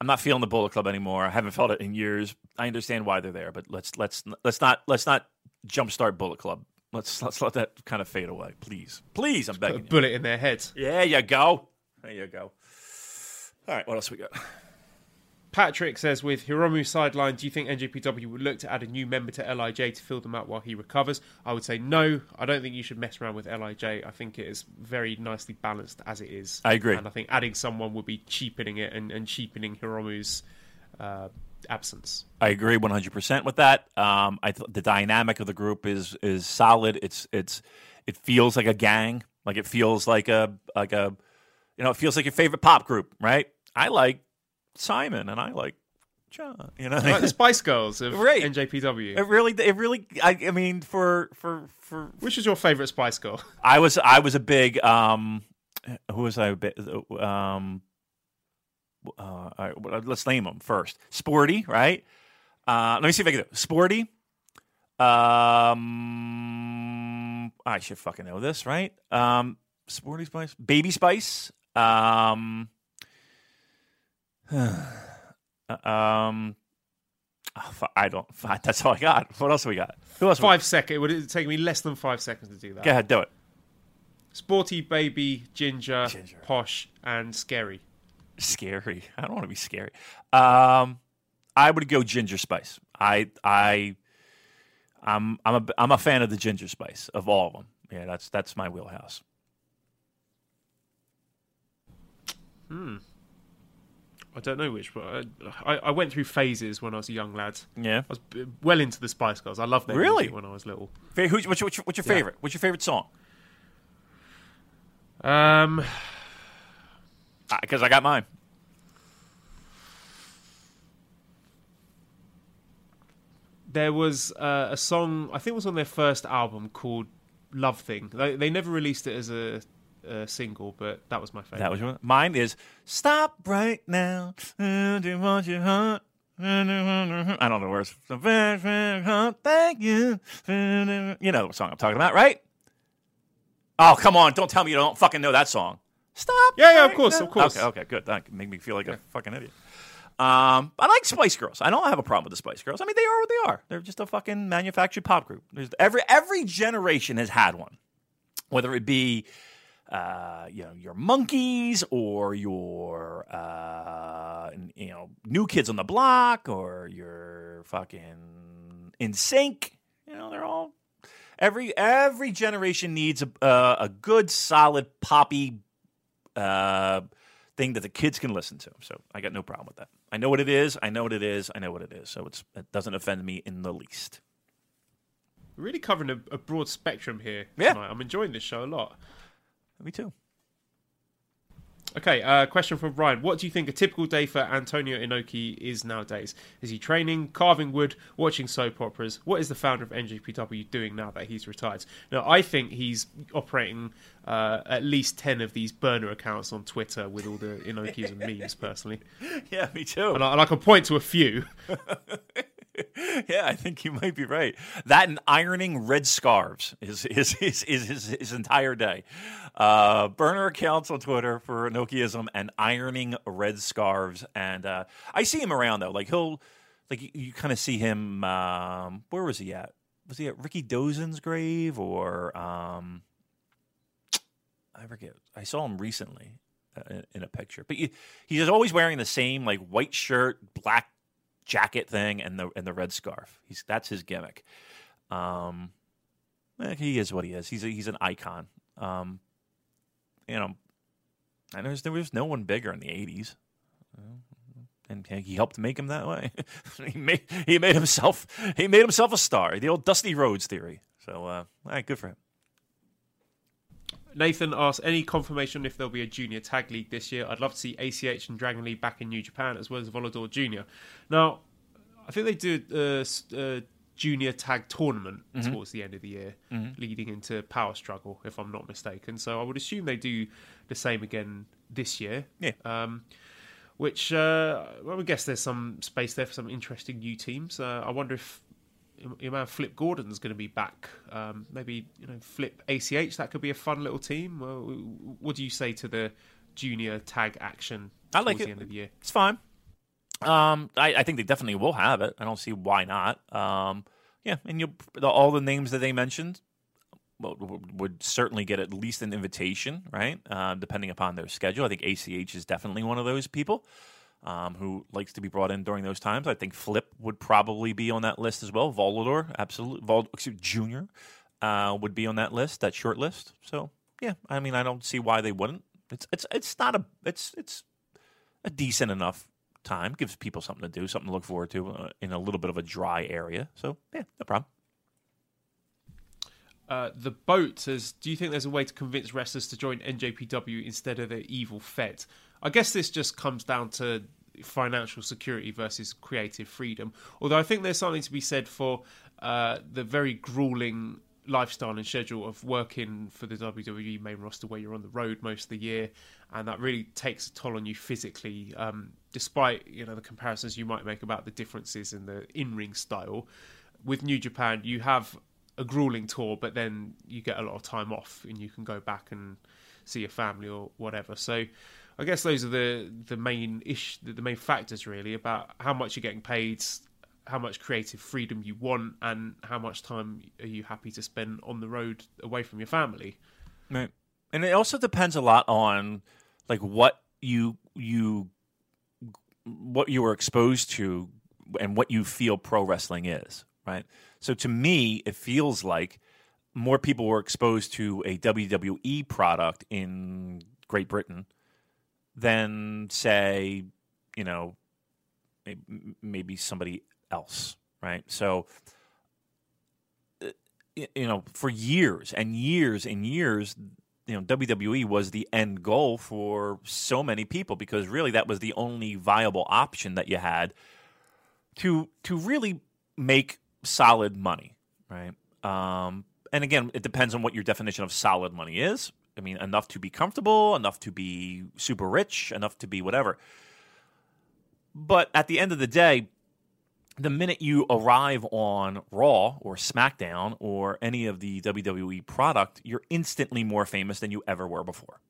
not feeling the Bullet Club anymore. I haven't felt it in years. I understand why they're there, but let's not jumpstart Bullet Club. Let's let that kind of fade away, please. I'm begging. Put a bullet in their heads. Yeah, you go. There you go. All right, what else we got? Patrick says, with Hiromu sidelined, do you think NJPW would look to add a new member to LIJ to fill them out while he recovers? I would say no. I don't think you should mess around with LIJ. I think it is very nicely balanced as it is. I agree. And I think adding someone would be cheapening it and cheapening Hiromu's absence. I agree 100% with that. The dynamic of the group is solid. It feels like a gang. Like it feels like a you know, it feels like your favorite pop group, right? I like Simon and I like John, you know, like the Spice Girls of right. NJPW. It really. I mean, for which is your favorite Spice Girl? I was a big Who was I? Let's name them first. Sporty, right? Let me see if I can do it. Sporty. I should fucking know this, right? Sporty Spice, Baby Spice. I don't. That's all I got. What else have we got? Who else? 5 seconds. Would it take me less than 5 seconds to do that? Go ahead, do it. Sporty, Baby, Ginger, Posh, and Scary. Scary. I don't want to be scary. I would go Ginger Spice. I'm a fan of the Ginger Spice of all of them. Yeah, that's my wheelhouse. I don't know which, but I went through phases when I was a young lad. Yeah, I was well into the Spice Girls. I loved them really when I was little. What's your favorite? Yeah. What's your favorite song? Because I got mine. There was a song I think it was on their first album called "Love Thing." They never released it as a single, but that was my favorite. That was your one. Mine is "Stop Right Now." Do you want your heart? I don't know where it's from. Thank you. You know the song I'm talking about, right? Oh, come on! Don't tell me you don't fucking know that song. Stop. Yeah, yeah, right, of course. Okay, good. That made me feel like a fucking idiot. I like Spice Girls. I don't have a problem with the Spice Girls. I mean, they are what they are. They're just a fucking manufactured pop group. There's every generation has had one, whether it be. You know, your Monkeys or your, you know, New Kids on the Block or your fucking NSYNC. You know, they're all every generation needs a good solid poppy thing that the kids can listen to. So I got no problem with that. I know what it is. So it doesn't offend me in the least. We're really covering a broad spectrum here tonight. I'm enjoying this show a lot. Me too. Okay, question from Ryan. What do you think a typical day for Antonio Inoki is nowadays? Is he training, carving wood, watching soap operas? What is the founder of NJPW doing now that he's retired? Now, I think he's operating at least 10 of these burner accounts on Twitter with all the Inokis and memes, personally. Yeah, me too. And I can point to a few. Yeah, I think you might be right. That and ironing red scarves is his entire day. Burner accounts on Twitter for Inokiism and ironing red scarves. And I see him around, though. Like, he'll, like, you kind of see him. Where was he at? Was he at Ricky Dozen's grave or I forget. I saw him recently in a picture, but he's always wearing the same like white shirt, black jacket thing, and the red scarf. That's his gimmick. He is what he is. He's an icon. And there was no one bigger in the 80s. And he helped make him that way. he made himself a star. The old Dusty Rhodes theory. So, all right, good for him. Nathan asks, any confirmation if there'll be a junior tag league this year? I'd love to see ACH and Dragon Lee back in New Japan, as well as Volador Jr. Now, I think they do a junior tag tournament towards the end of the year, leading into Power Struggle, if I'm not mistaken. So I would assume they do the same again this year. Yeah. Which, I guess there's some space there for some interesting new teams. I wonder if your man Flip Gordon's going to be back. Maybe, Flip ACH, that could be a fun little team. What do you say to the junior tag action towards the end of the year? It's fine. I think they definitely will have it. I don't see why not. And all the names that they mentioned would certainly get at least an invitation, right? Depending upon their schedule. I think ACH is definitely one of those people who likes to be brought in during those times. I think Flip would probably be on that list as well. Volador, absolutely. Junior would be on that list, that short list. So, yeah, I mean, I don't see why they wouldn't. It's a decent enough time. Gives people something to do, something to look forward to in a little bit of a dry area. So, yeah, no problem. The Boat says, do you think there's a way to convince wrestlers to join NJPW instead of the evil Fed? I guess this just comes down to financial security versus creative freedom. Although I think there's something to be said for the very grueling lifestyle and schedule of working for the WWE main roster where you're on the road most of the year, and that really takes a toll on you physically, despite the comparisons you might make about the differences in the in-ring style. With New Japan, you have a grueling tour, but then you get a lot of time off and you can go back and see your family or whatever. So I guess those are the main factors really, about how much you're getting paid, how much creative freedom you want, and how much time are you happy to spend on the road away from your family. Right. And it also depends a lot on like what you were exposed to and what you feel pro wrestling is, right? So to me, it feels like more people were exposed to a WWE product in Great Britain than, say, maybe somebody else, right? So, for years and years and years, WWE was the end goal for so many people, because really that was the only viable option that you had to really make solid money, right? And again, it depends on what your definition of solid money is. I mean, enough to be comfortable, enough to be super rich, enough to be whatever. But at the end of the day, the minute you arrive on Raw or SmackDown or any of the WWE product, you're instantly more famous than you ever were before,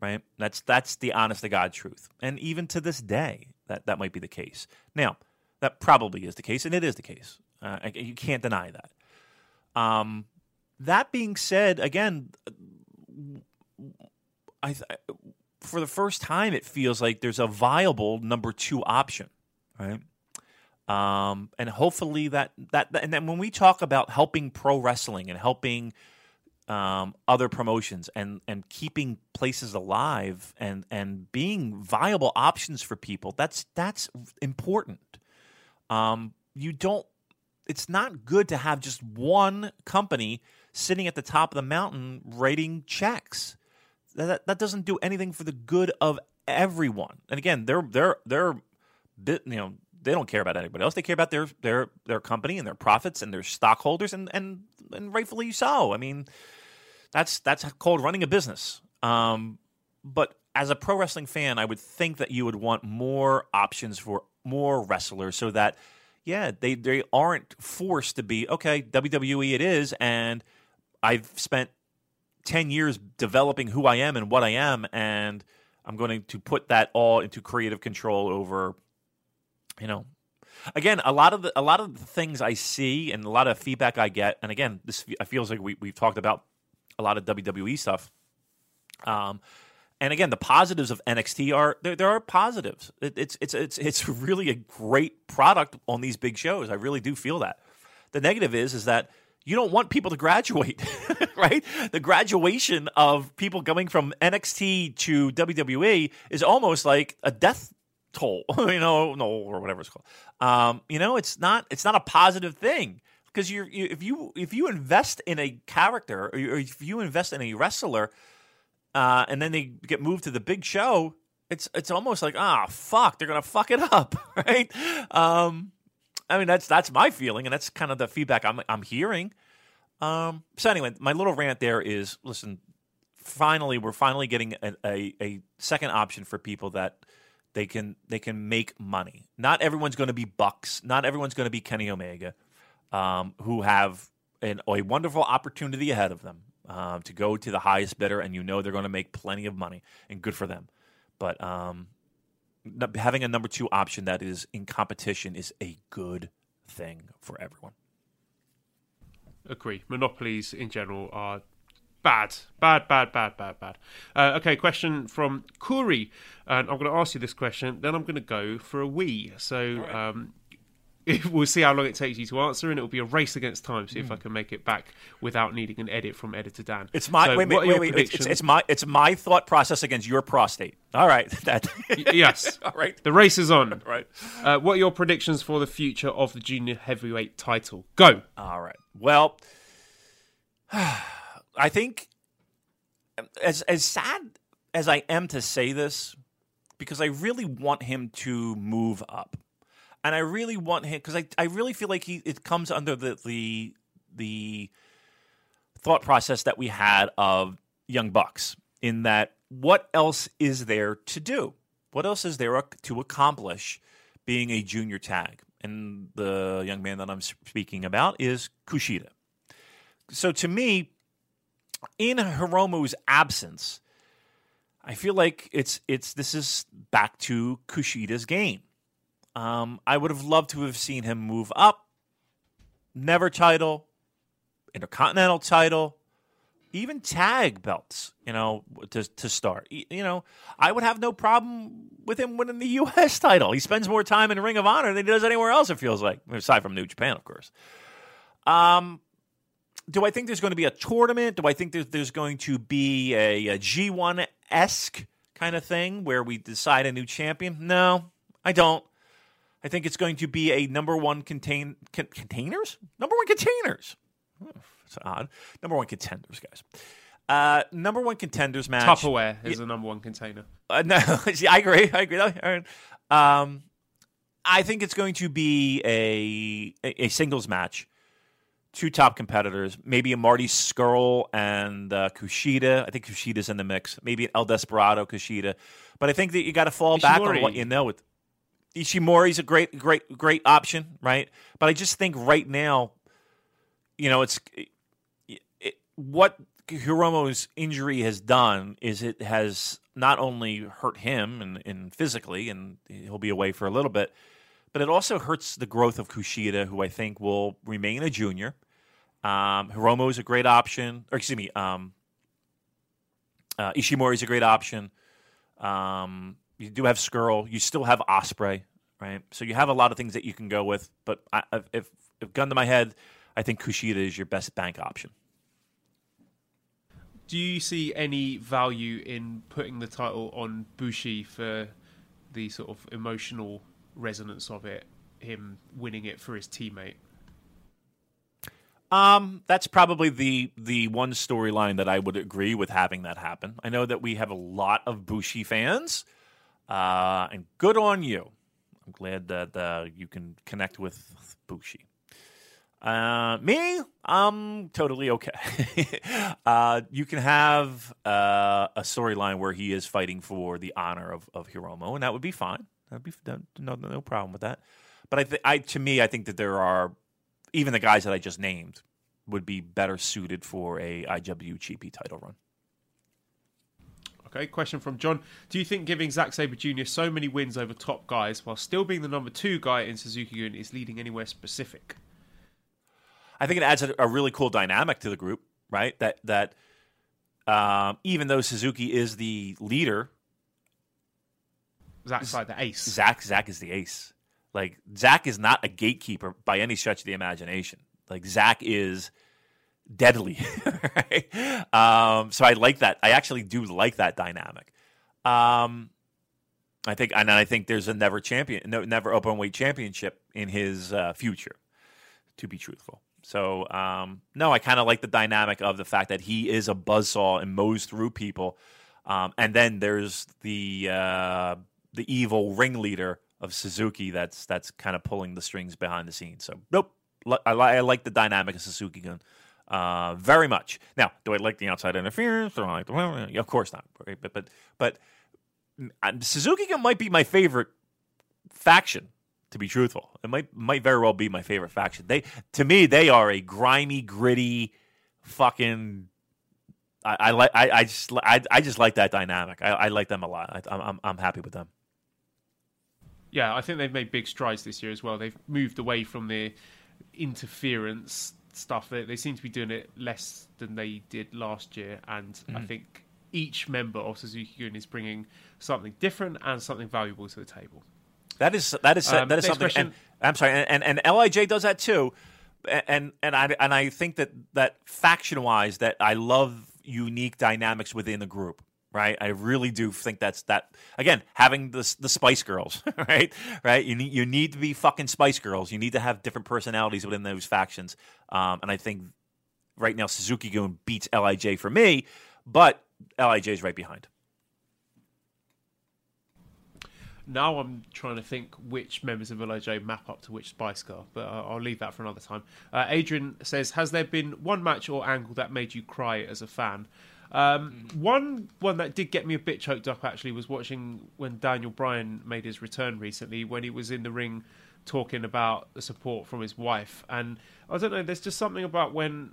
right? That's the honest to God truth. And even to this day, that might be the case. Now, that probably is the case, and it is the case. You can't deny that. That being said, again, for the first time, it feels like there's a viable number two option, right? And hopefully that and then when we talk about helping pro wrestling and helping other promotions and keeping places alive and being viable options for people, that's important. It's not good to have just one company sitting at the top of the mountain writing checks. That doesn't do anything for the good of everyone. And again, they don't care about anybody else. They care about their company and their profits and their stockholders, and rightfully so. I mean, that's called running a business. But as a pro wrestling fan, I would think that you would want more options for more wrestlers so that yeah, they aren't forced to be, okay, WWE it is, and I've spent 10 years developing who I am and what I am, and I'm going to put that all into creative control over, you know. Again, a lot of the things I see and a lot of feedback I get, and again, this feels like we've talked about a lot of WWE stuff. And again, the positives of NXT are there are positives. It's really a great product on these big shows. I really do feel that. The negative is that you don't want people to graduate, right? The graduation of people coming from NXT to WWE is almost like a death toll, or whatever it's called. It's not a positive thing, because if you invest in a character or if you invest in a wrestler, and then they get moved to the big show, it's almost like, fuck, they're gonna fuck it up, right? I mean, that's my feeling, and that's kind of the feedback I'm hearing. So anyway, my little rant there is, listen, we're finally getting a second option for people that they can make money. Not everyone's going to be Bucks. Not everyone's going to be Kenny Omega, who have a wonderful opportunity ahead of them to go to the highest bidder, and they're going to make plenty of money, and good for them. But having a number two option that is in competition is a good thing for everyone. Agree. Monopolies in general are bad. Okay, question from Corey. And I'm going to ask you this question, then I'm going to go for a wee. So right. We'll see how long it takes you to answer, and it'll be a race against time. See if I can make it back without needing an edit from editor Dan. It's my wait. It's my thought process against your prostate. All right. Yes. All right. The race is on. Right. What are your predictions for the future of the junior heavyweight title? Go. All right. Well. I think, as sad as I am to say this, because I really want him to move up, and I really want him, because I really feel like it comes under the thought process that we had of Young Bucks, in that what else is there to do? What else is there to accomplish being a junior tag? And the young man that I'm speaking about is Kushida. So to me, in Hiromu's absence, I feel like this is back to Kushida's game. I would have loved to have seen him move up, never title, intercontinental title, even tag belts. To start. I would have no problem with him winning the U.S. title. He spends more time in Ring of Honor than he does anywhere else. It feels like, aside from New Japan, of course. Do I think there's going to be a tournament? Do I think there's going to be a G1-esque kind of thing where we decide a new champion? No, I don't. I think it's going to be a number one contenders. It's odd. Number one contenders, guys. Number one contenders match. Tupperware is the number one container. No, see, I agree. I think it's going to be a singles match. Two top competitors, maybe a Marty Scurll and Kushida. I think Kushida's in the mix. Maybe an El Desperado Kushida. But I think that you got to fall back on what you know. Ishimori's a great option, right? But I just think right now, what Hiromu's injury has done is it has not only hurt him and physically, and he'll be away for a little bit, but it also hurts the growth of Kushida, who I think will remain a junior. Hiromu is a great option. Or excuse me, Ishimori is a great option. You do have Skrull. You still have Ospreay, right? So you have a lot of things that you can go with. But if gun to my head, I think Kushida is your best bank option. Do you see any value in putting the title on Bushi for the sort of emotional resonance of it, him winning it for his teammate? That's probably the one storyline that I would agree with having that happen. I know that we have a lot of Bushi fans, and good on you. I'm glad that you can connect with Bushi. Me, I'm totally okay. You can have a storyline where he is fighting for the honor of Hiromu, and that would be fine. That'd be no problem with that. But I think that there are, even the guys that I just named would be better suited for a IWGP title run. Okay, question from John. Do you think giving Zack Sabre Jr. so many wins over top guys while still being the number 2 guy in Suzuki-gun is leading anywhere specific? I think it adds a really cool dynamic to the group, right? That even though Suzuki is the leader, Zack's like the ace. Zack is the ace. Like, Zack is not a gatekeeper by any stretch of the imagination. Like, Zack is deadly. Right? So I like that. I actually do like that dynamic. I think there's a never open weight championship in his future, to be truthful. So no, I kind of like the dynamic of the fact that he is a buzzsaw and mows through people, and then there's the evil ringleader of Suzuki that's kind of pulling the strings behind the scenes. So nope, I like the dynamic of Suzuki-gun very much. Now, do I like the outside interference? Or like, well, of course not. Right? But Suzuki-gun might be my favorite faction. To be truthful, it might very well be my favorite faction. To me, they are a grimy, gritty, fucking. I just like that dynamic. I like them a lot. I'm happy with them. Yeah, I think they've made big strides this year as well. They've moved away from the interference stuff. They seem to be doing it less than they did last year, and I think each member of Suzuki-gun is bringing something different and something valuable to the table. That is something. And LIJ does that too, and I think that faction wise that I love unique dynamics within the group. Right, I really do think that again having the Spice Girls. Right. You need to be fucking Spice Girls. You need to have different personalities within those factions. And I think right now Suzuki-gun beats LIJ for me, but LIJ is right behind. Now I'm trying to think which members of LIJ map up to which Spice Girl, but I'll leave that for another time. Adrian says, has there been one match or angle that made you cry as a fan? One that did get me a bit choked up, actually, was watching when Daniel Bryan made his return recently, when he was in the ring talking about the support from his wife. And I don't know, there's just something about when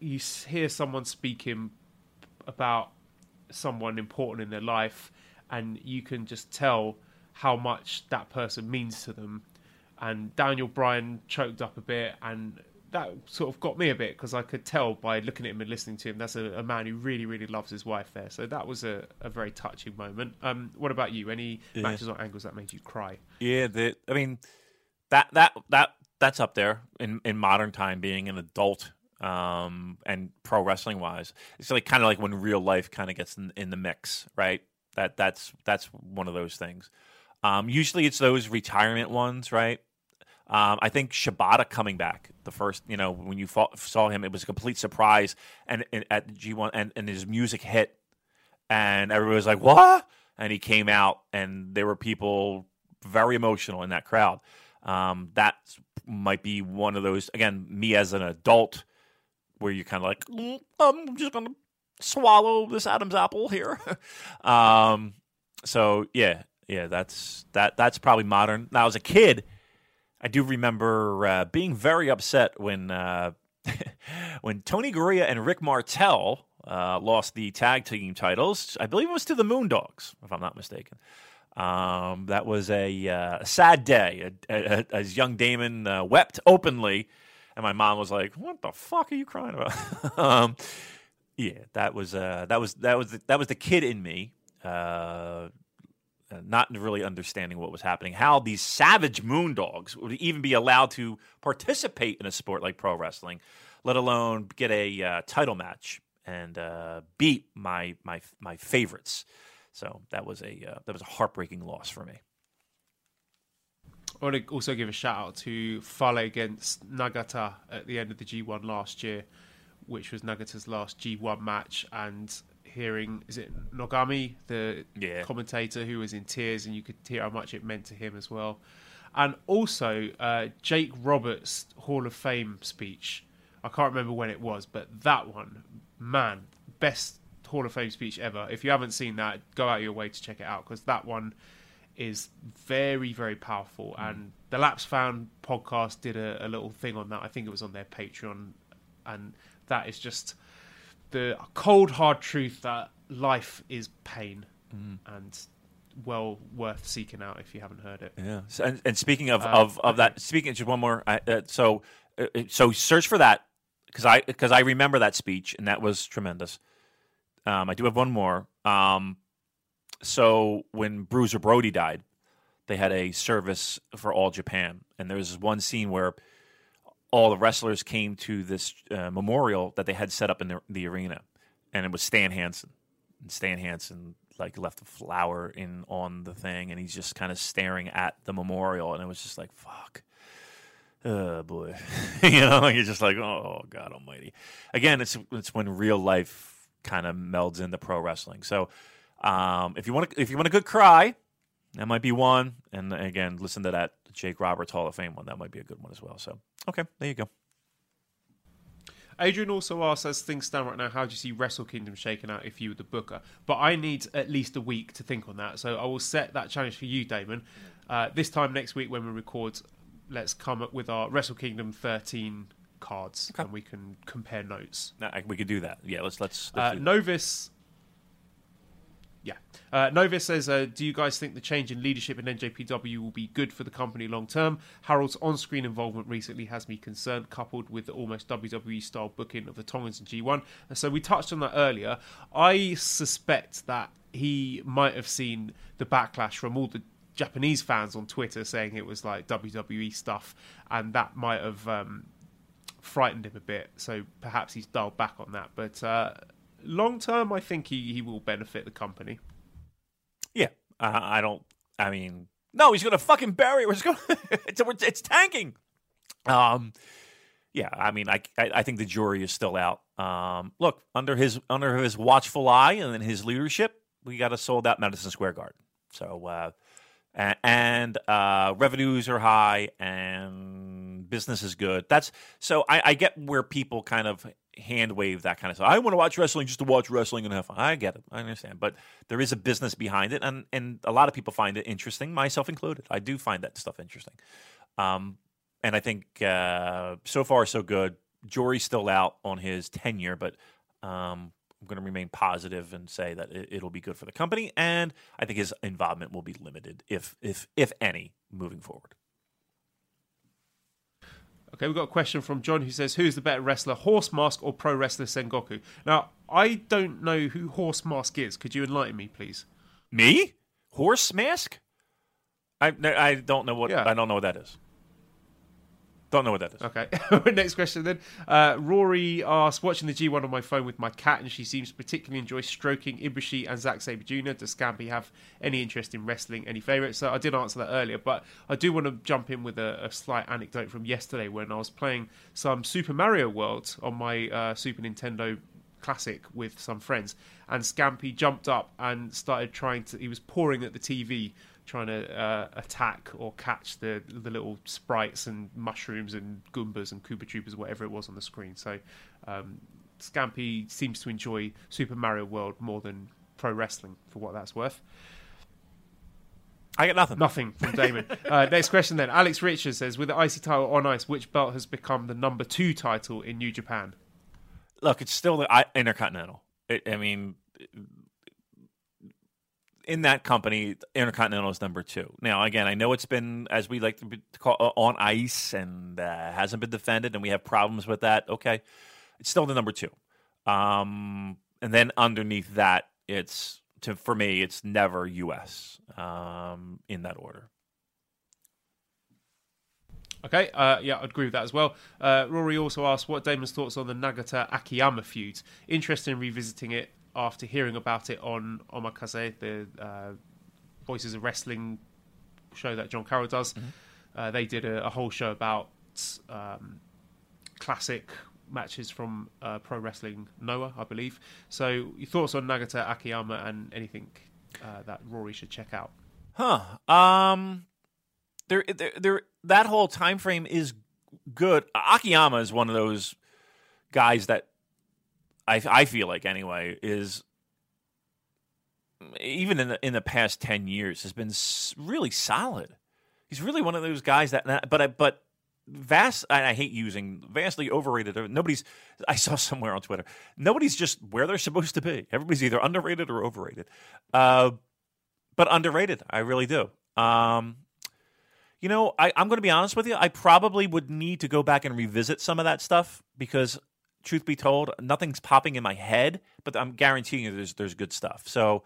you hear someone speaking about someone important in their life, and you can just tell how much that person means to them. And Daniel Bryan choked up a bit, and that sort of got me a bit, because I could tell by looking at him and listening to him, that's a man who really, really loves his wife there. So that was a very touching moment. What about you? Any matches or angles that made you cry? Yeah, that's up there in modern time, being an adult and pro wrestling wise. It's like kind of like when real life kind of gets in the mix, right? That's one of those things. Usually it's those retirement ones, right? I think Shibata coming back, the first, when you saw him, it was a complete surprise and at G1, and his music hit, and everybody was like, what? And he came out, and there were people very emotional in that crowd. That might be one of those, again, me as an adult, where you're kind of like, I'm just going to swallow this Adam's apple here. So, yeah, that's probably modern. Now, as a kid, I do remember being very upset when Tony Garea and Rick Martel lost the tag team titles. I believe it was to the Moondogs, if I'm not mistaken. That was a sad day, as young Damon wept openly, and my mom was like, "What the fuck are you crying about?" Yeah, that was the kid in me. Not really understanding what was happening, how these savage Moondogs would even be allowed to participate in a sport like pro wrestling, let alone get a title match and beat my favorites. So that was a heartbreaking loss for me. I want to also give a shout out to Fale against Nagata at the end of the G1 last year, which was Nagata's last G1 match, and hearing, is it Nogami, the commentator, who was in tears, and you could hear how much it meant to him as well. And also Jake Roberts' Hall of Fame speech. I can't remember when it was, but that one, man, best Hall of Fame speech ever. If you haven't seen that, go out of your way to check it out, because that one is very, very powerful. And the Laps Fan podcast did a little thing on that. I think it was on their Patreon. And that is just the cold, hard truth that life is pain. And well worth seeking out if you haven't heard it. Yeah. So, and speaking of that, speaking just one more. So search for that because I remember that speech and that was tremendous. I do have one more. So when Bruiser Brody died, they had a service for All Japan, and there was one scene where all the wrestlers came to this memorial that they had set up in the arena, and it was Stan Hansen. And Stan Hansen left a flower on the thing, and he's just kind of staring at the memorial, and it was just like, fuck. Oh, boy. You're just like, oh, God almighty. Again, it's when real life kind of melds into pro wrestling. So if you want a good cry, that might be one. And, again, listen to that Jake Roberts Hall of Fame one. That might be a good one as well. So, okay, there you go. Adrian also asks, as things stand right now, how do you see Wrestle Kingdom shaking out if you were the booker? But I need at least a week to think on that. So I will set that challenge for you, Damon. This time next week when we record, let's come up with our Wrestle Kingdom 13 cards, okay, and we can compare notes. No, we could do that. Yeah, let's Novus. Yeah. Novus says, do you guys think the change in leadership in NJPW will be good for the company long term? Harold's on-screen involvement recently has me concerned, coupled with the almost WWE-style booking of the Tongans in G1. And so we touched on that earlier. I suspect that he might have seen the backlash from all the Japanese fans on Twitter saying it was like WWE stuff, and that might have frightened him a bit. So perhaps he's dialed back on that. But... long term, I think he will benefit the company. Yeah, I don't. I mean, no, he's gonna fucking bury it. It's tanking. Yeah, I mean, I think the jury is still out. Look, under his watchful eye and his leadership, we got a sold out Madison Square Garden. So and revenues are high and business is good. That's so. I get where people kind of hand wave that kind of stuff. I want to watch wrestling just to watch wrestling and have fun. I get it. I understand. But there is a business behind it, and a lot of people find it interesting, myself included. I do find that stuff interesting. And I think so far so good. Jory's still out on his tenure, but I'm going to remain positive and say that it'll be good for the company, and I think his involvement will be limited, if any, moving forward. Okay, we've got a question from John who says, who is the better wrestler, Horse Mask or Pro Wrestler Sengoku? Now, I don't know who Horse Mask is. Could you enlighten me, please? Me? Horse Mask? I don't know what I don't know what that is. Don't know what that is. Okay. Next question then. Rory asks, watching the G1 on my phone with my cat, and she seems to particularly enjoy stroking Ibushi and Zack Sabre Jr. Does Scampi have any interest in wrestling? Any favourites? So I did answer that earlier, but I do want to jump in with a slight anecdote from yesterday when I was playing some Super Mario World on my Super Nintendo Classic with some friends, and Scampi jumped up and started he was pawing at the TV, trying to attack or catch the little sprites and mushrooms and Goombas and Koopa Troopers, whatever it was on the screen. So Scampi seems to enjoy Super Mario World more than pro wrestling, for what that's worth. I get nothing. Nothing from Damon. Next question then. Alex Richards says, with the IC title on ice, which belt has become the number 2 title in New Japan? Look, it's still the Intercontinental. In that company, Intercontinental is number 2. Now, again, I know it's been, as we like to call, on ice and hasn't been defended, and we have problems with that. Okay, it's still the number 2. And then underneath that, for me, it's never U.S. In that order. Okay, yeah, I'd agree with that as well. Rory also asked, what Damon's thoughts on the Nagata-Akiyama feud? Interested in revisiting it after hearing about it on Omakase, the Voices of Wrestling show that John Carroll does. Mm-hmm. They did a whole show about classic matches from Pro Wrestling Noah, I believe. So your thoughts on Nagata, Akiyama, and anything that Rory should check out? That whole time frame is good. Akiyama is one of those guys that I feel like, anyway, is even in the past 10 years, has been really solid. He's really one of those guys that but vast. I hate using vastly overrated. Nobody's. I saw somewhere on Twitter, nobody's just where they're supposed to be. Everybody's either underrated or overrated. But underrated, I really do. I'm going to be honest with you. I probably would need to go back and revisit some of that stuff because, truth be told, nothing's popping in my head. But I'm guaranteeing you there's good stuff. So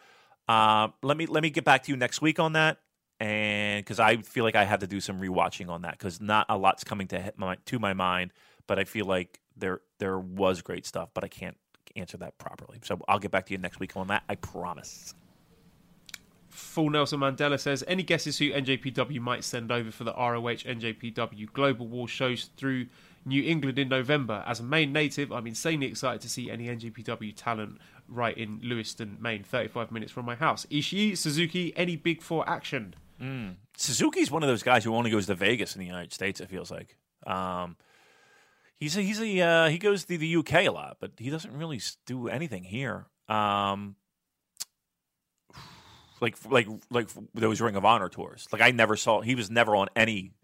let me get back to you next week on that. And because I feel like I have to do some rewatching on that because not a lot's coming to my mind, but I feel like there was great stuff, but I can't answer that properly. So I'll get back to you next week on that. I promise. Full Nelson Mandela says, any guesses who NJPW might send over for the ROH NJPW Global War shows through New England in November? As a Maine native, I'm insanely excited to see any NJPW talent right in Lewiston, Maine, 35 minutes from my house. Ishii, Suzuki, any Big Four action? Suzuki's one of those guys who only goes to Vegas in the United States, it feels like. He goes to the UK a lot, but he doesn't really do anything here. Like those Ring of Honor tours. Like I never saw, he was never on any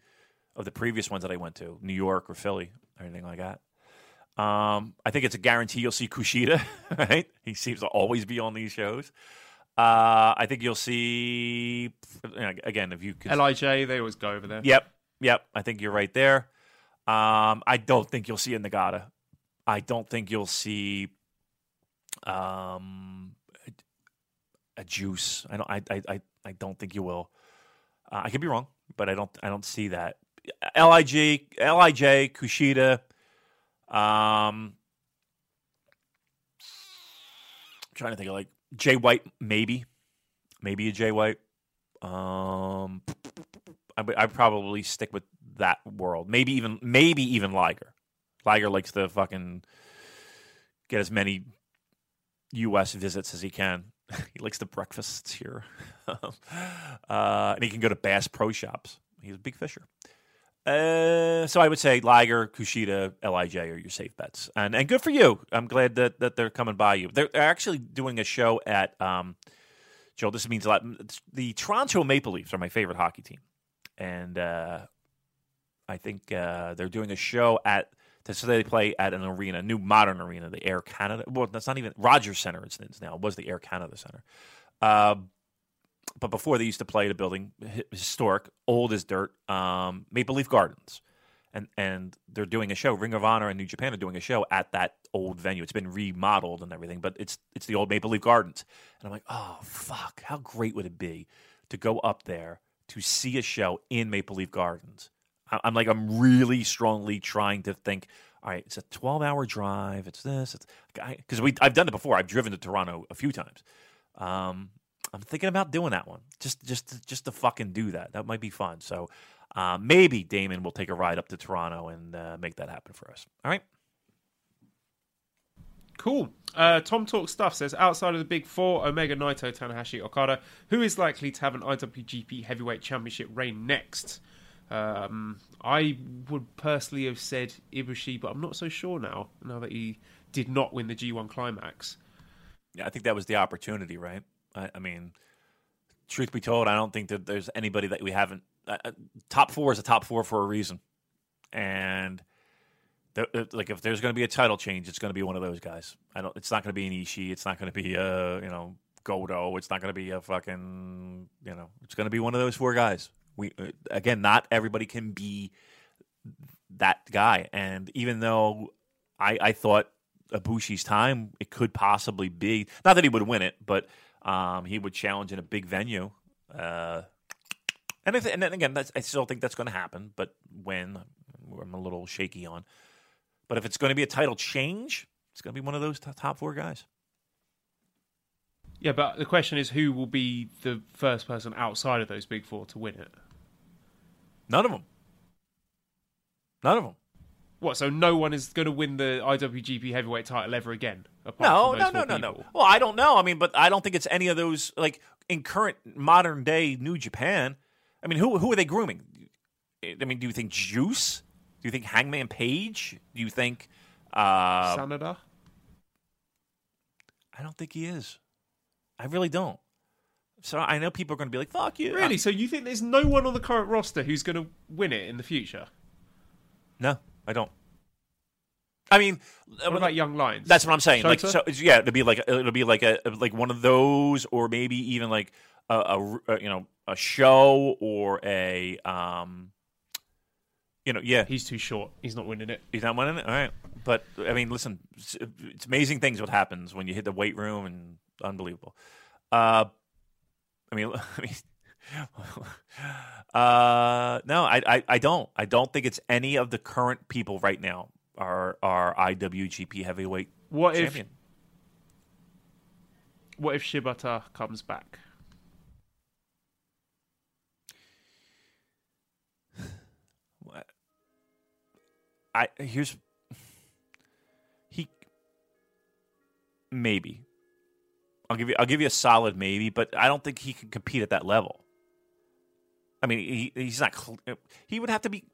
of the previous ones that I went to, New York or Philly or anything like that. I think it's a guarantee you'll see Kushida, right? He seems to always be on these shows. I think you'll see, again, if you could. LIJ, they always go over there. Yep. I think you're right there. I don't think you'll see a Nagata. I don't think you'll see a Juice. I don't think you will. I could be wrong, but I don't see that. LIJ, Kushida. I'm trying to think of like Jay White, maybe a Jay White. I probably stick with that world. Maybe even Liger. Liger likes to fucking get as many U.S. visits as he can. He likes the breakfasts here, and he can go to Bass Pro Shops. He's a big fisher. So I would say Liger, Kushida, LIJ are your safe bets, and good for you. I'm glad that they're coming by you. They're actually doing a show at Joel. This means a lot. The Toronto Maple Leafs are my favorite hockey team, and I think they're doing a show at. So they play at an arena, new modern arena, the Air Canada. Well, that's not even Rogers Centre. It's now. It was the Air Canada Centre. But before they used to play at a building, historic, old as dirt, Maple Leaf Gardens. And they're doing a show. Ring of Honor and New Japan are doing a show at that old venue. It's been remodeled and everything, but it's the old Maple Leaf Gardens. And I'm like, oh, fuck, how great would it be to go up there to see a show in Maple Leaf Gardens? I'm really strongly trying to think, all right, it's a 12-hour drive. It's this. Because I've done it before. I've driven to Toronto a few times. I'm thinking about doing that one, just to fucking do that. That might be fun. So maybe Damon will take a ride up to Toronto and make that happen for us. All right? Cool. Tom Talk Stuff says, outside of the Big Four, Omega, Naito, Tanahashi, Okada, who is likely to have an IWGP Heavyweight Championship reign next? I would personally have said Ibushi, but I'm not so sure now that he did not win the G1 Climax. Yeah, I think that was the opportunity, right? I mean, truth be told, I don't think that there's anybody that we haven't... top four is a top four for a reason. And if there's going to be a title change, it's going to be one of those guys. It's not going to be an Ishii. It's not going to be a, Godo. It's not going to be a fucking, It's going to be one of those four guys. We again, not everybody can be that guy. And even though I thought Ibushi's time, it could possibly be. Not that he would win it, but he would challenge in a big venue. I still think that's going to happen. But when, I'm a little shaky on. But if it's going to be a title change, it's going to be one of those top four guys. Yeah, but the question is who will be the first person outside of those Big Four to win it? None of them. What, so no one is going to win the IWGP heavyweight title ever again? No. Well, I don't know. I mean, but I don't think it's any of those, like, in current modern-day New Japan. I mean, who are they grooming? I mean, do you think Juice? Do you think Hangman Page? Do you think... Sanada? I don't think he is. I really don't. So I know people are going to be like, fuck you. Really? So you think there's no one on the current roster who's going to win it in the future? No, I don't. I mean, what about Young Lions? That's what I'm saying. Like, so, yeah, it'll be like one of those, or maybe even like a show or a yeah. He's too short. He's not winning it. He's not winning it. All right, but I mean, listen, it's amazing things what happens when you hit the weight room, and unbelievable. No, I don't think it's any of the current people right now are IWGP heavyweight champion. What if Shibata comes back? Maybe. I'll give you a solid maybe, but I don't think he can compete at that level. I mean, he's not. He would have to be.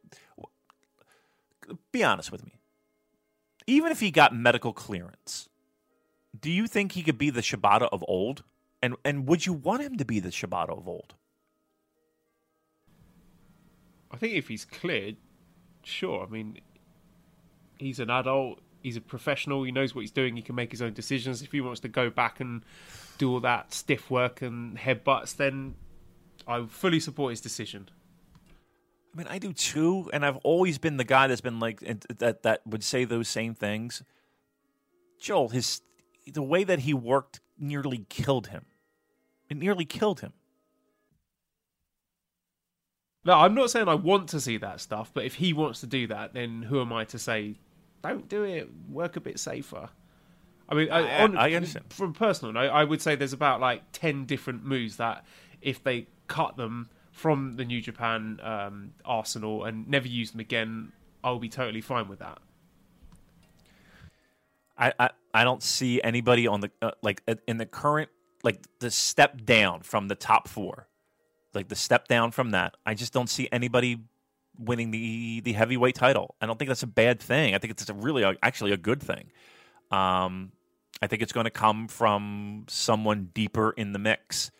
Be honest with me. Even if he got medical clearance, do you think he could be the Shibata of old? And would you want him to be the Shibata of old? I think if he's cleared, sure. I mean, he's an adult. He's a professional. He knows what he's doing. He can make his own decisions. If he wants to go back and do all that stiff work and headbutts, then I fully support his decision. I mean, I do too, and I've always been the guy that's been like that would say those same things. Joel, the way that he worked nearly killed him. It nearly killed him. No, I'm not saying I want to see that stuff, but if he wants to do that, then who am I to say, don't do it, work a bit safer? I mean, I understand. From personal note, I would say there's about like 10 different moves that if they cut them from the New Japan arsenal and never use them again, I'll be totally fine with that. I don't see anybody on the in the current, like the step down from the top four, like the step down from that. I just don't see anybody winning the heavyweight title. I don't think that's a bad thing. I think it's actually a good thing. I think it's going to come from someone deeper in the mix.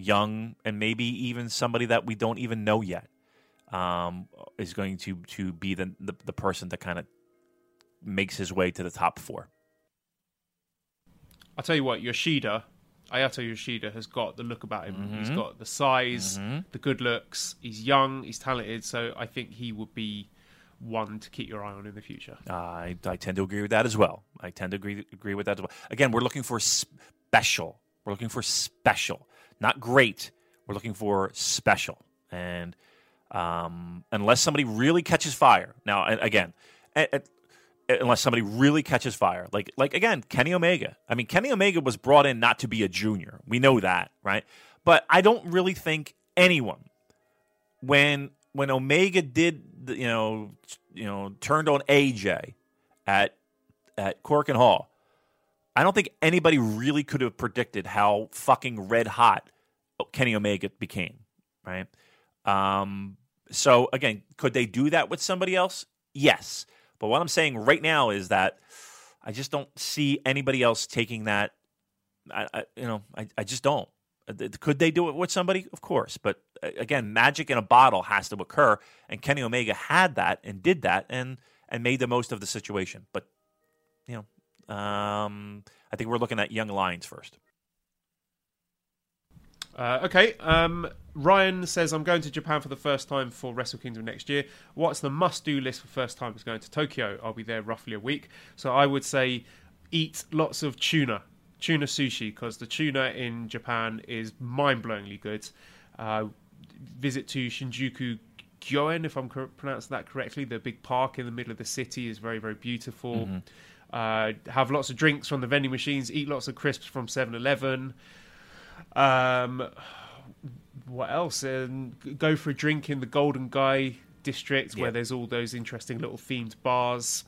Young, and maybe even somebody that we don't even know yet is going to be the person that kind of makes his way to the top four. I'll tell you what, Ayato Yoshida has got the look about him. Mm-hmm. He's got the size, mm-hmm. the good looks. He's young, he's talented, so I think he would be one to keep your eye on in the future. I tend to agree with that as well. Again, We're looking for special. Not great. We're looking for special. And unless somebody really catches fire. Now, again, unless somebody really catches fire. Like again, Kenny Omega. I mean, Kenny Omega was brought in not to be a junior. We know that, right? But I don't really think anyone, when Omega did, turned on AJ at Cork and Hall, I don't think anybody really could have predicted how fucking red hot Kenny Omega became, right? So, again, could they do that with somebody else? Yes. But what I'm saying right now is that I just don't see anybody else taking that. I just don't. Could they do it with somebody? Of course. But, again, magic in a bottle has to occur, and Kenny Omega had that and did that and made the most of the situation. But, I think we're looking at Young Lions first. Okay. Ryan says, I'm going to Japan for the first time for Wrestle Kingdom next year. What's the must-do list for first timers going to Tokyo? I'll be there roughly a week. So I would say eat lots of tuna sushi, because the tuna in Japan is mind-blowingly good. Visit to Shinjuku Gyoen, if I'm pronouncing that correctly. The big park in the middle of the city is very, very beautiful. Mm-hmm. Have lots of drinks from the vending machines, eat lots of crisps from 7-Eleven. What else? Go for a drink in the Golden Guy district, where there's all those interesting little themed bars.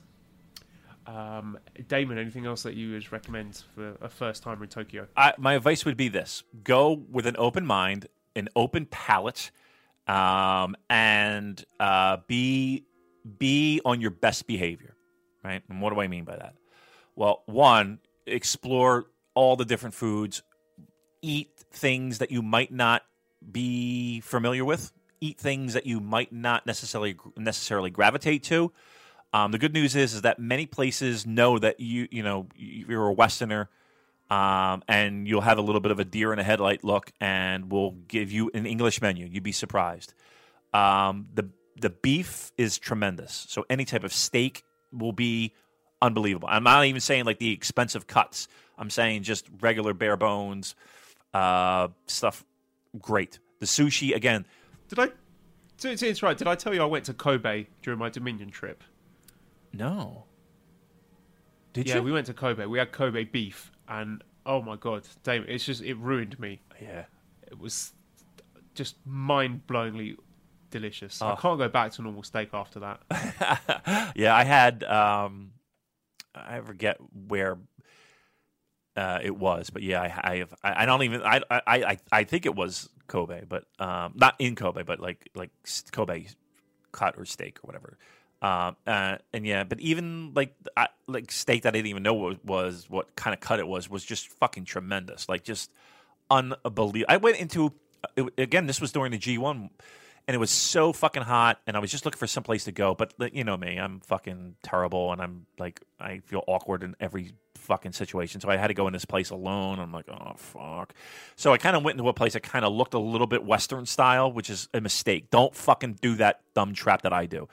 Damon, anything else that you would recommend for a first timer in Tokyo? My advice would be this: go with an open mind, an open palate, and be on your best behavior. Right? And what do I mean by that? Well, one, explore all the different foods, eat things that you might not be familiar with, eat things that you might not necessarily gravitate to. The good news is that many places know that you're a Westerner, and you'll have a little bit of a deer in a headlight look, and we'll give you an English menu. You'd be surprised. The beef is tremendous, so any type of steak will be unbelievable. I'm not even saying like the expensive cuts. I'm saying just regular bare bones stuff. Great. The sushi again. Did I tell you I went to Kobe during my Dominion trip? No. Did you? Yeah, we went to Kobe. We had Kobe beef, and oh my god, damn! It's just it ruined me. Yeah, it was just mind-blowingly delicious. I can't go back to normal steak after that. Yeah, I had I forget where it was, but yeah, I think it was Kobe, but not in Kobe, but like Kobe cut or steak or whatever. And yeah, but even like steak that I didn't even know was what kind of cut it was just fucking tremendous, like just unbelievable. I went into again. This was during the G1, and it was so fucking hot, and I was just looking for some place to go. But you know me, I'm fucking terrible, and I'm like I feel awkward in every fucking situation. So I had to go in this place alone. I'm like, oh fuck. So I kind of went into a place that kind of looked a little bit Western style, which is a mistake. Don't fucking do that dumb trap that I do.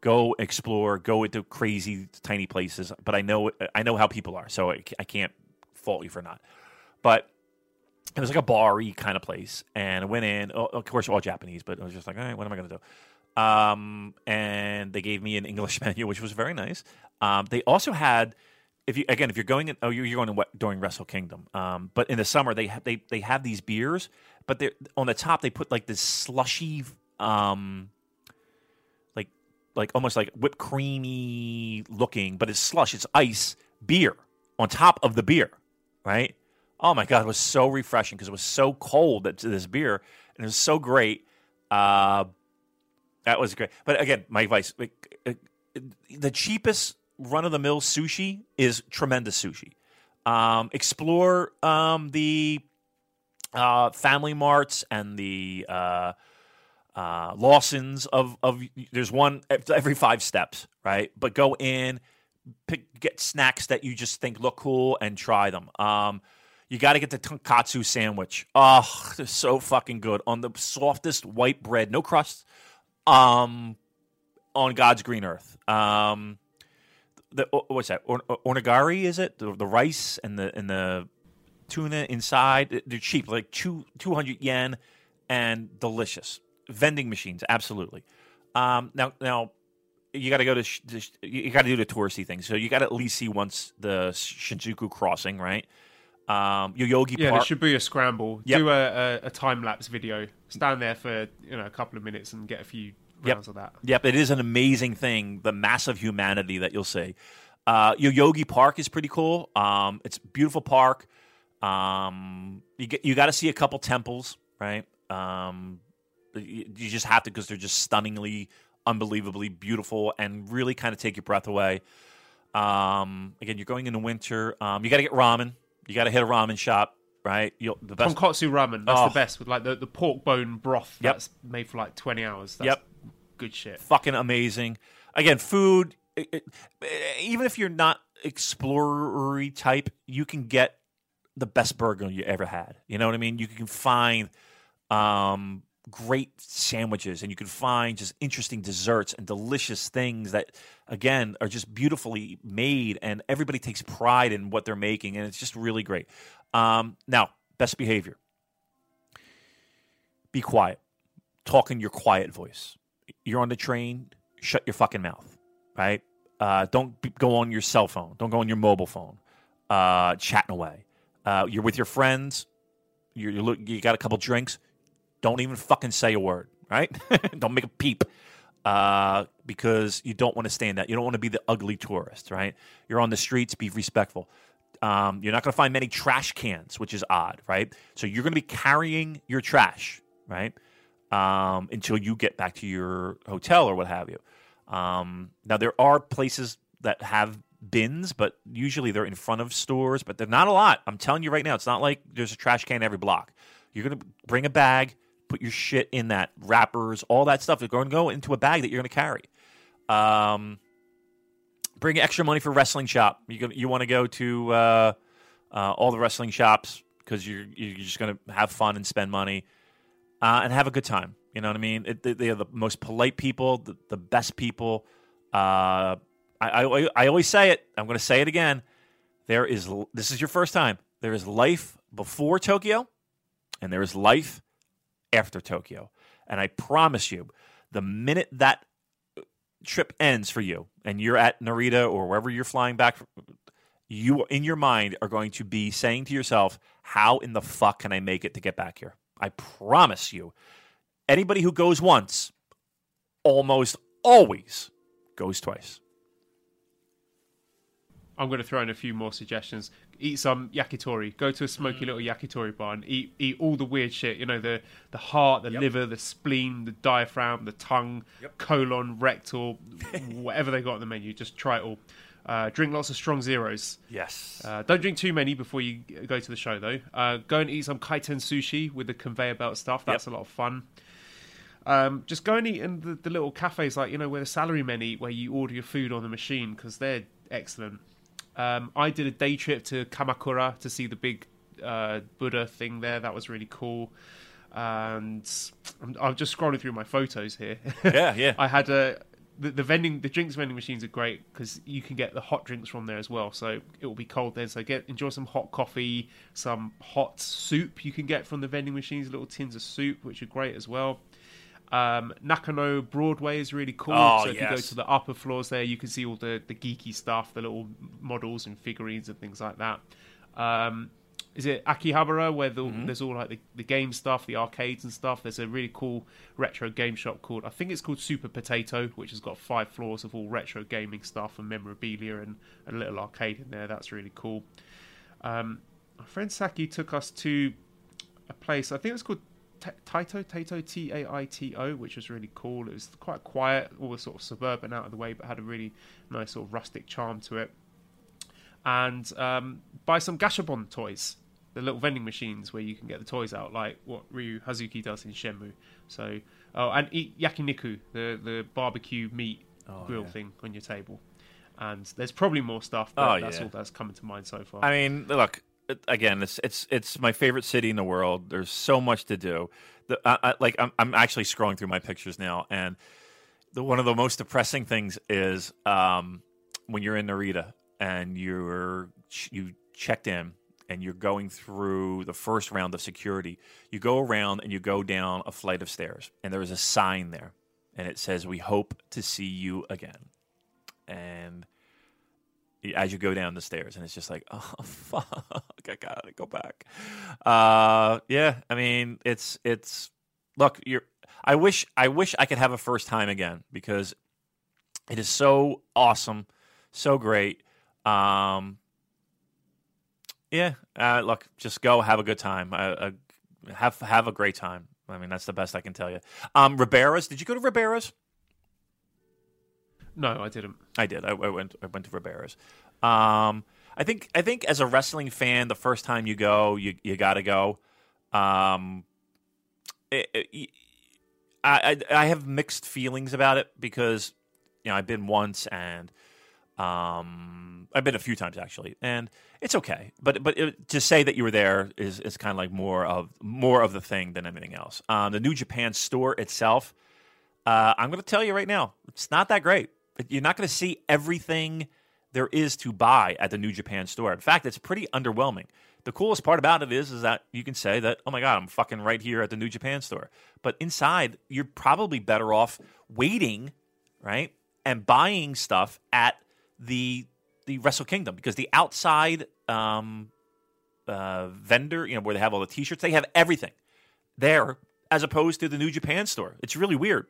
Go explore, go into crazy tiny places. But I know how people are, so I can't fault you for not. But it was like a bar-y kind of place, and I went in. Oh, of course, all Japanese, but I was just like, all right, what am I going to do? And they gave me an English menu, which was very nice. They also had. If you're going in, you're going during Wrestle Kingdom. But in the summer, they have these beers, but they on the top they put like this slushy, like almost like whipped creamy looking, but it's slush. It's ice beer on top of the beer, right? Oh my god, it was so refreshing because it was so cold that this beer, and it was so great. That was great. But again, my advice: the cheapest run-of-the-mill sushi is tremendous sushi. Explore the family marts and the Lawson's of there's one every 5 steps, right? But go in, get snacks that you just think look cool and try them. You got to get the tonkatsu sandwich. Oh, they're so fucking good. On the softest white bread, no crust, on God's green earth. What's that? Onigiri, is it? The rice and the tuna inside. They're cheap, like 200 yen, and delicious. Vending machines, absolutely. Now you got to go to you got to do the touristy thing. So you got to at least see once the Shinjuku crossing, right? Yoyogi Park. Yeah, the Shibuya Scramble. Yep. Do a time lapse video. Stand there for a couple of minutes and get a few. Yep. Of that. Yep, it is an amazing thing, the massive humanity that you'll see. Yoyogi Park is pretty cool. It's a beautiful park. You got to see a couple temples, right? You just have to because they're just stunningly, unbelievably beautiful and really kind of take your breath away. Again, you're going into winter. You got to get ramen. You got to hit a ramen shop. Right, the best. Tonkotsu ramen. That's the best with like the pork bone broth. Yep. That's made for like 20 hours. That's good shit. Fucking amazing. Again, food. Even if you're not explorer-y type, you can get the best burger you ever had. You know what I mean? You can find great sandwiches, and you can find just interesting desserts and delicious things that, again, are just beautifully made. And everybody takes pride in what they're making, and it's just really great. Now, best behavior. Be quiet. Talk in your quiet voice. You're on the train. Shut your fucking mouth, right? Don't go on your cell phone. Don't go on your mobile phone. Chatting away. You're with your friends. You got a couple drinks. Don't even fucking say a word, right? Don't make a peep because you don't want to stand out. You don't want to be the ugly tourist, right? You're on the streets. Be respectful. You're not going to find many trash cans, which is odd, right? So you're going to be carrying your trash, right, until you get back to your hotel or what have you. Now, there are places that have bins, but usually they're in front of stores, but they're not a lot. I'm telling you right now, it's not like there's a trash can every block. You're going to bring a bag, put your shit in that, wrappers, all that stuff. They're going to go into a bag that you're going to carry. Bring extra money for wrestling shop. You want to go to all the wrestling shops because you're just going to have fun and spend money and have a good time. You know what I mean? They are the most polite people, the best people. I always say it. I'm going to say it again. This is your first time. There is life before Tokyo, and there is life after Tokyo. And I promise you, the minute that trip ends for you, and you're at Narita or wherever you're flying back, you in your mind are going to be saying to yourself, "How in the fuck can I make it to get back here?" I promise you. Anybody who goes once almost always goes twice. I'm going to throw in a few more suggestions. Eat some yakitori. Go to a smoky little yakitori bar and eat all the weird shit. You know, the heart, the liver, the spleen, the diaphragm, the tongue, colon, rectal, whatever they got on the menu. Just try it all. Drink lots of strong zeros. Yes. Don't drink too many before you go to the show, though. Go and eat some kaiten sushi with the conveyor belt stuff. That's a lot of fun. Just go and eat in the little cafes, like, you know, where the salarymen eat, where you order your food on the machine, because they're excellent. I did a day trip to Kamakura to see the big Buddha thing there. That was really cool. And I'm just scrolling through my photos here. Yeah. I had the drinks vending machines are great because you can get the hot drinks from there as well. So it will be cold then. So enjoy some hot coffee, some hot soup you can get from the vending machines, little tins of soup, which are great as well. Nakano Broadway is really cool. You go to the upper floors there, you can see all the geeky stuff, the little models and figurines and things like that. Is it Akihabara where there's all like the game stuff, the arcades and stuff? There's a really cool retro game shop called, I think it's called Super Potato, which has got 5 floors of all retro gaming stuff and memorabilia and a little arcade in there. That's really cool. Our friend Saki took us to a place, I think it was called Taito, Taito, which was really cool. It was quite quiet, all sort of suburban, out of the way, but had a really nice sort of rustic charm to it. And buy some Gashapon toys, the little vending machines where you can get the toys out, like what Ryu Hazuki does in Shenmue. So, and eat yakiniku, the barbecue meat grill thing on your table. And there's probably more stuff, but that's all that's coming to mind so far. I mean, look. Again, it's my favorite city in the world. There's so much to do. I'm actually scrolling through my pictures now, and one of the most depressing things is when you're in Narita and you checked in and you're going through the first round of security. You go around and you go down a flight of stairs, and there is a sign there, and it says, "We hope to see you again." And as you go down the stairs, and it's just like, oh, fuck, I gotta go back. I mean, it's look, I wish I could have a first time again, because it is so awesome, so great. Look, just go have a good time. Have a great time. I mean, that's the best I can tell you. Ribera's, did you go to Ribera's? No, I didn't. I did. I went to Ribera's. I think as a wrestling fan, the first time you go, you got to go. I have mixed feelings about it because, you know, I've been once and I've been a few times actually, and it's okay. But to say that you were there is kind of like more of the thing than anything else. The New Japan store itself, I'm going to tell you right now, it's not that great. You're not going to see everything there is to buy at the New Japan store. In fact, it's pretty underwhelming. The coolest part about it is that you can say that, oh my God, I'm fucking right here at the New Japan store. But inside, you're probably better off waiting, right, and buying stuff at the Wrestle Kingdom, because the outside vendor, you know, where they have all the T-shirts, they have everything there as opposed to the New Japan store. It's really weird.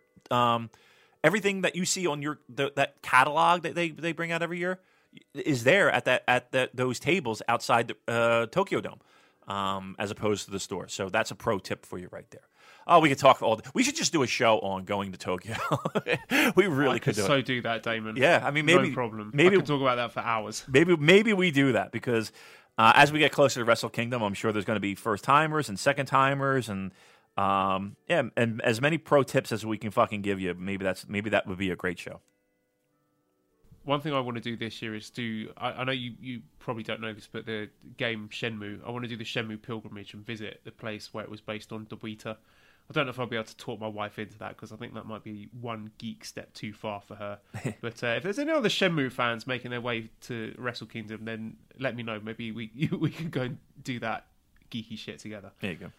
Everything that you see on that catalog that they bring out every year is there at those tables outside the Tokyo Dome, as opposed to the store. So that's a pro tip for you right there. Oh, we could talk all day. We should just do a show on going to Tokyo. We really could do that, Damon. Yeah, I mean, maybe no problem. Maybe we could talk about that for hours. Maybe we do that because as we get closer to Wrestle Kingdom, I'm sure there's going to be first timers and second timers, and and as many pro tips as we can fucking give you. Maybe that would be a great show. One thing I want to do this year is do... I know you probably don't know this, but the game Shenmue, I want to do the Shenmue pilgrimage and visit the place where it was based on, Dobuita. I don't know if I'll be able to talk my wife into that, because I think that might be one geek step too far for her. But if there's any other Shenmue fans making their way to Wrestle Kingdom, then let me know. Maybe we can go and do that geeky shit together. There you go.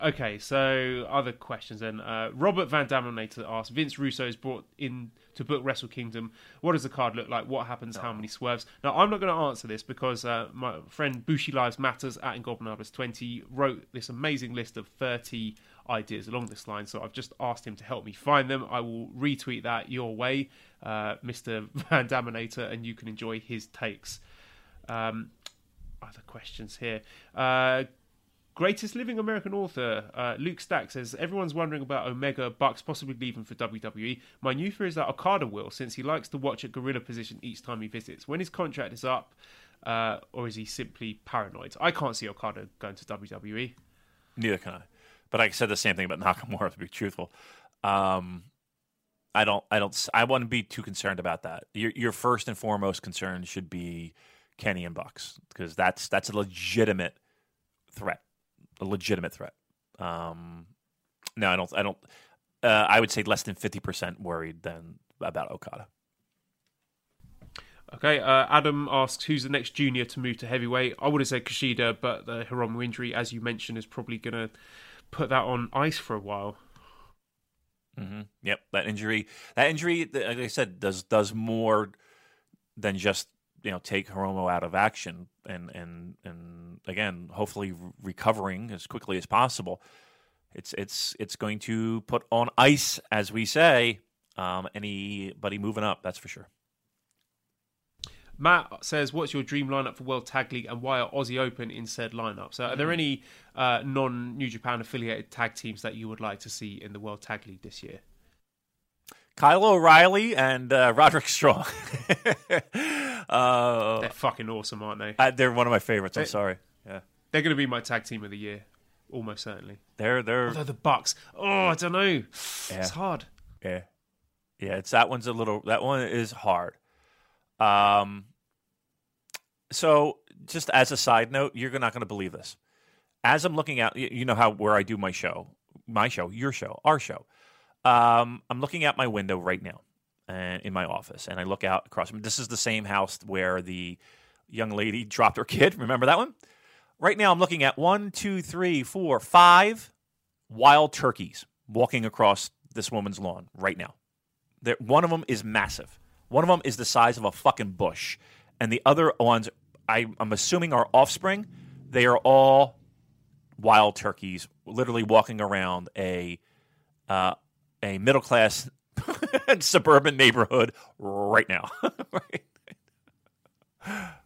Okay, so other questions then. Robert Van Daminator asked, Vince Russo's brought in to book Wrestle Kingdom. What does the card look like? What happens? How many swerves? Now, I'm not going to answer this because my friend Bushi Lives Matters at Ingobernables 20 wrote this amazing list of 30 ideas along this line. So I've just asked him to help me find them. I will retweet that your way, Mr. Van Daminator, and you can enjoy his takes. Other questions here. Greatest living American author, Luke Stack, says, everyone's wondering about Omega, Bucks possibly leaving for WWE. My new fear is that Okada will, since he likes to watch a gorilla position each time he visits. When his contract is up, or is he simply paranoid? I can't see Okada going to WWE. Neither can I. But I said the same thing about Nakamura, to be truthful. I wouldn't be too concerned about that. Your first and foremost concern should be Kenny and Bucks, because that's a legitimate threat. A legitimate threat. No, I don't. I would say less than 50% worried than about Okada. Okay. Adam asks, who's the next junior to move to heavyweight? I would have said Kushida, but the Hiromu injury, as you mentioned, is probably going to put that on ice for a while. Mm-hmm. Yep. That injury, like I said, does more than just, take Hiromu out of action, and again, hopefully recovering as quickly as possible. It's going to put on ice, as we say, anybody moving up, that's for sure. Matt says, what's your dream lineup for World Tag League, and why are Aussie Open in said lineup? So are there any non-New Japan affiliated tag teams that you would like to see in the World Tag League this year? Kyle O'Reilly and Roderick Strong. They're fucking awesome, aren't they? They're one of my favorites. I'm sorry. Yeah, they're going to be my tag team of the year, almost certainly. Although the Bucks. Oh, I don't know. Yeah. It's hard. Yeah. It's that one is hard. So, just as a side note, you're not going to believe this. As I'm looking out, you know where I do my show, your show, our show. I'm looking out my window right now in my office, and I look out across. This is the same house where the young lady dropped her kid. Remember that one? Right now, I'm looking at 5 wild turkeys walking across this woman's lawn right now. One of them is massive. One of them is the size of a fucking bush. And the other ones, I'm assuming, are offspring. They are all wild turkeys, literally walking around a middle-class suburban neighborhood right now. Right.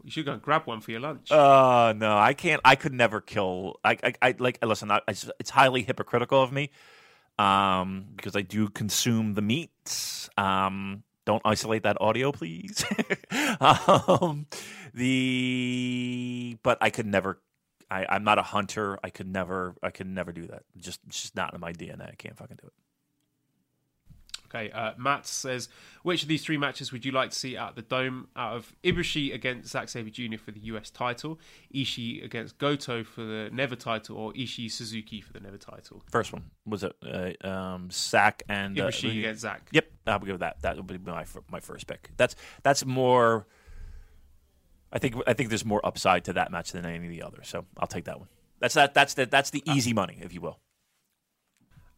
You should go and grab one for your lunch. No, I can't. I could never kill. It's highly hypocritical of me because I do consume the meat. Don't isolate that audio, please. But I could never. I'm not a hunter. I could never do that. Just not in my DNA. I can't fucking do it. Okay, Matt says, which of these three matches would you like to see at the Dome? Out of Ibushi against Zack Sabre Jr. for the US title, Ishii against Goto for the Never title, or Ishii Suzuki for the Never title? First one, was it Zack and... Ibushi against Zack. Yep, I'll go with that. That would be my first pick. That's more... I think there's more upside to that match than any of the others, so I'll take that one. That's the easy money, if you will.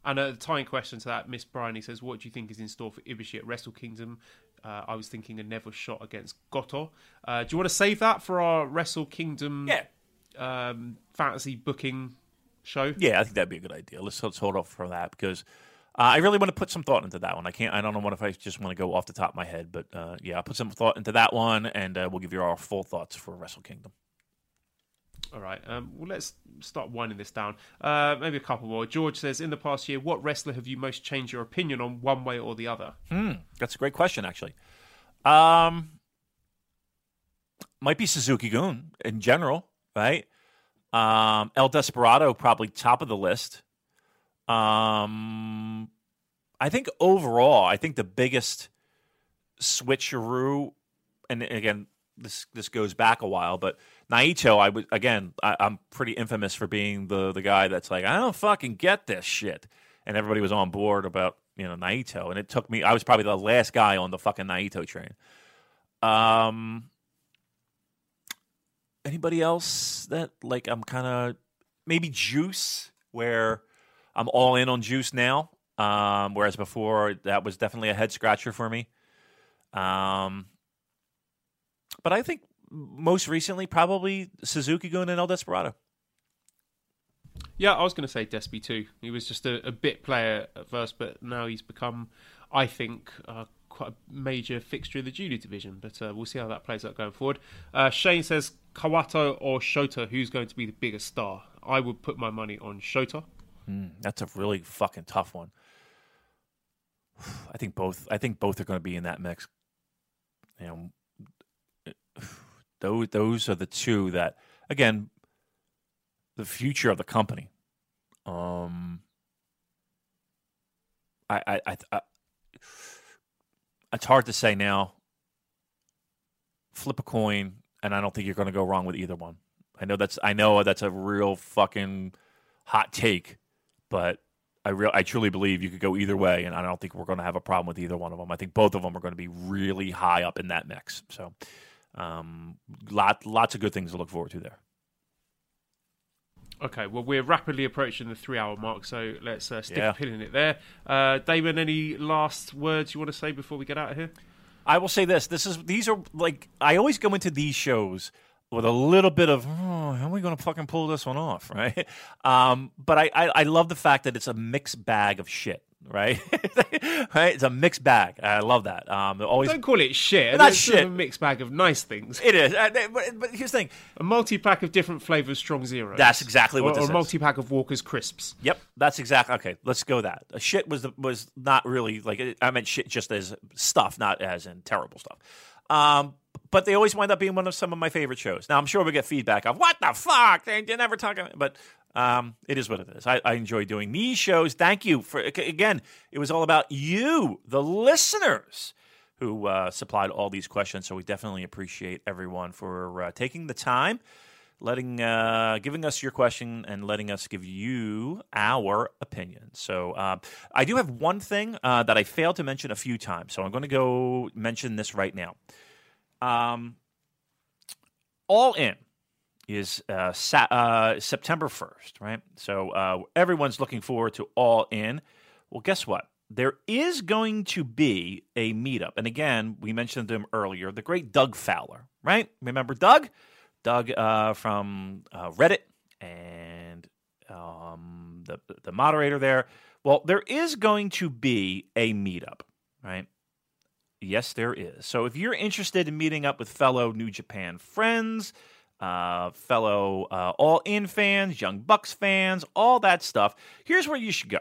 And a tying question to that, Miss Bryony says, what do you think is in store for Ibushi at Wrestle Kingdom? I was thinking a Neville shot against Goto. Do you want to save that for our Wrestle Kingdom fantasy booking show? Yeah, I think that'd be a good idea. Let's hold off for that, because I really want to put some thought into that one. I don't know what if I just want to go off the top of my head, but I'll put some thought into that one, and we'll give you our full thoughts for Wrestle Kingdom. All right. Well, let's start winding this down. Maybe a couple more. George says, in the past year, what wrestler have you most changed your opinion on one way or the other? That's a great question, actually. Might be Suzuki-gun in general, right? El Desperado, probably top of the list. I think overall, I think the biggest switcheroo, and again, this goes back a while, but Naito, I'm pretty infamous for being the guy that's like, I don't fucking get this shit, and everybody was on board about Naito, and it took me. I was probably the last guy on the fucking Naito train. Anybody else that like I'm kind of maybe Juice, where I'm all in on Juice now, whereas before that was definitely a head scratcher for me. But I think most recently probably Suzuki-gun and El Desperado. Yeah, I was going to say Despy too. He was just a bit player at first, but now he's become, I think, quite a major fixture in the junior division. But we'll see how that plays out going forward. Shane says Kawato or Shota, who's going to be the biggest star? I would put my money on Shota. That's a really fucking tough one. I think both are going to be in that mix. Those are the two that, again, the future of the company. It's hard to say now. Flip a coin, and I don't think you're going to go wrong with either one. I know that's a real fucking hot take, but I truly believe you could go either way, and I don't think we're going to have a problem with either one of them. I think both of them are going to be really high up in that mix. So, lots of good things to look forward to there. Okay, well, we're rapidly approaching the 3-hour mark, so let's stick a pin in it there. Damon, any last words you want to say before we get out of here? I will say this. These are like, I always go into these shows with a little bit of, how are we going to fucking pull this one off, right? But I love the fact that it's a mixed bag of shit, right? Right? It's a mixed bag. I love that. Don't call it shit. That's shit. Sort of a mixed bag of nice things. It is. But here's the thing. A multi-pack of different flavors, Strong Zeros. That's exactly what this is. Or a multi-pack of Walker's Crisps. Yep. That's exactly. Okay, let's go that. Shit was not really, like, I meant shit just as stuff, not as in terrible stuff. But they always wind up being some of my favorite shows. Now, I'm sure we get feedback of, what the fuck? They're never talking. But it is what it is. I enjoy doing these shows. Thank you. Again, it was all about you, the listeners, who supplied all these questions. So we definitely appreciate everyone for taking the time, giving us your question and letting us give you our opinion. So I do have one thing that I failed to mention a few times. So I'm going to go mention this right now. All In is September 1st, right? So everyone's looking forward to All In. Well, guess what? There is going to be a meetup. And again, we mentioned him earlier, the great Doug Fowler, right? Remember Doug? Doug from Reddit and the moderator there. Well, there is going to be a meetup, right? Yes, there is. So if you're interested in meeting up with fellow New Japan friends, fellow All In fans, Young Bucks fans, all that stuff, here's where you should go.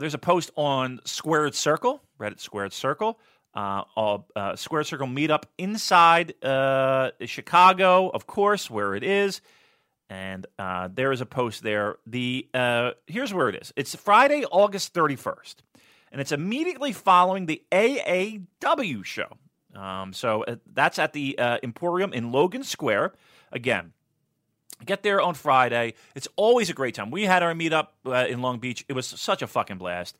There's a post on Squared Circle, Reddit Squared Circle, Squared Circle meetup inside Chicago, of course, where it is. And there is a post there. Here's where it is. It's Friday, August 31st. And it's immediately following the AAW show. So that's at the Emporium in Logan Square. Again, get there on Friday. It's always a great time. We had our meetup in Long Beach. It was such a fucking blast.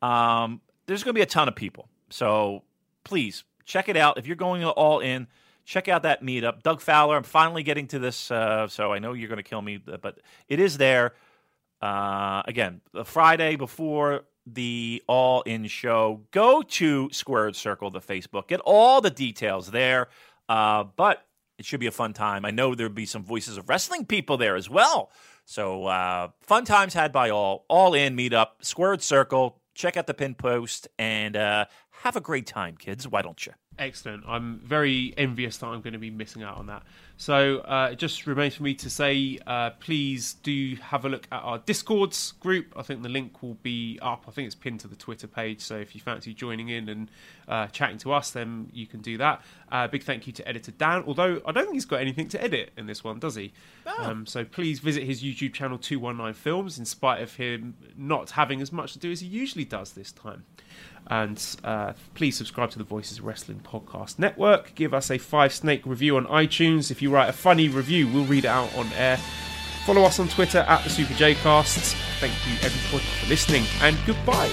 There's going to be a ton of people. So please check it out. If you're going All In, check out that meetup. Doug Fowler, I'm finally getting to this. So I know you're going to kill me, but it is there. Again, the Friday before the All-In show, go to Squared Circle, the Facebook, get all the details there, but it should be a fun time. I know there'll be some Voices of Wrestling people there as well, so fun times had by all-in meetup, Squared Circle, check out the pin post, and have a great time, kids. Why don't you? Excellent. I'm very envious that I'm going to be missing out on that. So it just remains for me to say, please do have a look at our Discords group. I think the link will be up. I think it's pinned to the Twitter page. So if you fancy joining in and chatting to us, then you can do that. Big thank you to editor Dan, although I don't think he's got anything to edit in this one, does he? Oh. So please visit his YouTube channel, 219 Films, in spite of him not having as much to do as he usually does this time. And please subscribe to the Voices of Wrestling Podcast Network. Give us a 5-snake review on iTunes. If you write a funny review, we'll read it out on air. Follow us on Twitter at the Super J Casts. Thank you everybody for listening, and goodbye.